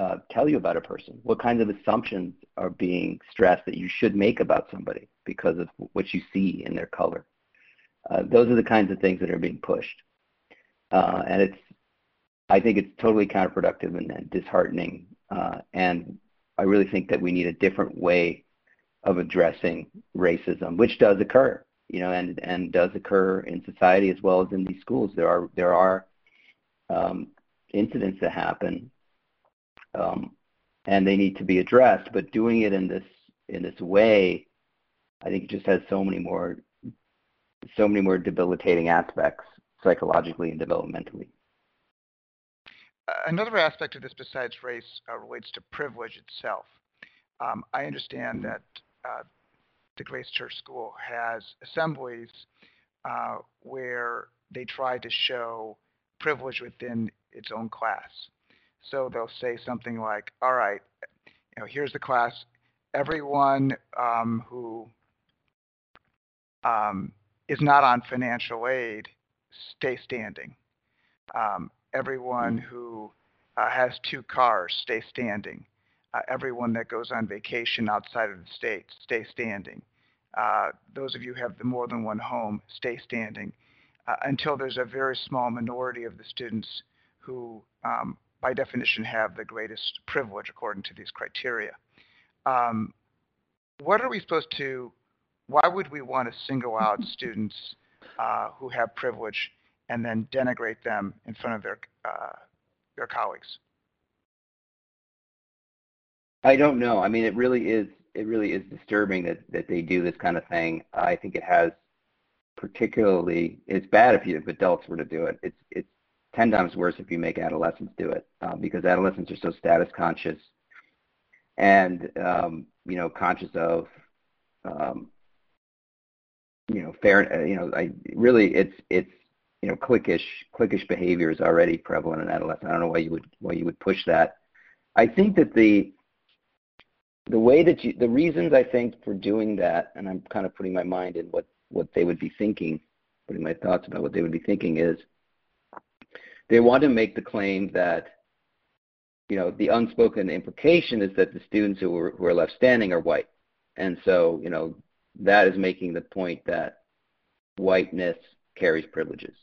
uh, tell you about a person? What kinds of assumptions are being stressed that you should make about somebody because of what you see in their color? Uh, those are the kinds of things that are being pushed, uh, and it's I think it's totally counterproductive and, and disheartening. Uh, and I really think that we need a different way of addressing racism, which does occur. You know, and, and does occur in society as well as in these schools. There are there are um, incidents that happen, um, and they need to be addressed. But doing it in this in this way, I think, just has so many more so many more debilitating aspects psychologically and developmentally. Another aspect of this, besides race, uh, relates to privilege itself. Um, I understand that. Uh, The Grace Church School has assemblies uh, where they try to show privilege within its own class. So they'll say something like, all right, you know, here's the class. Everyone um, who um, is not on financial aid, stay standing. Um, everyone mm-hmm. who uh, has two cars, stay standing. Uh, everyone that goes on vacation outside of the state, stay standing. Uh, those of you who have the more than one home, stay standing, uh, until there's a very small minority of the students who, um, by definition, have the greatest privilege according to these criteria. Um, what are we supposed to, why would we want to single out students uh, who have privilege and then denigrate them in front of their, uh, their colleagues? I don't know. I mean, it really is it really is disturbing that, that they do this kind of thing. I think it has particularly, it's bad if you if adults were to do it. It's it's ten times worse if you make adolescents do it, uh, because adolescents are so status conscious and, um, you know, conscious of, um, you know, fair, you know, I really, it's, it's, you know, cliquish, cliquish behavior is already prevalent in adolescents. I don't know why you would, why you would push that. I think that the, the way that you, the reasons I think for doing that, and I'm kind of putting my mind in what, what they would be thinking, putting my thoughts about what they would be thinking is, they want to make the claim that, you know, the unspoken implication is that the students who are, who are left standing are white. And so, you know, that is making the point that whiteness carries privileges.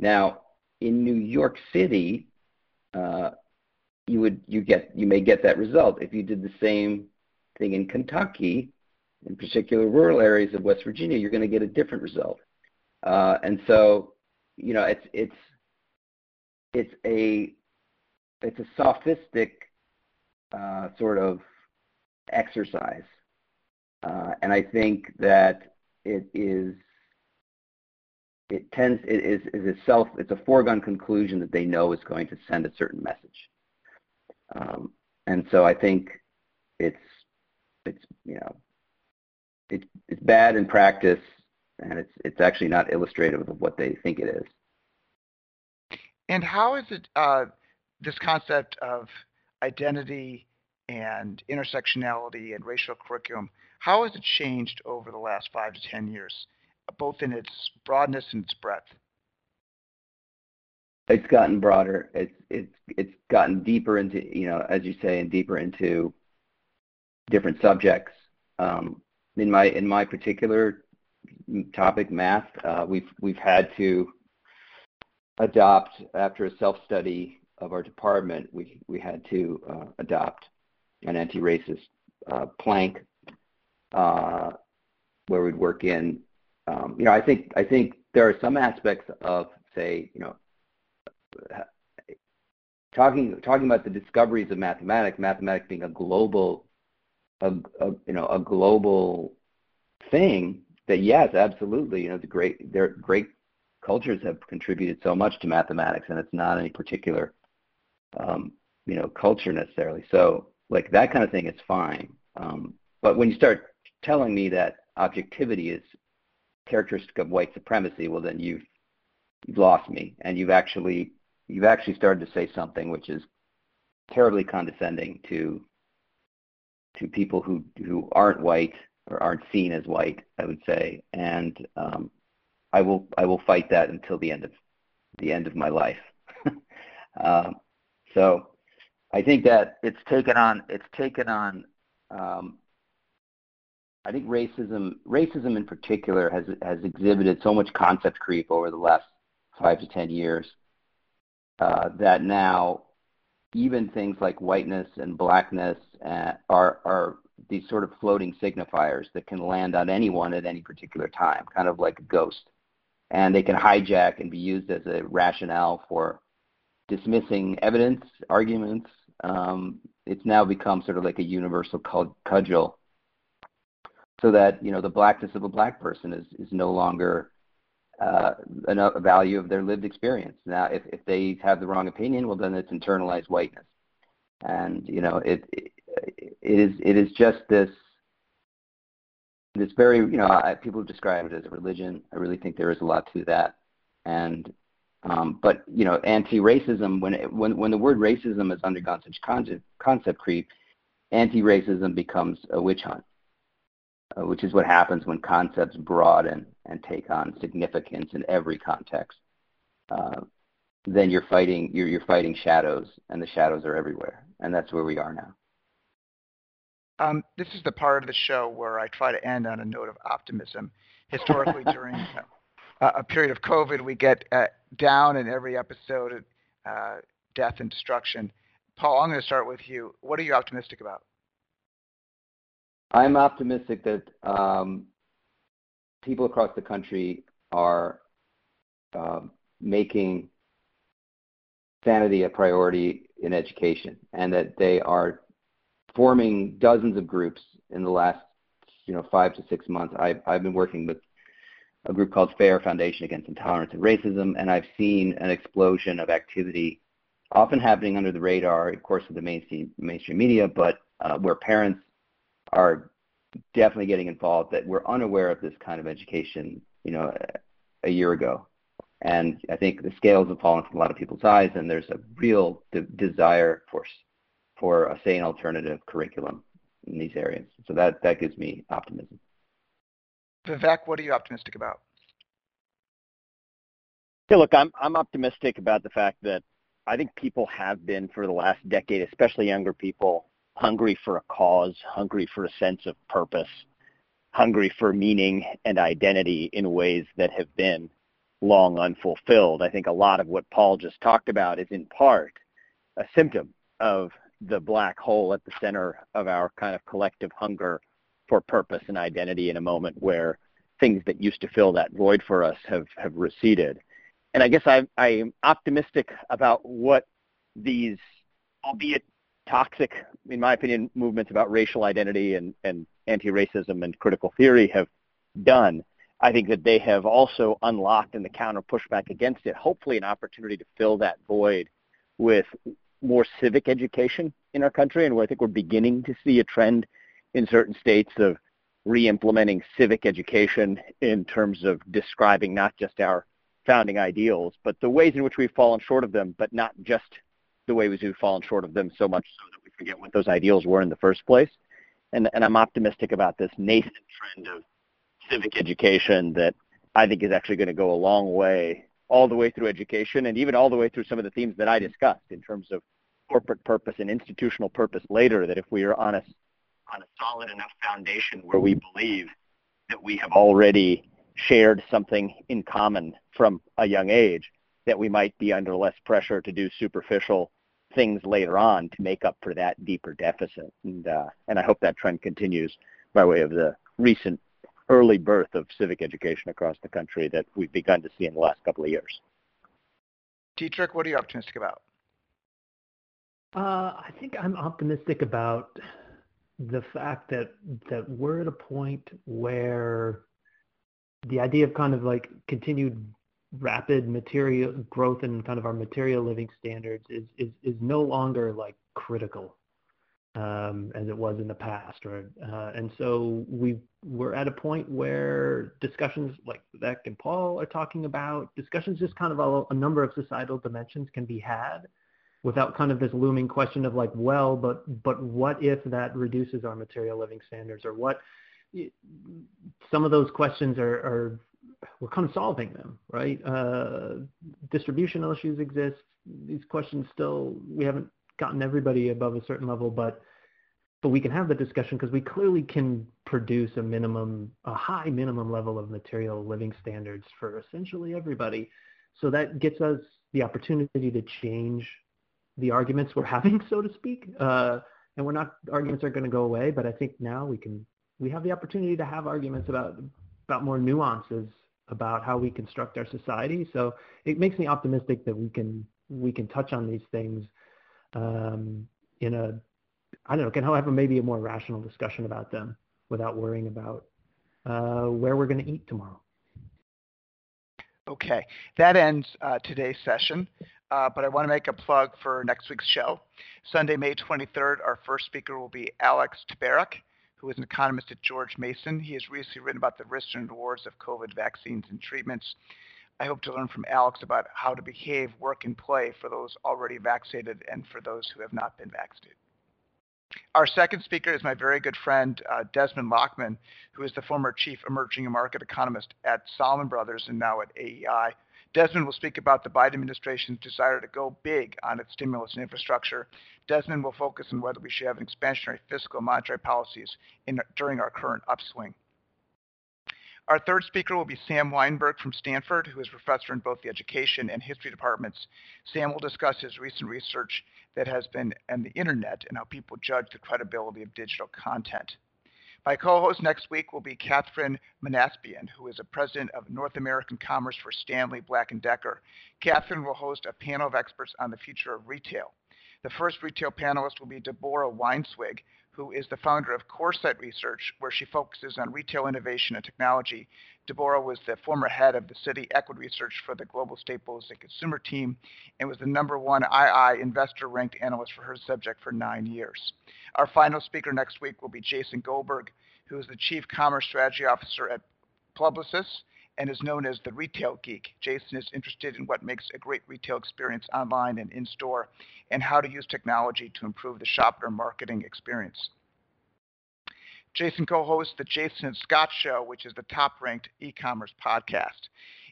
Now, in New York City, uh, you would you get you may get that result. If you did the same thing in Kentucky, in particular rural areas of West Virginia, you're going to get a different result. Uh, and so, you know, it's it's it's a it's a sophistic uh, sort of exercise, uh, and I think that it is it tends it is is itself it's a foregone conclusion that they know is going to send a certain message. Um, and so I think it's it's you know it's it's bad in practice, and it's it's actually not illustrative of what they think it is. And how is it uh, this concept of identity and intersectionality and racial curriculum? How has it changed over the last five to ten years, both in its broadness and its breadth? It's gotten broader. It's it's it's gotten deeper into, you know, as you say, and deeper into different subjects. Um, in my in my particular topic, math, uh, we've we've had to adopt after a self-study of our department. We we had to uh, adopt an anti-racist uh, plank uh, where we'd work in. Um, you know, I think I think there are some aspects of, say, you know. Talking talking about the discoveries of mathematics, mathematics being a global, a, a, you know, a global thing. That yes, absolutely, you know, the great their great cultures have contributed so much to mathematics, and it's not any particular, um, you know, culture necessarily. So like that kind of thing is fine. Um, but when you start telling me that objectivity is characteristic of white supremacy, well, then you've you've lost me, and you've actually. You've actually started to say something which is terribly condescending to to people who who aren't white or aren't seen as white, I would say, and um, I will I will fight that until the end of the end of my life. um, so I think that it's taken on it's taken on. Um, I think racism racism in particular has has exhibited so much concept creep over the last five to ten years. Uh, that now even things like whiteness and blackness uh, are, are these sort of floating signifiers that can land on anyone at any particular time, kind of like a ghost. And they can hijack and be used as a rationale for dismissing evidence, arguments. Um, it's now become sort of like a universal cudgel, so that, you know, the blackness of a black person is, is no longer Uh, a value of their lived experience. Now, if, if they have the wrong opinion, well, then it's internalized whiteness, and you know it, it, it is it is just this this very you know I, people describe it as a religion. I really think there is a lot to that, and um, but you know anti-racism when it, when when the word racism has undergone such concept, concept creep, anti-racism becomes a witch hunt. Uh, which is what happens when concepts broaden and take on significance in every context. Uh, then you're fighting you're, you're fighting shadows, and the shadows are everywhere, and that's where we are now. Um, this is the part of the show where I try to end on a note of optimism. Historically, during uh, a period of COVID, we get uh, down in every episode, uh, death and destruction. Paul, I'm going to start with you. What are you optimistic about? I'm optimistic that um, people across the country are uh, making sanity a priority in education, and that they are forming dozens of groups in the last, you know, five to six months. I've, I've been working with a group called FAIR, Foundation Against Intolerance and Racism, and I've seen an explosion of activity, often happening under the radar, of course, of the mainstream, mainstream media, but uh, where parents are definitely getting involved that were unaware of this kind of education, you know, a, a year ago. And I think the scales have fallen from a lot of people's eyes, and there's a real de- desire for for a sane alternative curriculum in these areas. So that, that gives me optimism. Vivek, what are you optimistic about? Yeah, look, I'm I'm optimistic about the fact that I think people have been for the last decade, especially younger people, hungry for a cause, hungry for a sense of purpose, hungry for meaning and identity in ways that have been long unfulfilled. I think a lot of what Paul just talked about is in part a symptom of the black hole at the center of our kind of collective hunger for purpose and identity in a moment where things that used to fill that void for us have, have receded. And I guess I, I am optimistic about what these, albeit toxic, in my opinion, movements about racial identity and, and anti-racism and critical theory have done. I think that they have also unlocked in the counter pushback against it, hopefully an opportunity to fill that void with more civic education in our country, and where I think we're beginning to see a trend in certain states of re-implementing civic education in terms of describing not just our founding ideals, but the ways in which we've fallen short of them, but not just the ways we've fallen short of them so much so that we forget what those ideals were in the first place. And, and I'm optimistic about this nascent trend of civic education that I think is actually going to go a long way, all the way through education and even all the way through some of the themes that I discussed in terms of corporate purpose and institutional purpose later, that if we are on a, on a solid enough foundation where we believe that we have already shared something in common from a young age, that we might be under less pressure to do superficial things later on to make up for that deeper deficit. And, uh, and I hope that trend continues by way of the recent early birth of civic education across the country that we've begun to see in the last couple of years. Dietrich, what are you optimistic about? Uh, I think I'm optimistic about the fact that that we're at a point where the idea of kind of like continued rapid material growth and kind of our material living standards is is, is no longer like critical Um, as it was in the past, right? Uh, and so we we're at a point where discussions like Vivek and Paul are talking about, discussions just kind of a, a number of societal dimensions can be had without kind of this looming question of like, well, but but what if that reduces our material living standards, or what? Some of those questions are, are we're kind of solving them, right? Uh, distributional issues exist. These questions still, we haven't gotten everybody above a certain level, but but we can have the discussion because we clearly can produce a minimum, a high minimum level of material living standards for essentially everybody. So that gets us the opportunity to change the arguments we're having, so to speak. Uh, and we're not, arguments are going to go away, but I think now we can, we have the opportunity to have arguments about about more nuances about how we construct our society. So it makes me optimistic that we can we can touch on these things Um, in a, I don't know, can however maybe a more rational discussion about them without worrying about uh, where we're going to eat tomorrow. Okay, that ends uh, today's session, uh, but I want to make a plug for next week's show. Sunday, May twenty-third, our first speaker will be Alex Tabarrok, who is an economist at George Mason. He has recently written about the risks and rewards of COVID vaccines and treatments. I hope to learn from Alex about how to behave, work, and play for those already vaccinated and for those who have not been vaccinated. Our second speaker is my very good friend, uh, Desmond Lockman, who is the former chief emerging market economist at Salomon Brothers and now at A E I. Desmond will speak about the Biden administration's desire to go big on its stimulus and infrastructure. Desmond will focus on whether we should have an expansionary fiscal and monetary policies in, during our current upswing. Our third speaker will be Sam Weinberg from Stanford, who is professor in both the education and history departments. Sam will discuss his recent research that has been on the internet and how people judge the credibility of digital content. My co-host next week will be Catherine Manaspian, who is a president of North American Commerce for Stanley Black and Decker. Catherine will host a panel of experts on the future of retail. The first retail panelist will be Deborah Weinswig, who is the founder of Corset Research, where she focuses on retail innovation and technology. Deborah was the former head of the Citi Equity Research for the Global Staples and Consumer Team and was the number one two investor-ranked analyst for her subject for nine years. Our final speaker next week will be Jason Goldberg, who is the Chief Commerce Strategy Officer at Publicis and is known as the Retail Geek. Jason is interested in what makes a great retail experience online and in-store and how to use technology to improve the shopper marketing experience. Jason co-hosts the Jason and Scott Show, which is the top-ranked e-commerce podcast.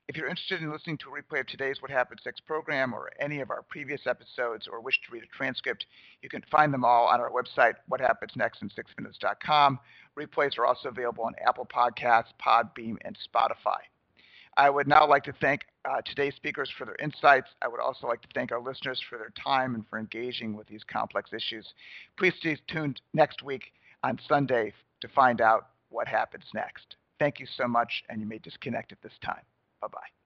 If you're interested in listening to a replay of today's What Happens Next program or any of our previous episodes or wish to read a transcript, you can find them all on our website, what happens next in six minutes dot com. Replays are also available on Apple Podcasts, Podbeam, and Spotify. I would now like to thank uh, today's speakers for their insights. I would also like to thank our listeners for their time and for engaging with these complex issues. Please stay tuned next week on Sunday to find out what happens next. Thank you so much, and you may disconnect at this time. Bye-bye.